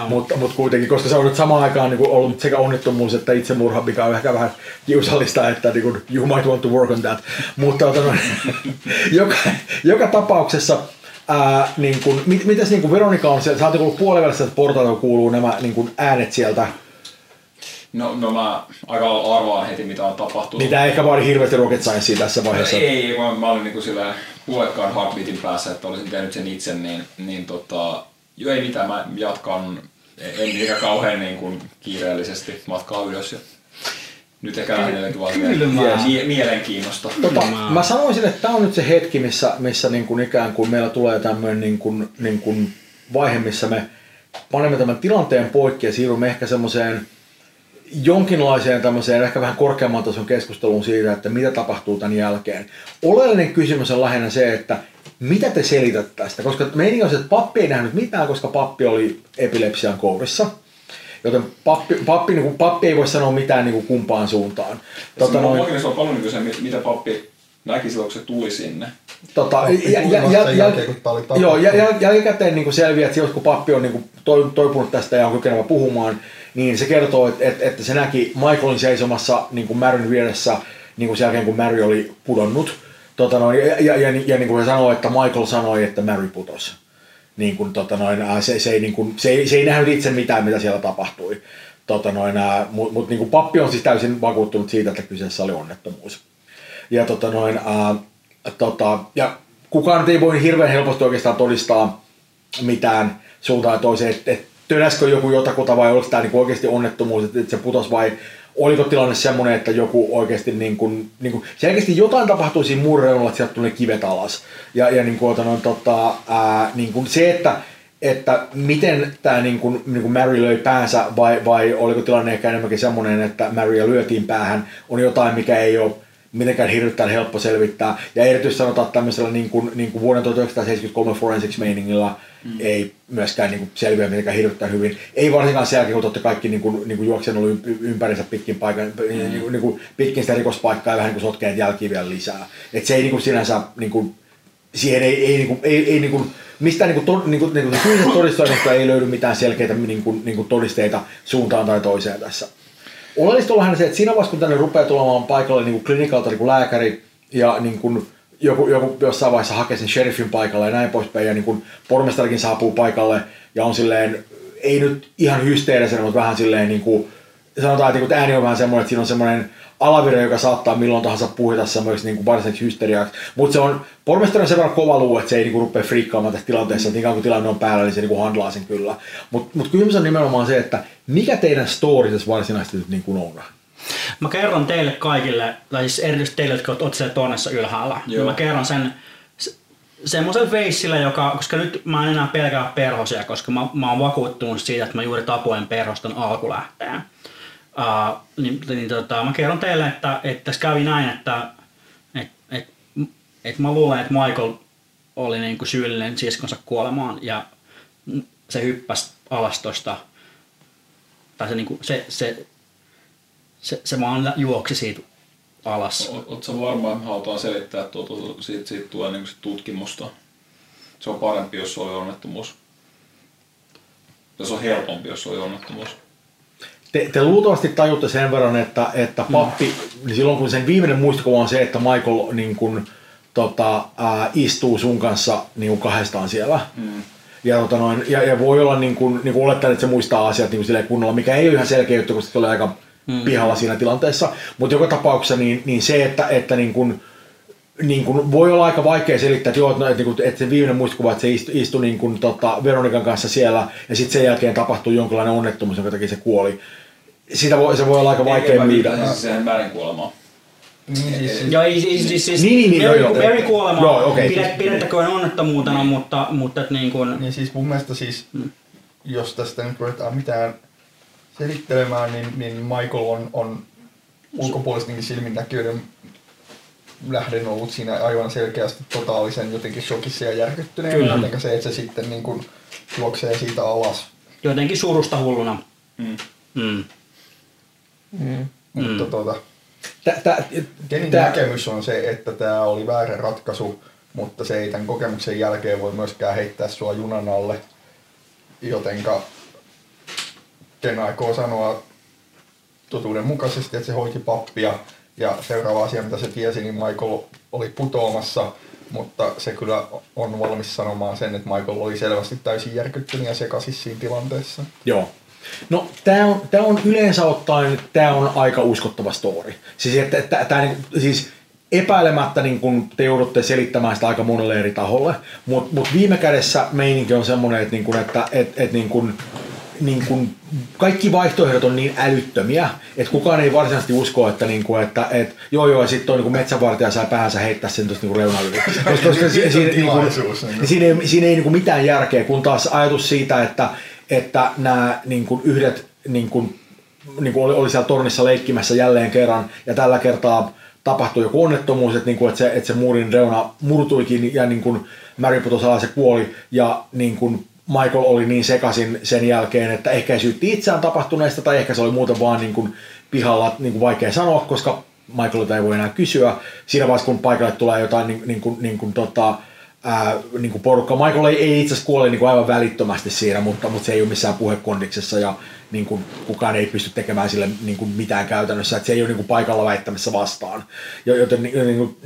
Mutta kuitenkin, koska sä olet samaan aikaan ollut sekä onnettomuus että itsemurha, mikä on ehkä vähän kiusallista, että you might want to work on that. Mutta joka tapauksessa, mitäs Veronika on siellä? Sä olet kuullut puolivälissä, että portailta kuuluu nämä äänet sieltä. No mä aika arvaan heti mitä tapahtuu. Niitä ei ehkä vaadi hirveästi rocket sciencea tässä vaiheessa. Ei, mä olin niinku silleen puolekkaan heartbeatin päässä, että olisin tehnyt sen itse, niin ei mitään, mä jatkan, en ehkä kauhean niin kuin kiireellisesti matkaa ylös. Ja nyt ehkä jotenkin vaan mielenkiinnosta. Mä sanoisin, että tää on nyt se hetki, missä niin kuin ikään kuin meillä tulee tämmöinen niin kuin vaihe, missä me panemme tämän tilanteen poikki ja siirrymme ehkä semmoiseen jonkinlaiseen tämmöiseen ehkä vähän korkeamman tason keskusteluun siitä, että mitä tapahtuu tämän jälkeen. Oleellinen kysymys on lähinnä se, että mitä te selität tästä, koska meni on se, että pappi ei nähnyt mitään, koska pappi oli epilepsian kourissa. Joten pappi ei voi sanoa mitään niin kuin kumpaan suuntaan. Se on paljon kyse, mitä pappi näki silloin, kun se tuli sinne. Jälkikäteen niin selviää, että silloin kun pappi on niin toipunut tästä ja on kykenevä puhumaan, niin se kertoo, että se näki Michaelin seisomassa niin Maryn vieressä niin sen jälkeen, kun Mary oli pudonnut. Ja niin kuin hän sanoi, että Michael sanoi, että Mary putosi. Niin kuin, se ei nähnyt itse mitään, mitä siellä tapahtui. Mutta niin pappi on siis täysin vakuuttunut siitä, että kyseessä oli onnettomuus. Ja ja kukaan ei voi hirveän helposti oikeastaan todistaa mitään suuntaan toiseen, että tönäskö joku jotakuta vai oliko tämä niinku oikeasti onnettomuus, että se putosi vai oliko tilanne semmoinen, että joku oikeasti selkeästi jotain tapahtui siinä murreunolla, että sieltä tuli kivet alas. Ja se, että miten tämä Mary löi päänsä vai oliko tilanne ehkä enemmänkin semmoinen, että Maryä lyötiin päähän, on jotain, mikä ei ole mitenkään hirvittävän helppo selvittää. Ja erityisesti sanotaan, että tämmöisellä niin kuin vuoden 1973 forensics-meiningillä ei myöskään niin kuin selviä mitenkään hirvittävän hyvin. Ei varsinkaan sen jälkeen, kun olette kaikki niin kuin juoksenut ympärinsä pitkin sitä rikospaikkaa ja vähän niin kuin sotkeneet jälkiä vielä lisää. Et se ei niin kuin sinänsä, niin kuin, siihen ei niin kuin, mistään niin kuin syystä todistoinnista ei löydy mitään selkeitä niin kuin todisteita suuntaan tai toiseen tässä. Oleellista on lähinnä se, että siinä vaiheessa, kun tänne rupeaa tulemaan paikalle niin kuin klinikalta niin kuin lääkäri ja niin kuin joku jossain vaiheessa hakee sen sheriffin paikalle ja näin poispäin, ja niin kuin pormestarikin saapuu paikalle ja on silleen, ei nyt ihan hysteerisen, mutta vähän silleen niin kuin, sanotaan, että ääni on vähän semmoinen, että siinä on semmoinen alavire, joka saattaa milloin tahansa puhita semmoiseksi niin varsinaiseksi hysteriaksi. Mutta se on, pormestari on sen verran kova luu, että se ei niin kuin rupea friikkaamaan tässä tilanteessa, että ikään kuin tilanne on päällä, niin se niin kuin handlaa sen kyllä. Mutta kysymys on nimenomaan se, että mikä teidän story tässä varsinaisesti nyt niin kuin on? Mä kerron teille kaikille, tai siis erityisesti teille, jotka olette siellä tornessa ylhäällä. Joo. Mä kerron sen semmoisen veissillä, joka, koska nyt mä en enää pelkää perhosia, koska mä oon vakuuttunut siitä, että mä juuri tapoin perhoston alkulähteen. Mä kerron teille, että tässä kävi näin, että mä luulen, että Michael oli niinku syyllinen siskonsa kuolemaan ja se hyppäsi alas tosta, tai se vaan juoksi siitä alas. Ootko varmaan, että me halutaan selittää, että siitä tulee niinku tutkimusta? Se on parempi, jos se oli onnettomuus. Ja se on helpompi, jos se oli onnettomuus. Te luultavasti tajutte sen verran, että pappi, niin silloin kun sen viimeinen muistikuva on se, että Michael niin kun, istuu sun kanssa niin kun kahdestaan siellä. Mm. Ja voi olla niin kuin olettaen, että se muistaa asiat niin kuin kunnolla, mikä ei ole ihan selkeä juttu, koska se oli aika pihalla siinä tilanteessa. Mutta joka tapauksessa niin se, että niin kuin voi olla aika vaikea selittää, että, joo, että se viimeinen muistikuva, että se istui niin kuin, Veronikan kanssa siellä ja sitten sen jälkeen tapahtui jonkinlainen onnettomuus, jonka takia se kuoli. Se voi olla aika vaikea myydä. Sehän määrin kuolemaan. Meri kuolema pidettäköön onnettomuutena, mutta niin kuin... Niin siis mun mielestä jos tästä nyt ruvetaan mitään selittelemään, niin Michael on ulkopuolistenkin silminnäkijöiden lähden ollut siinä aivan selkeästi totaalisen jotenkin shokissa ja järkyttyneenä, jotenkin se, että se sitten niin kuin juoksee siitä alas. Jotenkin surusta hulluna. Mutta Kenin näkemys on se, että tämä oli väärä ratkaisu, mutta se ei tämän kokemuksen jälkeen voi myöskään heittää sua junan alle, jotenka Ken aikoo sanoa totuudenmukaisesti, että se hoiti pappia ja seuraava asia, mitä se tiesi, niin Michael oli putoamassa, mutta se kyllä on valmis sanomaan sen, että Michael oli selvästi täysin järkyttynyt ja sekaisin siinä tilanteessa. Joo. No, tää on yleensä ottaen tää on aika uskottava story. Siis että siis epäilemättä niin kun te joudutte selittämään sitä aika monelle eri taholle, mut viime kädessä meininki on semmoinen, että niin kun kaikki vaihtoehdot on niin älyttömiä, että kukaan ei varsinaisesti usko, että joo ja sitten on niinku metsänvartija saa päänsä heittää sen tosta niinku reunaan yli. Koska siinä ei niinku mitään järkeä, kun taas ajatus siitä, että nämä yhdet niin kuin oli siellä tornissa leikkimässä jälleen kerran ja tällä kertaa tapahtui joku onnettomuus, että se muurin reuna murtuikin ja niin kuin Mary putosi alas ja kuoli ja niin kuin Michael oli niin sekaisin sen jälkeen, että ehkä ei syytti itseään tapahtuneesta tai ehkä se oli muuten vaan niin kuin pihalla, niin kuin vaikea sanoa, koska Michaelilta ei voi enää kysyä. Siinä vaiheessa kun paikalle tulee jotain niin kuin porukka. Michael ei itse asiassa kuole niin kuin aivan välittömästi siinä, mutta se ei ole missään puhekondiksessa ja niin kuin kukaan ei pysty tekemään sille niin kuin mitään käytännössä, että se ei ole niin kuin paikalla väittämässä vastaan. Joten niin kuin,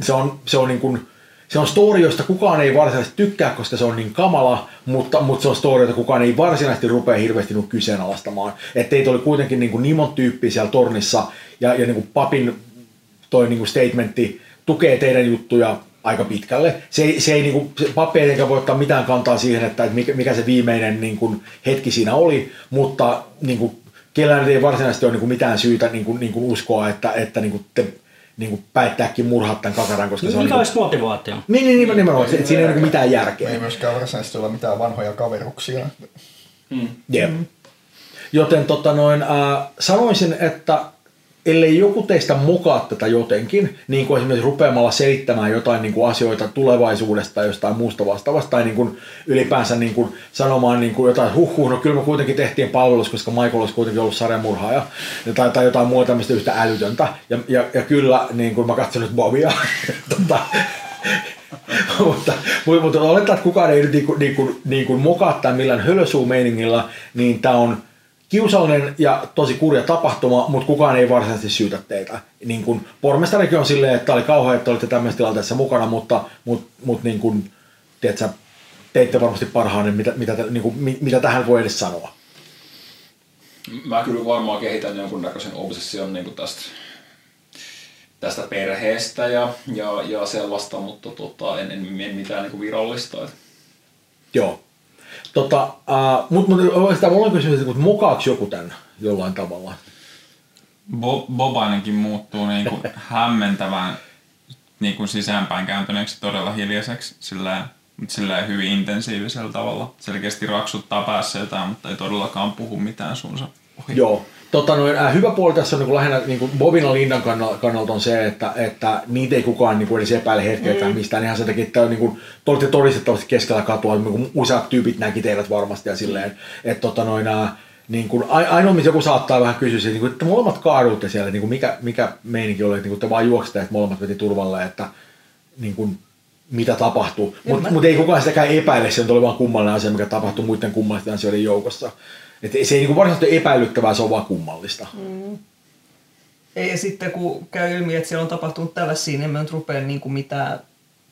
se on niin kuin, se on story, josta kukaan ei varsinaisesti tykkää, koska se on niin kamala, mutta se on story, jota kukaan ei varsinaisesti rupea hirveästi kyseenalaistamaan. Että teitä oli kuitenkin niin kuin Nimon tyyppi siellä tornissa ja niin kuin papin toi niin kuin statementti tukee teidän juttuja aika pitkälle. Se pappi ei tietenkään voi ottaa mitään kantaa siihen, että mikä se viimeinen niin kuin hetki siinä oli, mutta niin kuin, kellään ei varsinaisesti ole niin kuin mitään syytä niin kuin uskoa, että niin kuin te päättääkin murhaa tämän kakaran, koska se on... Mikä olisi motivaatio? Niin, että siinä ei ole mitään järkeä. Ei myöskään varsinaisesti ole mitään vanhoja kaveruksia. Jep. Joten sanoisin, että ellei joku teistä mokaa tätä jotenkin, niin kuin esimerkiksi rupeamalla selittämään jotain niin kuin asioita tulevaisuudesta tai jostain muusta vastaavasta, tai niin kuin ylipäänsä niin kuin sanomaan niin kuin jotain, no kyllä me kuitenkin tehtiin palvelus, koska Michael olisi kuitenkin ollut sarjamurhaaja, tai jotain muuta tämmöistä yhtä älytöntä, ja kyllä niin kuin mä katson nyt Bobia, mutta olettaa, että kukaan ei nyt niin kuin mokaa tämän millään hölösuu-meiningillä, niin tämä on kiusallinen ja tosi kurja tapahtuma, mutta kukaan ei varsinaisesti syytä teitä. Niin kun, pormestarikin on silleen, että oli kauhea, että olitte tämmöisessä tilanteessa mukana, mutta niin kun, tiedätkö, teitte varmasti parhaan, mitä tähän voi edes sanoa. Mä kyllä varmaan kehitän jonkunnäköisen obsession niin tästä perheestä ja sellaista, mutta en mitään niin virallista. Joo. Mutta olen kysynyt, että mokaako joku tän jollain tavalla? Bob ainakin muuttuu niinku hämmentävän niinku sisäänpäin kääntyneeksi todella hiljaiseksi, sillä hyvin intensiivisellä tavalla. Selkeästi raksuttaa päässä jotain, mutta ei todellakaan puhu mitään suunsa ohi. Joo. Hyvä puoli tässä on niin kuin lähinnä niin kuin Bobin ja Lindan kannalta on se, että niitä ei kukaan niin kuin edes epäile hetkeäkään mistään. Ihan sen takia, että te olette todistettavasti keskellä katua, niin kuin useat tyypit näki teidät varmasti ja silleen. Että niin kuin, ainoa, mitä joku saattaa vähän kysyä, että, niin kuin, että molemmat kaaduitte siellä, niin kuin mikä meininki oli, että niin kuin te vaan juoksitte, että molemmat veti turvalle, että niin kuin, mitä tapahtui. Mutta ei kukaan sitäkään epäile, se oli vaan kummallinen asia, mikä tapahtui muiden kummallisten asioiden joukossa. Et se ei niin varsinaisesti epäilyttävää, se on vaan kummallista. Mm. Ja sitten kun käy ilmi, että siellä on tapahtunut tällaisia, niin emme nyt rupea niin kuin mitään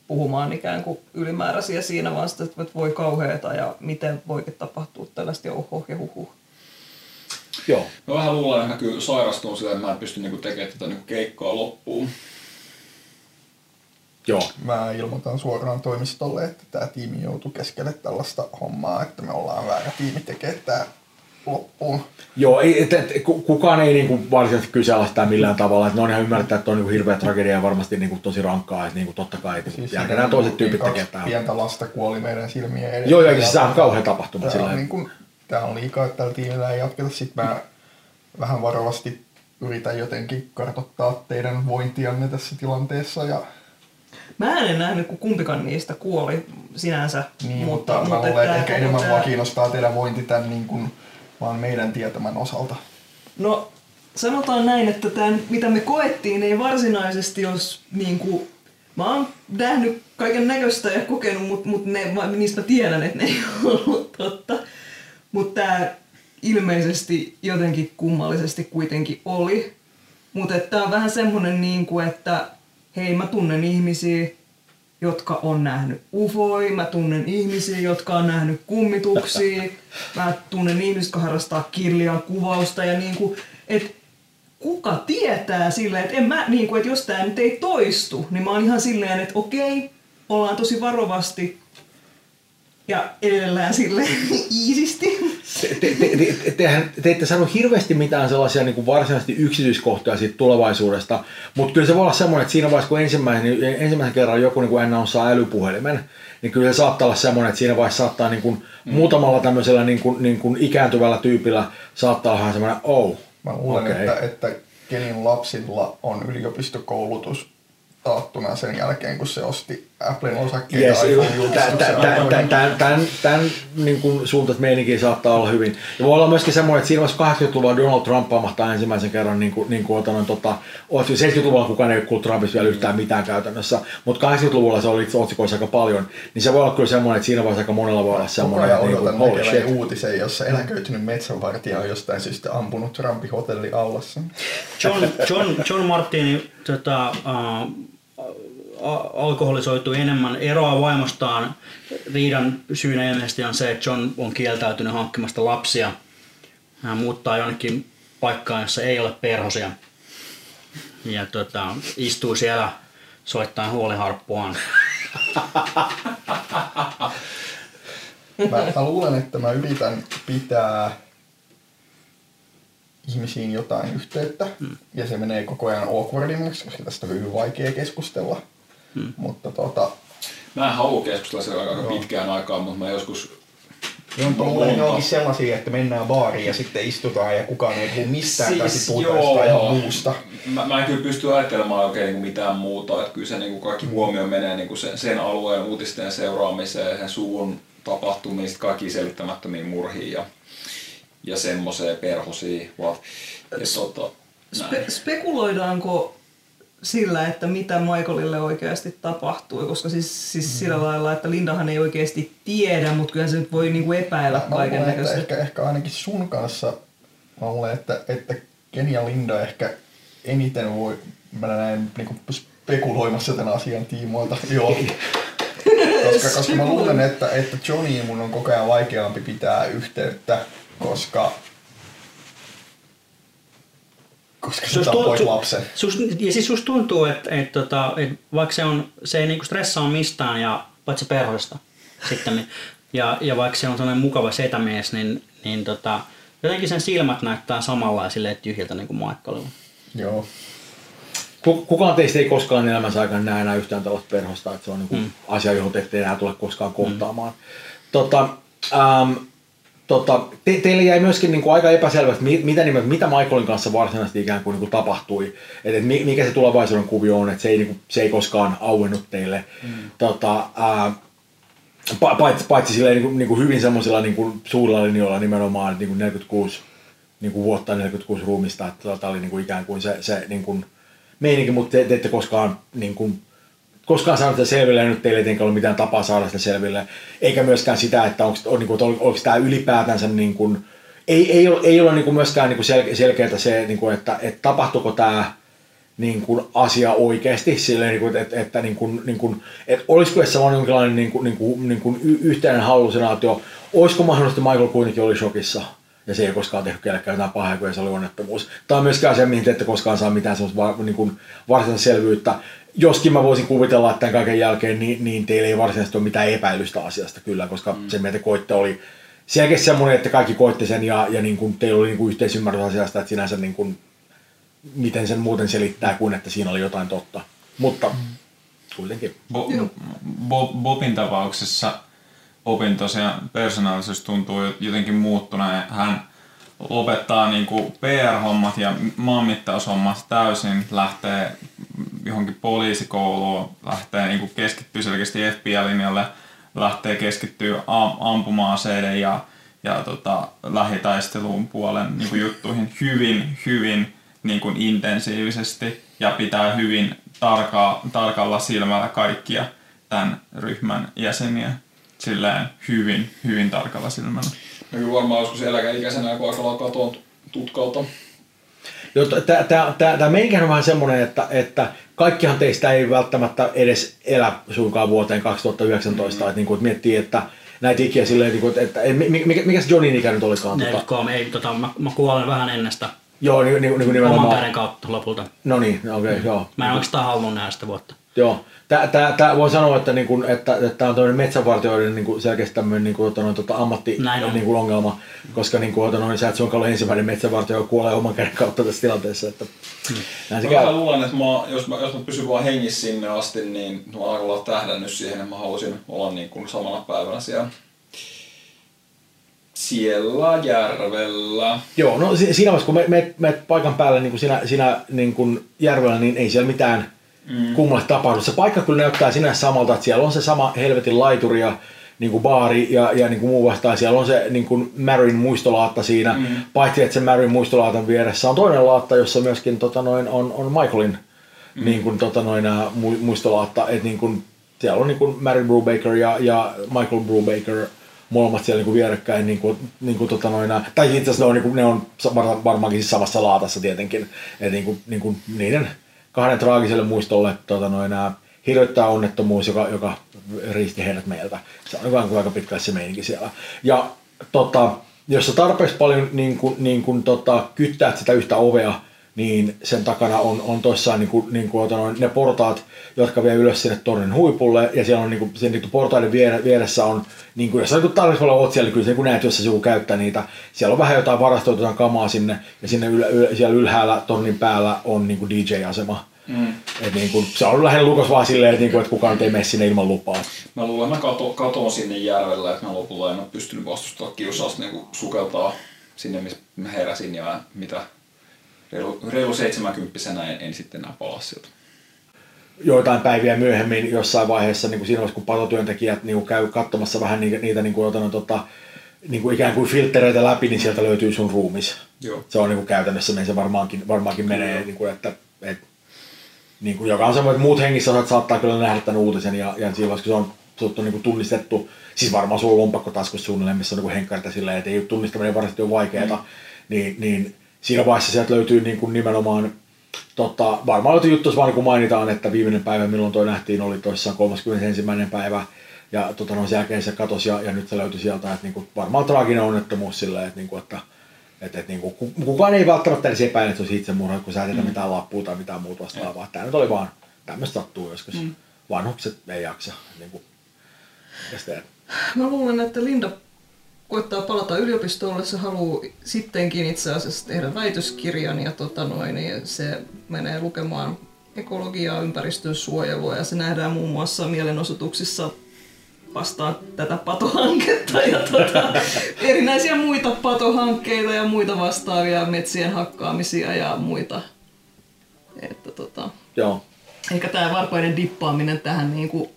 puhumaan ikään kuin ylimääräisiä siinä, vaan sitä, että voi kauheeta ja miten voikin tapahtua tällaista ja oho ja huhuh. Joo. Mä vähän luulen, että kyllä sairastuu sillä, että mä en pysty niinku tekemään tätä niinku keikkaa loppuun. Joo. Mä ilmoitan suoraan toimistolle, että tää tiimi joutuu keskelle tällaista hommaa, että me ollaan väärä tiimi tekemään tää loppuun. Joo, kukaan ei niinku varsinaisesti kyseenalaista millään tavalla. Et ne on ihan ymmärrettävä, että on niinku hirveä tragedia ja varmasti niinku tosi rankkaa. Et niinku totta kai, että siis jälkeen toiset tyypit tekee tää. Pientä lasta kuoli meidän silmien edessä. Joo, ja se on kauhean tapahtuma sillä tavalla. Tää on liikaa, että tällä tiimillä ei jatketa. Sitten mä vähän varovasti yritän jotenkin kartoittaa teidän vointianne tässä tilanteessa. Ja... Mä en nähnyt, kun kumpikaan niistä kuoli sinänsä. Niin, mutta mä olen ehkä enemmän vaan kiinnostaa teidän vointi tämän niin kuin, vaan meidän tietämän osalta. No sanotaan näin, että tämän, mitä me koettiin, ei varsinaisesti jos niin kuin, mä oon nähnyt kaiken näköistä ja kokenut, mutta niistä tiedän, että ne ei ollut totta. Mutta tämä ilmeisesti jotenkin kummallisesti kuitenkin oli. Mutta tämä on vähän semmoinen, niinku, että hei, mä tunnen ihmisiä, jotka on nähnyt ufoja, mä tunnen ihmisiä, jotka on nähnyt kummituksia, mä tunnen ihmisiä, jotka harrastaa kirjaa, kuvausta ja niinku, että kuka tietää silleen, että en mä, niinku, että jos tämä nyt ei toistu, niin mä oon ihan silleen, että okei, ollaan tosi varovasti. Ja edellään silleen iisisti. Te ette sano hirveästi mitään sellaisia niin kuin varsinaisesti yksityiskohtia siitä tulevaisuudesta, mutta kyllä se voi olla semmoinen, että siinä vaiheessa kun ensimmäisen kerran joku niin kuin enää saa älypuhelimen, niin kyllä se saattaa olla semmoinen, että siinä vaiheessa saattaa niin kuin muutamalla tämmöisellä niin kuin ikääntyvällä tyypillä saattaa olla semmoinen Mä luulen, okay. että kenin lapsilla on yliopistokoulutus taattuna sen jälkeen, kun se osti Applen osakkeen Tämän niin kuin suuntat meininkiä saattaa olla hyvin. Ja voi olla myöskin semmoinen, että siinä vaiheessa 80-luvulla Donald Trump pamahtaa ensimmäisen kerran, niin kuin 70-luvulla kukaan ei ole kuullut Trumpista vielä yhtään mitään käytännössä, mutta 80-luvulla se oli itse otsikoissa aika paljon, niin se voi olla kyllä semmoinen, että siinä vaiheessa aika monella voi olla semmoinen. Kukaan odotan näkevän uutisen, jossa eläköitynyt metsänvartija on jostain syystä ampunut Trumpin hotelli aulassa. John Martinin alkoholisoituu enemmän, eroa vaimostaan. Riidan syynä ilmeisesti on se, että John on kieltäytynyt hankkimasta lapsia. Hän muuttaa jonnekin paikkaan, jossa ei ole perhosia. Ja istuu siellä soittaa huoliharppuaan. Mä luulen, että mä yritän pitää ihmisiin jotain yhteyttä. Ja se menee koko ajan awkwardimmaksi, koska tästä on hyvin vaikea keskustella. Mutta mä en halua keskustella sen aika pitkään aikaan, mutta mä joskus... Mulle onkin sellaisia, että mennään baariin ja sitten istutaan ja kukaan ei puhu mistään tai puhutaan ihan muusta. Mä en kyllä pysty ajattelemaan oikein niinku mitään muuta. Et kyllä se niinku kaikki huomio menee niinku sen alueen uutisten seuraamiseen, sen suvun tapahtumiin, kaikkiin selittämättömiin murhiin ja semmoiseen perhosiin. Spekuloidaanko sillä, että mitä Michaelille oikeasti tapahtui, koska siis sillä lailla, että Lindahan ei oikeasti tiedä, mutta kyllä se nyt voi niinku epäillä kaiken näköistä. Ehkä ainakin sun kanssa mä luulen, että Ken ja Linda ehkä eniten voi, mä näen niinku spekuloimassa tämän asian tiimoilta. Joo. koska mä luulen, että Johnny mun on koko ajan vaikeampi pitää yhteyttä, koska se on pois lapsen. Ja siis susta tuntuu, että vaikka se ei niinku stressaa mistään, ja paitsi perhoista sitten, ja vaikka se on sellainen mukava setämies, niin jotenkin sen silmät näyttää samanlaisille tyhjiltä niinku Michaelilla. Joo. Kukaan teistä ei koskaan elämänsä aikana näe enää yhtään tällaista perhosta, että se on niinku asia, johon te ette enää tule koskaan kohtaamaan. Teille jäi myöskin niinku aika epäselvästi, mitä Michaelin kanssa varsinaisesti ikään kuin niinku tapahtui. Et mikä se tulevaisuuden kuvio on, että se ei koskaan auennut teille. Paitsi silleen niinku hyvin semmoisilla niinku suurilla linjoilla nimenomaan niinku 46 niinku vuotta 46 ruumista, että tämä oli niinku ikään kuin se niinku meininki, mutta te ette koskaan niinku koskaan saanut sitä selville, ja nyt ei tietenkään ollut mitään tapaa saada sitä selville. Eikä myöskään sitä, että onko tämä ylipäätänsä, niin kuin, ei ole niin kuin myöskään niin kuin selkeää se, niin kuin, että tapahtuiko tämä niin kuin asia oikeasti, että olisiko edes sellainen jonkinlainen yhteinen hallusinaatio, olisiko mahdollisesti Michael kuitenkin oli shokissa, ja se ei koskaan tehnyt kellekään jotain pahaa, kun se oli onnettomuus. Tämä on myöskään se, mihin te ette koskaan saa mitään varsinaista selvyyttä. Joskin mä voisin kuvitella, että tämän kaiken jälkeen niin teillä ei varsinaisesti ole mitään epäilystä asiasta kyllä, koska se mitä te koitte oli selkeästi semmoinen, että kaikki koitte sen ja niin kuin teillä oli niin kuin yhteisymmärrys asiasta, että sinänsä niin kuin, miten sen muuten selittää kuin, että siinä oli jotain totta. Mutta kuitenkin. Bobin tapauksessa Bobin tosiaan persoonallisuus tuntuu jotenkin muuttuneen. Hän lopettaa niin kuin PR-hommat ja maanmittaushommat täysin, lähtee johonkin poliisikouluun, lähtee niin kuin keskittyy selkeästi FBI-linjalle, lähtee keskittyy ampuma-aseiden ja lähitaisteluun puolen niin kuin juttuihin hyvin niin kuin intensiivisesti ja pitää hyvin tarkalla silmällä kaikkia tämän ryhmän jäseniä silleen hyvin tarkalla silmällä. No kyllä varmaan joskus eläkeikäisenä, kun alkaa tuon tutkalta. Tämä meininkähän on vähän semmoinen, että kaikkihan teistä ei välttämättä edes elä suinkaan vuoteen 2019. Mm-hmm. Että niin miettii, että näitä ikiä silleen, että mikä se Johnin ikä nyt olikaan? 43, mä kuolen vähän ennästä. Joo, nimenomaan. Oman päiden kautta lopulta. No niin, okei, joo. Mä en oikeastaan halunnut nähdä sitä vuotta. Joo. Tää voi sanoa, että tämä on toinen metsänvartijoiden niin selkeästi tämmöinen niin ammatti niin kuin ongelma, koska niin kuin sä et suinkaan ole ensimmäinen metsänvartija kuolee oman käden kautta tässä tilanteessa, että mä luulen, että jos mä pysyn vaan hengissä sinne asti, niin mä alkoin olla tähdännyt siihen, että mä halusin olla niin kuin samana päivänä siellä järvellä. Joo, no siinä vaiheessa kun menet paikan päälle niin kuin sinä niin kuin järvellä, niin ei siellä mitään kummalle tapahdu. Se paikka kyllä näyttää sinänsä samalta, että siellä on se sama helvetin laituri ja niin kuin baari ja niin kuin muu vastaan. Siellä on se niin kuin Maryn muistolaatta siinä, paitsi että se Maryn muistolaatan vieressä on toinen laatta, jossa myöskin on Michaelin niin kuin, muistolaatta. Et, niin kuin, siellä on niin kuin Mary Brewbaker ja Michael Brewbaker molemmat siellä niin vierekkäin, tai itse asiassa ne on varmaankin samassa laatassa tietenkin, et, niin kuin niiden kahden traagiselle muistolle hirjoittaa onnettomuus, joka riisti heidät meiltä. Se on aika pitkälle se meininki siellä. Ja jos sä tarpeeksi paljon kyttäät sitä yhtä ovea, niin sen takana on toissaan ne portaat, jotka vie ylös sinne tornin huipulle, ja siellä on portaiden vieressä on, jos sä tarpeeksi paljon oot siellä, kyllä sä näet, jos sä joku käyttää niitä. Siellä on vähän jotain varastoitua kamaa sinne, ja sinne siellä ylhäällä tornin päällä on DJ-asema. Se on lähinnä lukossa vaan silleen, että kukaan ei mene sinne ilman lupaa. Mä luulen, että mä katoon sinne järvellä, että mä lopulla en ole pystynyt vastustamaan kiusausta sukeltaa sinne, missä mä heräsin ja mitä. Reilu 70-vuotiaana en sitten enää palaa sieltä. Joitain päiviä myöhemmin jossain vaiheessa, niin kuin siinä vaiheessa, kun patotyöntekijät niin kuin käy katsomassa vähän niitä niin kuin, ikään kuin filttereitä läpi, niin sieltä löytyy sun ruumis. Joo. Se on niin kuin käytännössä, niin se varmaankin menee, niin kuin, että niin kuin, joka on semmoinen, että muut hengissä saattaa kyllä nähdä tämän uutisen, ja siinä vaiheessa, kun se on niin kuin tunnistettu, siis varmaan sulla on lompakkotaskussa suunnilleen, missä on niin henkkarita silleen, että ei tunnistaminen varmasti ole vaikeaa, niin siinä vaiheessa sieltä löytyy niin kuin nimenomaan, varmaan löytyy juttu, jos vaan niin mainitaan, että viimeinen päivä, milloin toi nähtiin, oli toissaan 31. päivä, ja sen jälkeen se katosi, ja nyt se löytyi sieltä, että niin kuin, varmaan traaginen onnettomuus silleen, että niin kuin, kukaan ei välttämättä edes epäile, että se olisi itsemurha, kun sä et mitään lappua tai mitään muuta vastaavaa. Tää nyt oli vaan, tämmöistä sattuu joskus. Vanhukset ei jaksa. Niin kuin, mä luulen, että Linda koittaa palata yliopistolle, se haluaa sittenkin itse asiassa tehdä väitöskirjan ja se menee lukemaan ekologiaa, ympäristönsuojelua ja se nähdään muun muassa mielenosoituksissa vastaan tätä patohanketta ja erinäisiä muita patohankkeita ja muita vastaavia metsien hakkaamisia ja muita. Että Joo. Ehkä tämä varpaiden dippaaminen tähän niinku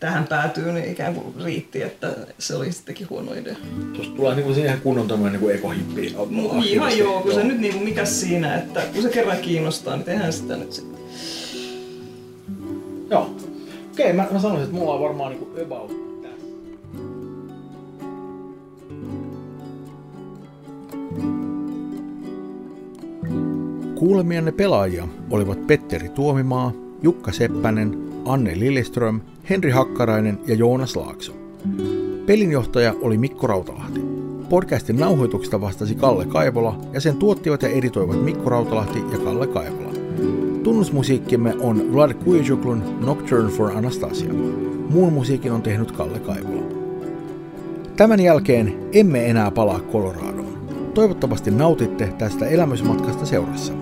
tähän päätyy, niin ikään kuin riitti, että se oli sittenkin huono idea. Tuosta tulee niin siihen kunnon tämmöinen niin ekohippiin. Ihan joo, kun se nyt niin mikäs siinä, että kun se kerran kiinnostaa, niin tehdään sitä nyt sitten. Okei, mä sanoisin, että mulla on varmaan niinku about. Kuulemianne pelaajia olivat Petteri Tuomimaa, Jukka Seppänen, Anne Lilleström, Henri Hakkarainen ja Joonas Laakso. Pelinjohtaja oli Mikko Rautalahti. Podcastin nauhoituksesta vastasi Kalle Kaivola ja sen tuottivat ja editoivat Mikko Rautalahti ja Kalle Kaivola. Tunnusmusiikkimme on Vlad Kuijuklun Nocturne for Anastasia. Muun musiikin on tehnyt Kalle Kaivola. Tämän jälkeen emme enää palaa Coloradoon. Toivottavasti nautitte tästä elämysmatkasta seurassa.